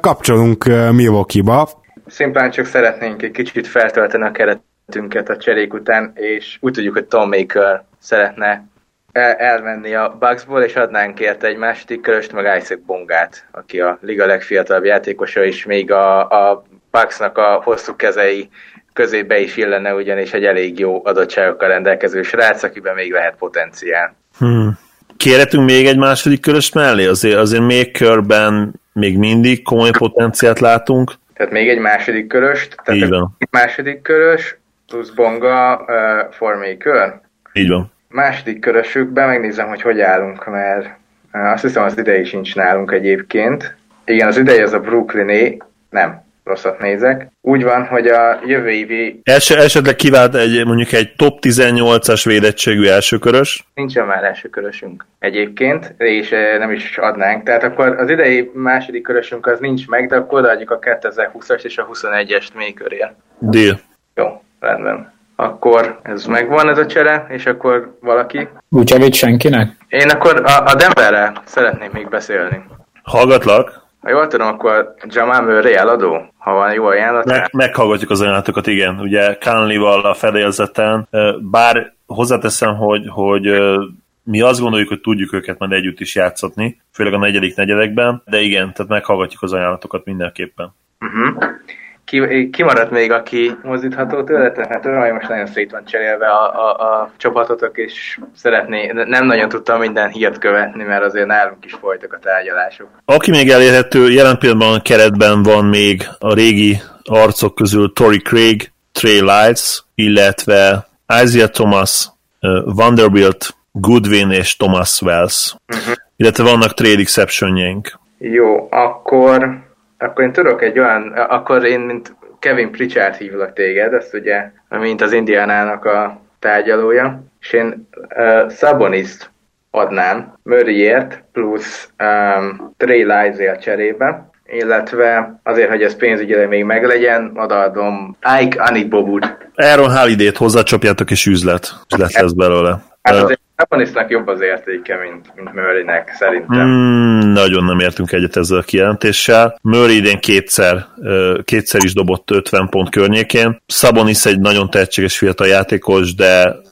kapcsolunk Milwaukee-ba. Szimplán csak szeretnénk egy kicsit feltölteni a keretünket a cserék után, és úgy tudjuk, hogy Tom Maker szeretne elmenni a Bucksból, és adnánk érte egy második köröst, meg Isaac Bongát, aki a liga legfiatalabb játékosa, és még a Bucksnak a hosszú kezei közébe is illene, ugyanis egy elég jó adottságokkal rendelkező srác, akiben még lehet potenciál. Kérhetünk még egy második körös mellé? Azért Makerben még mindig komoly potenciált látunk. Tehát még egy második köröst, tehát egy második körös, plusz Bonga, Formaker. Így van. Második körösükben megnézem, hogy állunk, mert azt hiszem az idei sincs nálunk egyébként. Igen, az idei az a Brooklyné, nem, rosszat nézek. Úgy van, hogy a jövő évi... Esetleg kivált mondjuk egy top 18-as védettségű első körös? Nincsen már első körösünk egyébként, és nem is adnánk. Tehát akkor az idei második körösünk az nincs meg, de akkor odaadjuk a 2020-as és a 21-est mély köré. Deal. Jó, rendben. Akkor ez megvan ez a csere, és akkor valaki... Úgyhogy senkinek? Én akkor a Denverre szeretném még beszélni. Hallgatlak. Ha jól tudom, akkor Jamal Murray eladó, ha van jó ajánlat. Meghallgatjuk az ajánlatokat, igen. Ugye Conley-val a fedélzeten, bár hozzáteszem, hogy mi azt gondoljuk, hogy tudjuk őket majd együtt is játszatni, főleg a 4. negyedekben, de igen, tehát meghallgatjuk az ajánlatokat mindenképpen. Uh-huh. Kimaradt még, aki mozdítható tőletek? Hát olyan, most nagyon szét van cserélve a csapatotok, és nem nagyon tudtam minden hírt követni, mert azért nálunk is folytak a tárgyalások. Aki még elérhető, jelen pillanatban keretben van még a régi arcok közül Torrey Craig, Trey Lyles, illetve Isaiah Thomas, Vanderbilt, Goodwin és Thomas Wells. Uh-huh. Illetve vannak trade exceptionjeink. Jó, akkor én tudok egy olyan, akkor én mint Kevin Pritchard hívlak téged, ezt ugye, mint az Indianának a tárgyalója, és én Szaboniszt adnám Murrayért plusz Trey Lyles-ért cserébe, illetve azért, hogy ez pénzügyileg még meglegyen, odaadom Ike Anibobut. Aaron Holiday-t hozzácsapjátok, és üzlet lesz belőle. Hát azért Sabonisnak jobb az értéke, mint Murraynek, szerintem. Nagyon nem értünk egyet ezzel a kijelentéssel. Murray idén kétszer is dobott 50 pont környékén. Sabonis egy nagyon tehetséges fiatal játékos,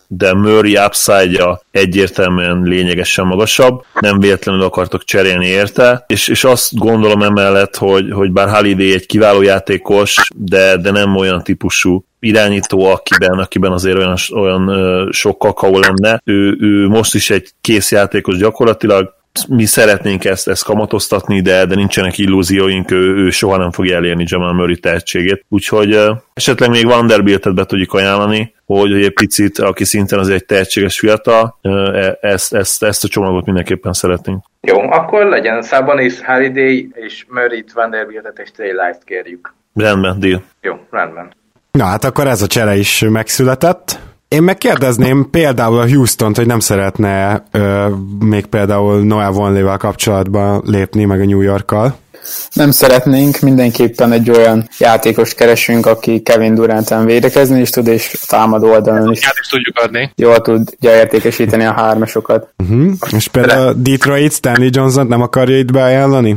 de Murray upside-ja egyértelműen lényegesen magasabb, nem véletlenül akartok cserélni érte, és azt gondolom emellett, hogy bár Holiday egy kiváló játékos, de nem olyan típusú irányító, akiben azért olyan sok kakaó lenne, ő most is egy kész játékos gyakorlatilag, mi szeretnénk ezt kamatoztatni, de nincsenek illúzióink, ő soha nem fogja elérni Jamal Murray tehetségét. Úgyhogy esetleg még Vanderbiltet be tudjuk ajánlani, hogy egy picit, aki szinten az egy tehetséges fiatal, ezt a csomagot mindenképpen szeretnénk. Jó, akkor legyen Sabonis, Holiday és Murray-t, Vanderbiltet és Trey Lyles-t kérjük. Rendben, deal. Jó, rendben. Na hát akkor ez a csere is megszületett. Én megkérdezném például a Houstont, hogy nem szeretne még például Noel Vonley-vel kapcsolatban lépni, meg a New Yorkkal. Nem szeretnénk, mindenképpen egy olyan játékos keresünk, aki Kevin Duranten védekezni is tud, és támadó oldalon is tudjuk adni. Jól tudja értékesíteni a hármasokat. Uh-huh. És például Detroit Stanley Johnson nem akarja itt beajánlani?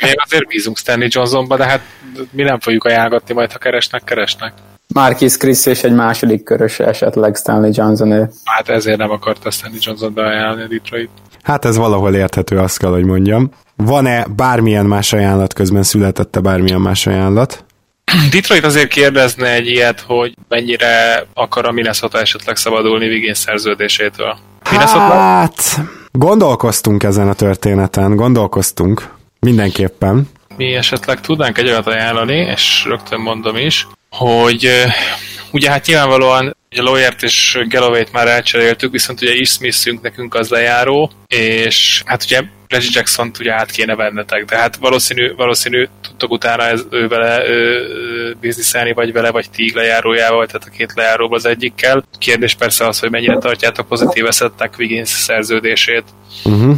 Én azért bízunk Stanley Johnsonba, de hát mi nem fogjuk ajánlgatni, majd ha keresnek. Marquis Chris és egy második körös esetleg Stanley Johnson-é. Hát ezért nem akarta Stanley Johnson beajánlani a Detroit. Hát ez valahol érthető, azt kell, hogy mondjam. Van-e bármilyen más ajánlat, közben született-e bármilyen más ajánlat? Detroit azért kérdezne egy ilyet, hogy mennyire akar a Minnesota esetleg szabadulni Wiggins szerződésétől. Minnesota? Hát gondolkoztunk ezen a történeten, mindenképpen. Mi esetleg tudnánk egy olyat ajánlani, és rögtön mondom is, hogy ugye hát nyilvánvalóan ugye Lawyert és Galloway-t már elcseréltük, viszont ugye Smith-ünk nekünk az lejáró, és hát ugye Reggie Jackson-t ugye át kéne vennetek, de hát valószínű tudtok utána vele bizniszelni, vagy vele, vagy ti lejárójával, tehát a két lejáróval az egyikkel. Kérdés persze az, hogy mennyire tartjátok pozitív eszettek Wiggins szerződését. Uh-huh.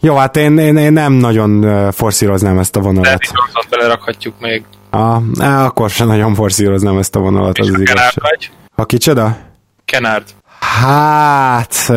Jó, hát én nem nagyon forszíroznám ezt a vonalat. De Johnson-t belerakhatjuk még. Akkor sem nagyon forszíroznám ezt a vonalat, az igazság. A kicsoda? Kenard. Hát,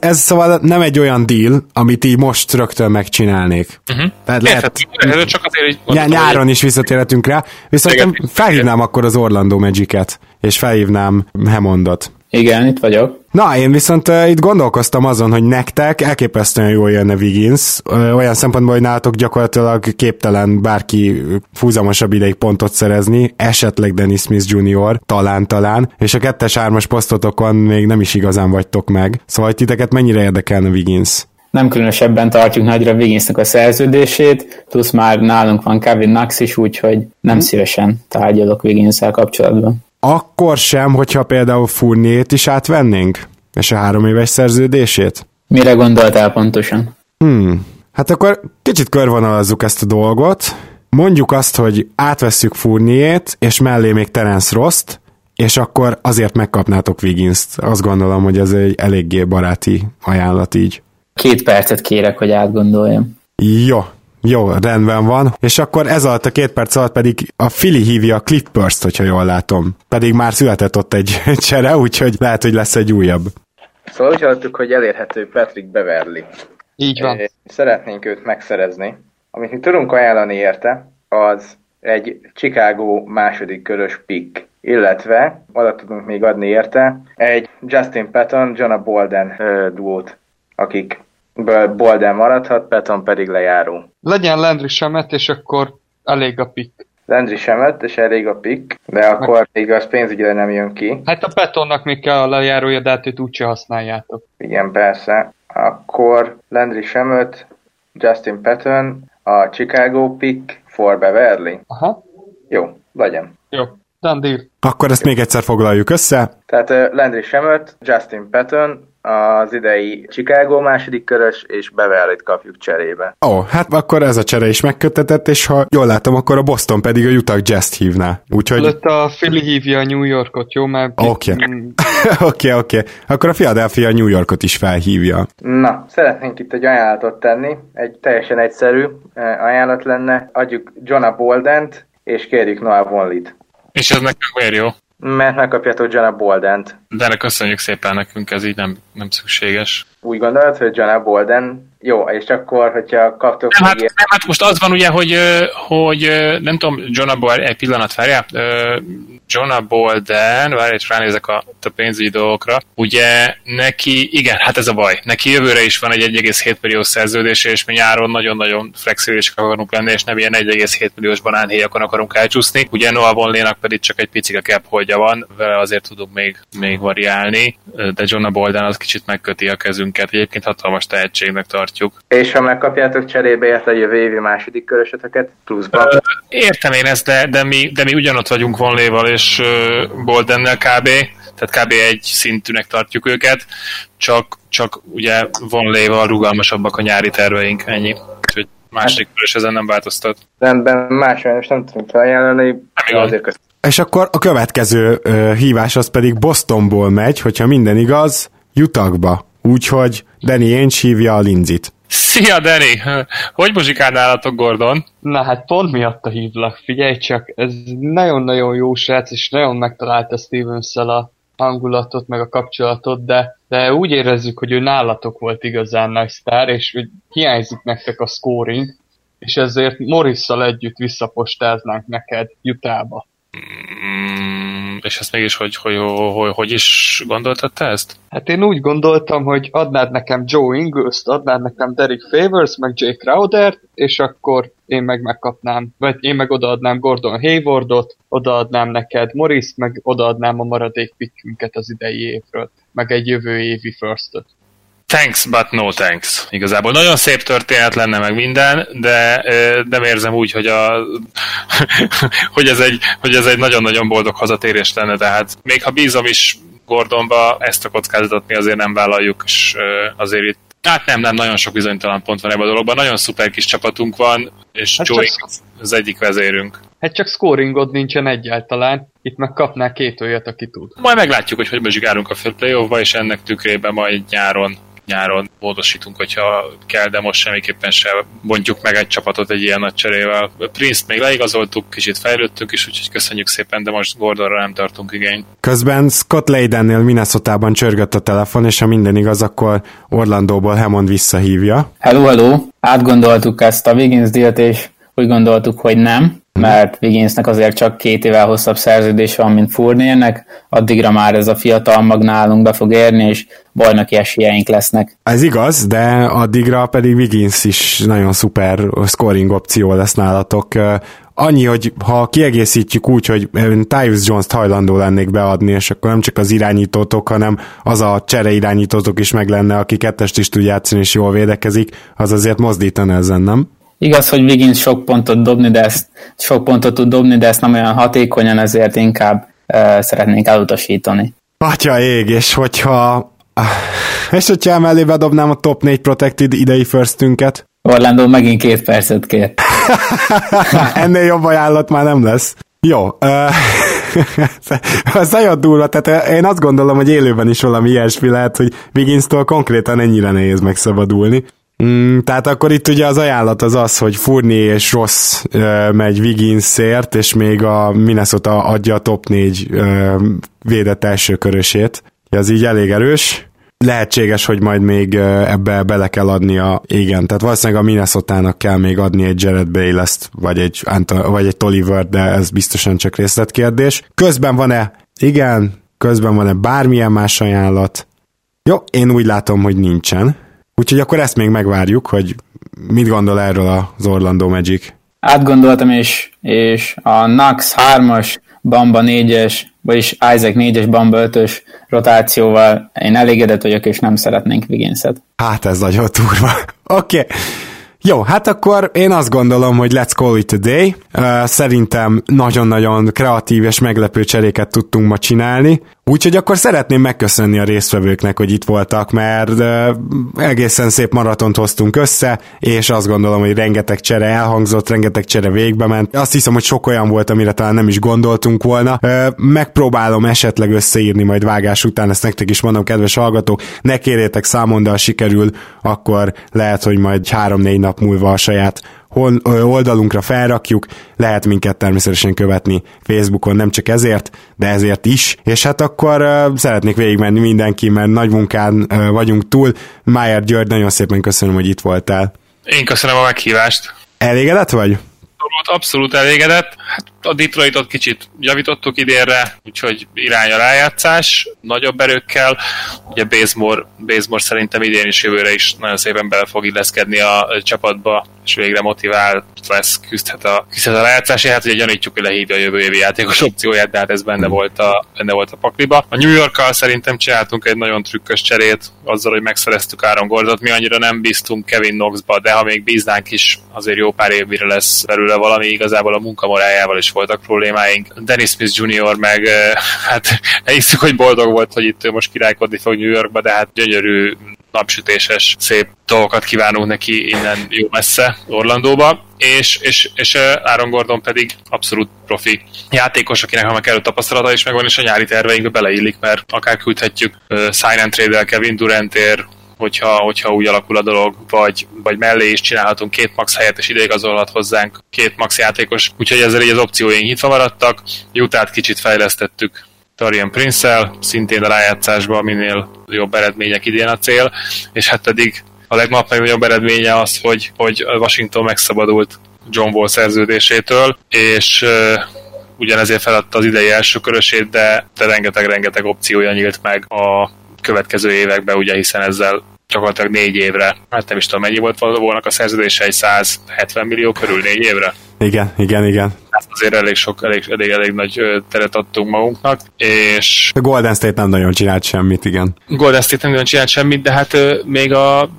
ez szóval nem egy olyan deal, amit így most rögtön megcsinálnék. Uh-huh. Tehát lehet, csak azért, nyáron is visszatérhetünk rá, viszont felhívnám akkor az Orlando Magic-et, és felhívnám Hammondot. Igen, itt vagyok. Na, én viszont itt gondolkoztam azon, hogy nektek elképesztően jól jönne Wiggins, olyan szempontból, hogy nálatok gyakorlatilag képtelen bárki fúzamosabb ideig pontot szerezni, esetleg Dennis Smith Jr., talán, és a 2-3-as posztotokon még nem is igazán vagytok meg. Szóval titeket mennyire érdekelne Wiggins? Nem különösebben tartjuk nagyra Wigginsnek a szerződését, plusz már nálunk van Kevin Knox is, úgyhogy nem szívesen tárgyalok Wiggins-szel kapcsolatban. Akkor sem, hogyha például Fournier-t is átvennénk? És a 3 éves szerződését? Mire gondoltál pontosan? Hát akkor kicsit körvonalazzuk ezt a dolgot. Mondjuk azt, hogy átvesszük Fournier-t, és mellé még Terence Ross-t, és akkor azért megkapnátok Wiggins-t. Azt gondolom, hogy ez egy eléggé baráti ajánlat így. 2 percet kérek, hogy átgondoljam. Jó, rendben van. És akkor ez alatt a 2 perc alatt pedig a Philly hívja a Clippers-t, hogyha jól látom. Pedig már született ott egy csere, úgyhogy lehet, hogy lesz egy újabb. Szóval úgy hallottuk, hogy elérhető Patrick Beverly. Így van. Szeretnénk őt megszerezni. Amit mi tudunk ajánlani érte, az egy Chicago második körös pick, illetve oda tudunk még adni érte egy Justin Patton, Jonah Bolden duót, akik Bolden maradhat, Patton pedig lejáró. Legyen Landry Shamet, és akkor elég a pick. De akkor még az pénzügyre nem jön ki. Hát a Pattonnak még kell a lejárója, de hát őt úgyse használjátok. Igen, persze. Akkor Landry Shamet, Justin Patton, a Chicago pick, For Beverly? Aha. Jó, legyen. Jó. Done deal. Akkor ezt még egyszer foglaljuk össze. Tehát Landry Shamet, Justin Patton, az idei Chicago második körös, és Beverlyt kapjuk cserébe. Ó, hát akkor ez a csere is megkötetett, és ha jól látom, akkor a Boston pedig a Utah Jazz-t hívná. Úgyhogy... Előtt a Philly hívja a New Yorkot, jó? Oké. Akkor a Philadelphia New Yorkot is felhívja. Na, szeretnénk itt egy ajánlatot tenni. Egy teljesen egyszerű ajánlat lenne. Adjuk Jonah Boldent, és kérjük Noah Vonley-t. És ez nekünk miért jó? Mert megkapjátok Jonah Boldent. De ne, köszönjük szépen, nekünk ez így nem szükséges. Úgy gondolod, hogy Jonah Bolden jó, és akkor, hogyha kaptok... Nem, hát most az van ugye, hogy nem tudom, Jonah Bolden, egy pillanat várjál, Jonah Bolden, várj, és ránézek a pénzügyi dolgokra, ugye neki, igen, hát ez a baj, neki jövőre is van egy 1,7 milliós szerződése, és mi nyáron nagyon-nagyon flexibilisek akarunk lenni, és nem ilyen 1,7 milliós banánhéjakon akarunk elcsúszni, ugye Noah Vonley-nak pedig csak egy picike cap holdja van, vele azért tudunk még variálni, de Jonah Bolden az kicsit megköti a kezünket, egyébként hatalmas tehetségnek tartjuk. És ha megkapjátok cserébe ért a jövő évi második körösötöket pluszban? Értem én ezt, de mi ugyanott vagyunk Vonley-val és Boldennel kb. Tehát kb. Egy szintűnek tartjuk őket, csak ugye Vonley-val rugalmasabbak a nyári terveink, ennyi. Úgyhogy második körös ezen nem változtat. Rendben, máshol most nem tudunk felajánlani, azért köszönöm. És akkor a következő hívás az pedig Bostonból megy, hogyha minden igaz, Utahba. Úgyhogy Danny Ainge hívja a Lindseyt. Szia, Danny! Hogy muzsikál nálatok, Gordon? Na hát pont miatta hívlak, figyelj csak, ez nagyon-nagyon jó srác, és nagyon megtalálta Stevens-szel a hangulatot, meg a kapcsolatot, de úgy érezzük, hogy ő nálatok volt igazán nagy sztár, és hogy hiányzik nektek a scoring, és ezért Morrisszal együtt visszapostáznánk neked Utahba. És ezt mégis hogy is gondoltad te ezt? Hát én úgy gondoltam, hogy adnád nekem Joe Ingles-t, adnád nekem Derek Favors, meg Jay Crowder-t, és akkor én meg megkapnám, vagy én meg odaadnám Gordon Haywardot, odaadnám neked Morris-t, meg odaadnám a maradék pickünket az idei évről, meg egy jövő évi first-öt. Thanks, but no thanks. Igazából nagyon szép történet lenne meg minden, de nem érzem úgy, hogy hogy ez egy nagyon-nagyon boldog hazatérés lenne, tehát még ha bízom is Gordonba, ezt a kockázatot mi azért nem vállaljuk, és azért itt hát nem, nagyon sok bizonytalan pont van ebben a dologban, nagyon szuper kis csapatunk van, és hát Joey az egyik vezérünk. Hát csak scoringod nincsen egyáltalán, itt meg kapnál két olyat, aki tud. Majd meglátjuk, hogy bezsigálunk a fő playoffba, és ennek tükrében majd nyáron módosítunk, hogyha kell, de most semmiképpen sem bontjuk meg egy csapatot egy ilyen nagy cserével. Prince-t még leigazoltuk, kicsit fejlődtünk is, úgyhogy köszönjük szépen, de most Gordonra nem tartunk igényt. Közben Scott Laydennél Minnesotában csörgött a telefon, és ha minden igaz, akkor Orlandóból Hammond visszahívja. Hello, átgondoltuk ezt a Wiggins díjat, és úgy gondoltuk, hogy nem, mert Wigginsnek azért csak 2 évvel hosszabb szerződés van, mint Fourniernek, addigra már ez a fiatal mag nálunk be fog érni, és bajnoki esélyeink lesznek. Ez igaz, de addigra pedig Wiggins is nagyon szuper scoring opció lesz nálatok. Annyi, hogy ha kiegészítjük úgy, hogy Tyus Jones-t hajlandó lennék beadni, és akkor nem csak az irányítótok, hanem az a csere irányítótok is meg lenne, aki kettest is tud játszani, és jól védekezik, az azért mozdítana ezen, nem? Igaz, hogy Wiggins sok pontot tud dobni, de ezt nem olyan hatékonyan, ezért inkább szeretnénk elutasítani. Atya ég, és hogyha emellé bedobnám a top 4 protected idei firstünket? Orlando megint 2 percet kér. Ennél jobb ajánlat már nem lesz. Jó, az nagyon durva, tehát én azt gondolom, hogy élőben is valami ilyesmi lehet, hogy Wigginstól konkrétan ennyire nehéz megszabadulni. Tehát akkor itt ugye az ajánlat az, hogy Fournier és Ross megy Wigginsért, és még a Minnesota adja a top 4 védett első körösét. Ez így elég erős. Lehetséges, hogy majd még ebbe bele kell adnia, igen, tehát valószínűleg a Minnesotának kell még adni egy Jared Bayless-t, vagy egy Tolliver, de ez biztosan csak részletkérdés. Közben van-e bármilyen más ajánlat? Jó, én úgy látom, hogy nincsen. Úgyhogy akkor ezt még megvárjuk, hogy mit gondol erről az Orlando Magic? Átgondoltam, és a Knox 3-as, Bamba 4-es, vagyis Isaac 4-es, Bamba 5-ös rotációval én elégedett vagyok, és nem szeretnénk Wigginset. Hát ez nagyon durva. Oké. Jó, hát akkor én azt gondolom, hogy let's call it a day. Szerintem nagyon-nagyon kreatív és meglepő cseréket tudtunk ma csinálni. Úgyhogy akkor szeretném megköszönni a résztvevőknek, hogy itt voltak, mert egészen szép maratont hoztunk össze, és azt gondolom, hogy rengeteg csere elhangzott, rengeteg csere végbe ment. Azt hiszem, hogy sok olyan volt, amire talán nem is gondoltunk volna. Megpróbálom esetleg összeírni majd vágás után, ezt nektek is mondom, kedves hallgatók, ne kérjétek számon, de ha sikerül, akkor lehet, hogy majd 3-4 nap múlva a saját oldalunkra felrakjuk, lehet minket természetesen követni Facebookon, nem csak ezért, de ezért is, és hát akkor szeretnék végigmenni mindenki, mert nagy munkán vagyunk túl. Májárt György, nagyon szépen köszönöm, hogy itt voltál. Én köszönöm a meghívást. Elégedett vagy? Abszolút elégedett. Hát a Detroitot kicsit javítottuk idénre, úgyhogy irány a rájátszás, nagyobb erőkkel. Ugye Bazemore szerintem idén is, jövőre is nagyon szépen bele fog illeszkedni a csapatba, és végre motivált lesz, küzdhet a rájátszásért. Hát ugye gyanítjuk, hogy lehívja a jövő évi játékos opcióját, de hát ez benne volt a pakliba. A New Yorkkal szerintem csináltunk egy nagyon trükkös cserét, azzal, hogy megszereztük Aaron Gordont. Mi annyira nem bíztunk Kevin Knoxba, de ha még bíznánk is, azért jó pár évre lesz belőle valami, igazából a munkamorájával is voltak problémáink. Dennis Smith Jr. meg hát hiszük, hogy boldog volt, hogy itt most királykodni fog New Yorkba, de hát gyönyörű, napsütéses, szép dolgokat kívánunk neki innen jó messze, Orlandóba, és Aaron Gordon pedig abszolút profi játékos, akinek ha meg előtt tapasztalata is megvan, és a nyári terveinkbe beleillik, mert akár küldhetjük sign and trade-el Kevin Durantért, hogyha úgy alakul a dolog, vagy mellé is csinálhatunk 2 max helyet, és ideigazolhat hozzánk 2 max játékos, úgyhogy ezzel így az opcióink nyitva maradtak. Utah-t kicsit fejlesztettük Tarion Prince-el, szintén a rájátszásban minél jobb eredmények idén a cél, és hát pedig a legnagyobb eredménye az, hogy Washington megszabadult John Wall szerződésétől, és ugyanezért feladta az idei első körösét, de rengeteg opciója nyílt meg a következő években, ugye, hiszen ezzel gyakorlatilag 4 évre, hát nem is tudom, mennyi volt volna a szerződése, egy 170 millió körül 4 évre. Igen. Hát azért elég nagy teret adtunk magunknak, és... A Golden State nem nagyon csinált semmit, igen. Golden State nem nagyon csinált semmit, de hát még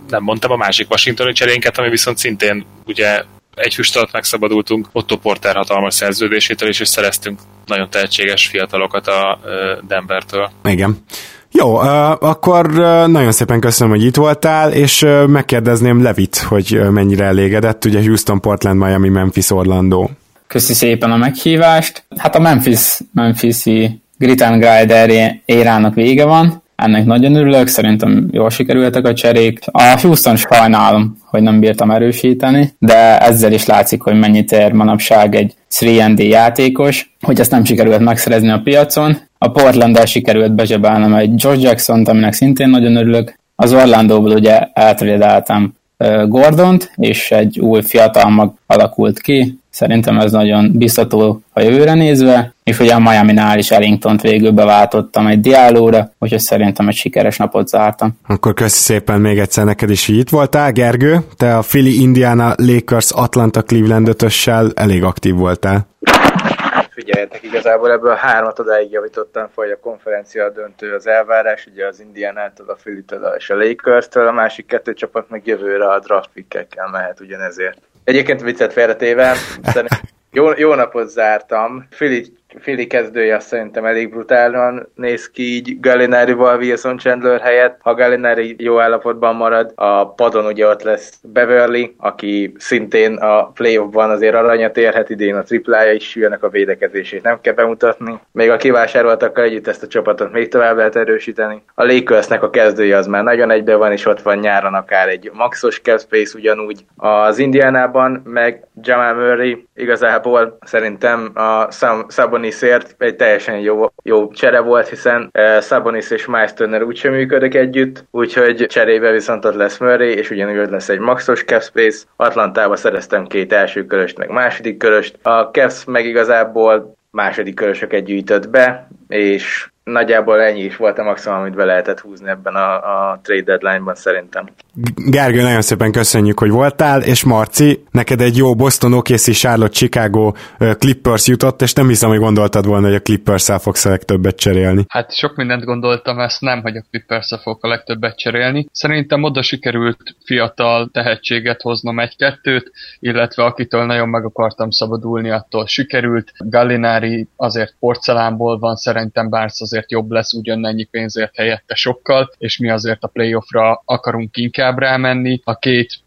nem mondtam a másik washingtoni cserénket, ami viszont szintén ugye egy füst alatt megszabadultunk Otto Porter hatalmas szerződésétől, és szereztünk nagyon tehetséges fiatalokat a Denvertől. Igen. Jó, akkor nagyon szépen köszönöm, hogy itt voltál, és megkérdezném Levit, hogy mennyire elégedett, ugye Houston, Portland, Miami, Memphis, Orlando. Köszi szépen a meghívást. Hát a Memphisi Grit and Grind érának vége van, ennek nagyon örülök, szerintem jól sikerültek a cserék. A Houston sajnálom, hogy nem bírtam erősíteni, de ezzel is látszik, hogy mennyit ér manapság egy 3D játékos, hogy ezt nem sikerült megszerezni a piacon. A Portlanddel sikerült bezsebálnom egy Josh Jackson-t, aminek szintén nagyon örülök. Az Orlandóból ugye eltrédeltem Gordont, és egy új fiatal mag alakult ki. Szerintem ez nagyon biztató a jövőre nézve, és ugye a Miami-nál is Ellington-t végül beváltottam egy Dialóra, úgyhogy szerintem egy sikeres napot zártam. Akkor köszi szépen még egyszer neked is, hogy itt voltál. Gergő, te a Philly, Indiana, Lakers, Atlanta, Cleveland 5-össel elég aktív voltál. Figyeljetek, igazából ebből a 3-at odáig javítottam fel, hogy a konferencia döntő az elvárás, ugye az Indianától, a Phillytől és a Lakerstől, a másik 2 csapat meg jövőre a draft pickekkel mehet ugyanezért. Egyébként viccet félretéve, jó napot zártam. Philly kezdője azt szerintem elég brutálan néz ki így Gallinari-val Wilson Chandler helyett. Ha Gallinari jó állapotban marad, a padon ugye ott lesz Beverly, aki szintén a playoffban azért aranyat érhet idén, a triplája is, jönnek a védekezését nem kell bemutatni. Még a kivásároltakkal együtt ezt a csapatot még tovább lehet erősíteni. A Lakersnek a kezdője az már nagyon egybe van, és ott van nyáron akár egy maxos cap space ugyanúgy. Az Indianában meg Jamal Murray igazából szerintem a Szaboniszért egy teljesen jó csere volt, hiszen Szabonisz és Miles Turner úgysem működik együtt, úgyhogy cserébe viszont ott lesz Murray, és ugyanúgy lesz egy maxos cap space. Atlantába szereztem 2 első köröst, meg második köröst. A Cavs meg igazából második körösöket gyűjtött be, és nagyjából ennyi is volt a maximum, amit be lehetett húzni ebben a trade deadline-ban szerintem. Gergő, nagyon szépen köszönjük, hogy voltál, és Marci, neked egy jó Boston, OKC, Charlotte, Chicago, Clippers jutott, és nem hiszem, hogy gondoltad volna, hogy a Clippers-szel fogsz a legtöbbet cserélni. Hát sok mindent gondoltam, ezt nem, hogy a Clippers-szel fogok a legtöbbet cserélni. Szerintem oda sikerült fiatal tehetséget hoznom egy-kettőt, illetve akitől nagyon meg akartam szabadulni, attól sikerült. Gallinari azért porcelánból van, szerintem Barnes azért jobb lesz ugyanennyi pénzért helyette sokkal, és mi azért a playoffra akarunk inkább rámenni. A két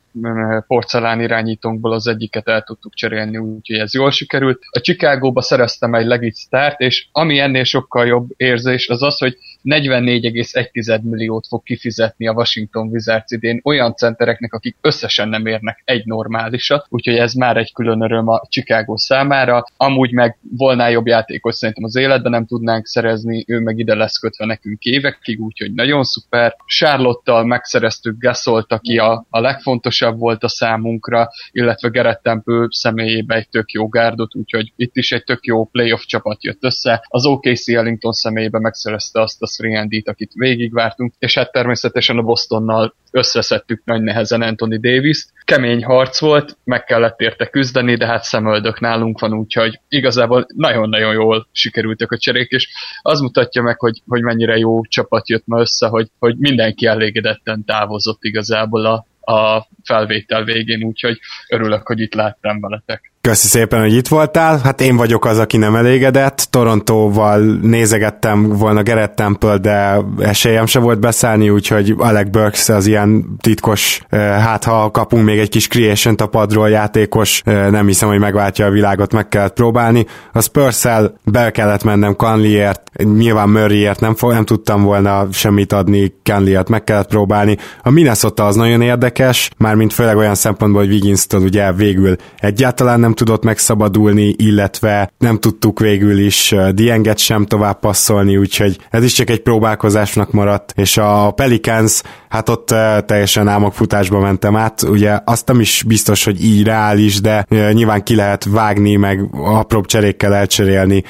porcelán irányítónkból az egyiket el tudtuk cserélni, úgyhogy ez jól sikerült. A Chicagóba szereztem egy legit sztárt, és ami ennél sokkal jobb érzés, az az, hogy 44,1 milliót fog kifizetni a Washington Wizards idén olyan centereknek, akik összesen nem érnek egy normálisat, úgyhogy ez már egy külön öröm a Chicago számára. Amúgy meg volna jobb játékot szerintem az életben nem tudnánk szerezni, ő meg ide lesz kötve nekünk évekig, úgyhogy nagyon szuper. Charlotte-tal megszereztük Gasolt, aki a legfontosabb volt a számunkra, illetve Garrett Temple személyébe egy tök jó gárdot, úgyhogy itt is egy tök jó playoff csapat jött össze. Az OKC Ellington személyébe megszerezte azt a 3&D-t, akit végigvártunk, és hát természetesen a Bostonnal összeszedtük nagy nehezen Anthony Davis-t. Kemény harc volt, meg kellett érte küzdeni, de hát szemöldök nálunk van, úgyhogy igazából nagyon-nagyon jól sikerültek a cserék, és az mutatja meg, hogy mennyire jó csapat jött ma össze, hogy mindenki elégedetten távozott igazából a felvétel végén, úgyhogy örülök, hogy itt láttam veletek. Köszi szépen, hogy itt voltál. Hát én vagyok az, aki nem elégedett. Torontóval nézegettem volna Garrett Temple, de esélyem se volt beszállni, úgyhogy Alec Burks az ilyen titkos, hát ha kapunk még egy kis creation-t a padról játékos, nem hiszem, hogy megváltja a világot, meg kellett próbálni. A Spurs-szel be kellett mennem Conleyért, nyilván Murrayért nem tudtam volna semmit adni, Conleyért meg kellett próbálni. A Minnesota az nagyon érdekes, mármint főleg olyan szempontból, hogy Wigginstől ugye végül egyáltalán nem tudott megszabadulni, illetve nem tudtuk végül is Dienget sem tovább passzolni, úgyhogy ez is csak egy próbálkozásnak maradt, és a Pelicans, hát ott teljesen álmokfutásba mentem át, ugye azt nem is biztos, hogy így reális, de nyilván ki lehet vágni, meg apróbb cserékkel elcserélni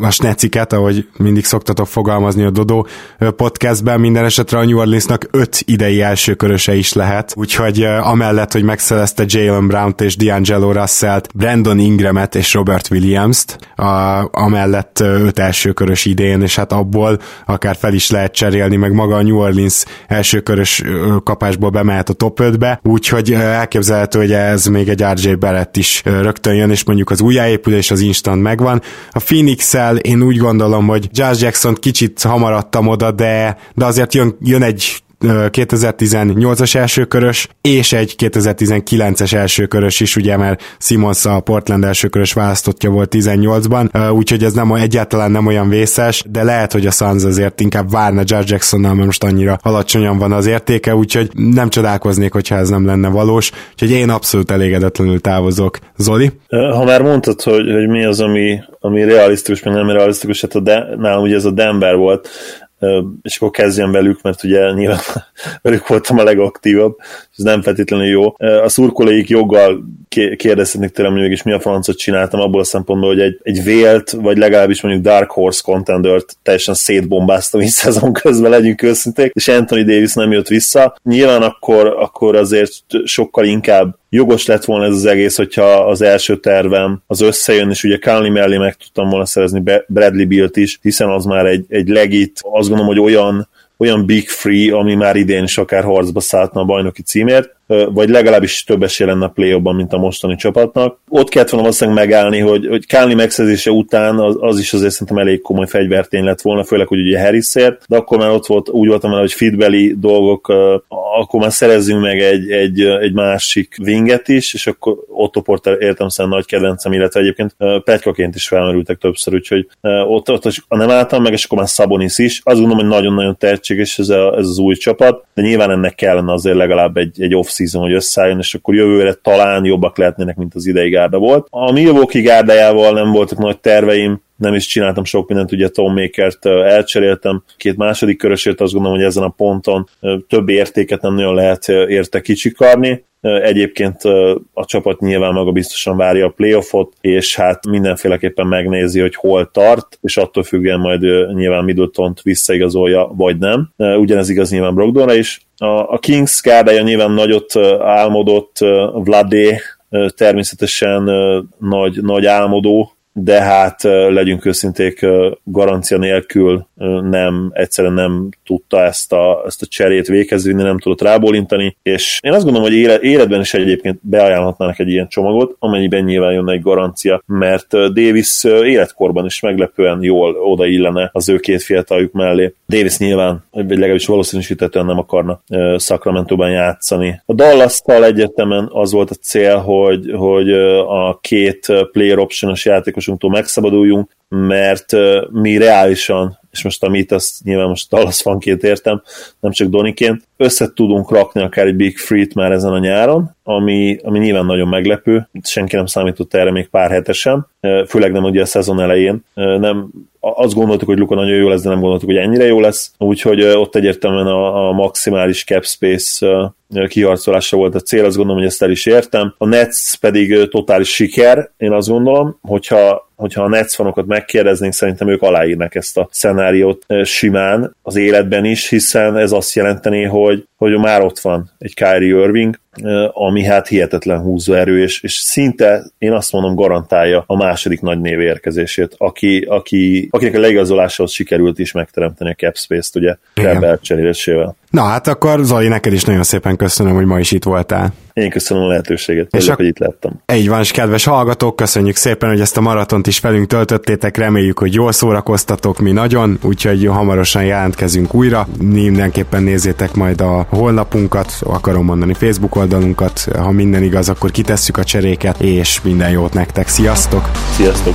a sneciket, ahogy mindig szoktatok fogalmazni a Dodó podcastben, minden esetre a New Orleansnak 5 idei elsőköröse is lehet, úgyhogy amellett, hogy megszerezte Jaylen Brownt és D'Angelo Russell Brandon Ingramet és Robert Williams-t, amellett 5 elsőkörös idén, és hát abból akár fel is lehet cserélni, meg maga a New Orleans elsőkörös kapásból bemehet a top 5-be, úgyhogy elképzelhető, hogy ez még egy RJ Barrett is rögtön jön, és mondjuk az újjáépülés az instant megvan. A Phoenix-el én úgy gondolom, hogy Josh Jackson-t kicsit hamar adtam oda, de azért jön egy 2018-as elsőkörös, és egy 2019-es elsőkörös is, ugye, mert Simmons a Portland elsőkörös választottja volt 18-ban, úgyhogy ez nem, egyáltalán nem olyan vészes, de lehet, hogy a Suns azért inkább várna Josh Jacksonnal, mert most annyira alacsonyan van az értéke, úgyhogy nem csodálkoznék, hogyha ez nem lenne valós, úgyhogy én abszolút elégedetlenül távozok. Zoli? Ha már mondtad, hogy mi az, ami realisztikus, meg nem realisztikus, hát nálam ugye ez a Denver volt, és akkor kezdjem velük, mert ugye nyilván velük voltam a legaktívabb, ez nem feltétlenül jó. A szurkolóik joggal kérdezhetnék tőlem, hogy mégis mi a francot csináltam abból a szempontból, hogy egy vélt, vagy legalábbis mondjuk Dark Horse contendert teljesen szétbombáztam így szezon közben, legyünk őszinték, és Anthony Davis nem jött vissza. Nyilván akkor azért sokkal inkább jogos lett volna ez az egész, hogyha az első tervem az összejön, és ugye Conley mellé meg tudtam volna szerezni Bradley Bealt is, hiszen az már egy legit, azt gondolom, hogy olyan big free, ami már idén is akár harcba szálltna a bajnoki címért, vagy legalábbis több esélye lenne a play-offban, mint a mostani csapatnak. Ott kellett volna valószínűleg megállni, hogy Conley megszerzése után az is azért szerintem elég komoly fegyvertény lett volna, főleg, hogy ugye Harrisért, de akkor már ott volt, úgy voltam el, hogy feedbeli dolgok, akkor már szerezzünk meg egy másik winget is, és akkor Otto Porter értem szerint nagy kedvencem, illetve egyébként Petkaként is felmerültek többször, úgyhogy ott nem álltam meg, és akkor már Szabonis is. Azt gondolom, hogy nagyon-nagyon tehetséges ez az új csapat, de nyilván ennek kellene azért legalább egy off-season, hogy összeálljon, és akkor jövőre talán jobbak lehetnének, mint az idei gárda volt. A Milwaukee gárdájával nem voltak nagy terveim, nem is csináltam sok mindent, ugye Tom Makert elcseréltem, 2 második körösért, azt gondolom, hogy ezen a ponton több értéket nem nagyon lehet érte kicsikarni. Egyébként a csapat nyilván maga biztosan várja a playoffot, és hát mindenféleképpen megnézi, hogy hol tart, és attól függően majd nyilván Middletont visszaigazolja, vagy nem. Ugyanez igaz nyilván Brogdonra is. A Kings kárdája nyilván nagyot álmodott, Vladé természetesen nagy álmodó, de hát legyünk őszinték, garancia nélkül egyszerűen nem tudta ezt a cserét végezvinni, nem tudott rábólintani, és én azt gondolom, hogy életben is egyébként beajánlhatnának egy ilyen csomagot, amennyiben nyilván jönne egy garancia, mert Davis életkorban is meglepően jól odaillene az ő 2 fiataljuk mellé. Davis nyilván, vagy legalábbis valószínűsítetően nem akarna Sacramento-ban játszani. A Dallas-tal egyetemen az volt a cél, hogy a 2 player option-os játékos megszabaduljunk, mert mi reálisan, és most amit azt nyilván most Dallas fanként értem, nem csak Doniként, össze tudunk rakni akár egy Big Free-t már ezen a nyáron, ami nyilván nagyon meglepő, senki nem számított erre még pár hetesen, főleg nem ugye a szezon elején, nem azt gondoltuk, hogy Luka nagyon jó lesz, de nem gondoltuk, hogy ennyire jó lesz, úgyhogy ott egyértelműen a maximális cap space kiharcolása volt a cél, azt gondolom, hogy ezt el is értem. A Nets pedig totális siker, én azt gondolom, hogyha a Nets fanokat megkérdeznénk, szerintem ők aláírnak ezt a szenáriót simán az életben is, hiszen ez azt jelenteni, hogy már ott van egy Kyrie Irving, ami hát hihetetlen húzóerő, és szinte, én azt mondom, garantálja a második nagy név érkezését, akinek a leigazolásához sikerült is megteremteni a cap space-t, ugye, Kerber cserélésével. Na hát akkor, Zoli, neked is nagyon szépen köszönöm, hogy ma is itt voltál. Én köszönöm a lehetőséget, hogy itt láttam. Így van, és kedves hallgatók, köszönjük szépen, hogy ezt a maratont is velünk töltöttétek, reméljük, hogy jól szórakoztatok, mi nagyon, úgyhogy hamarosan jelentkezünk újra. Mindenképpen nézzétek majd a honlapunkat, akarom mondani Facebook oldalunkat, ha minden igaz, akkor kitesszük a cseréket, és minden jót nektek, sziasztok! Sziasztok!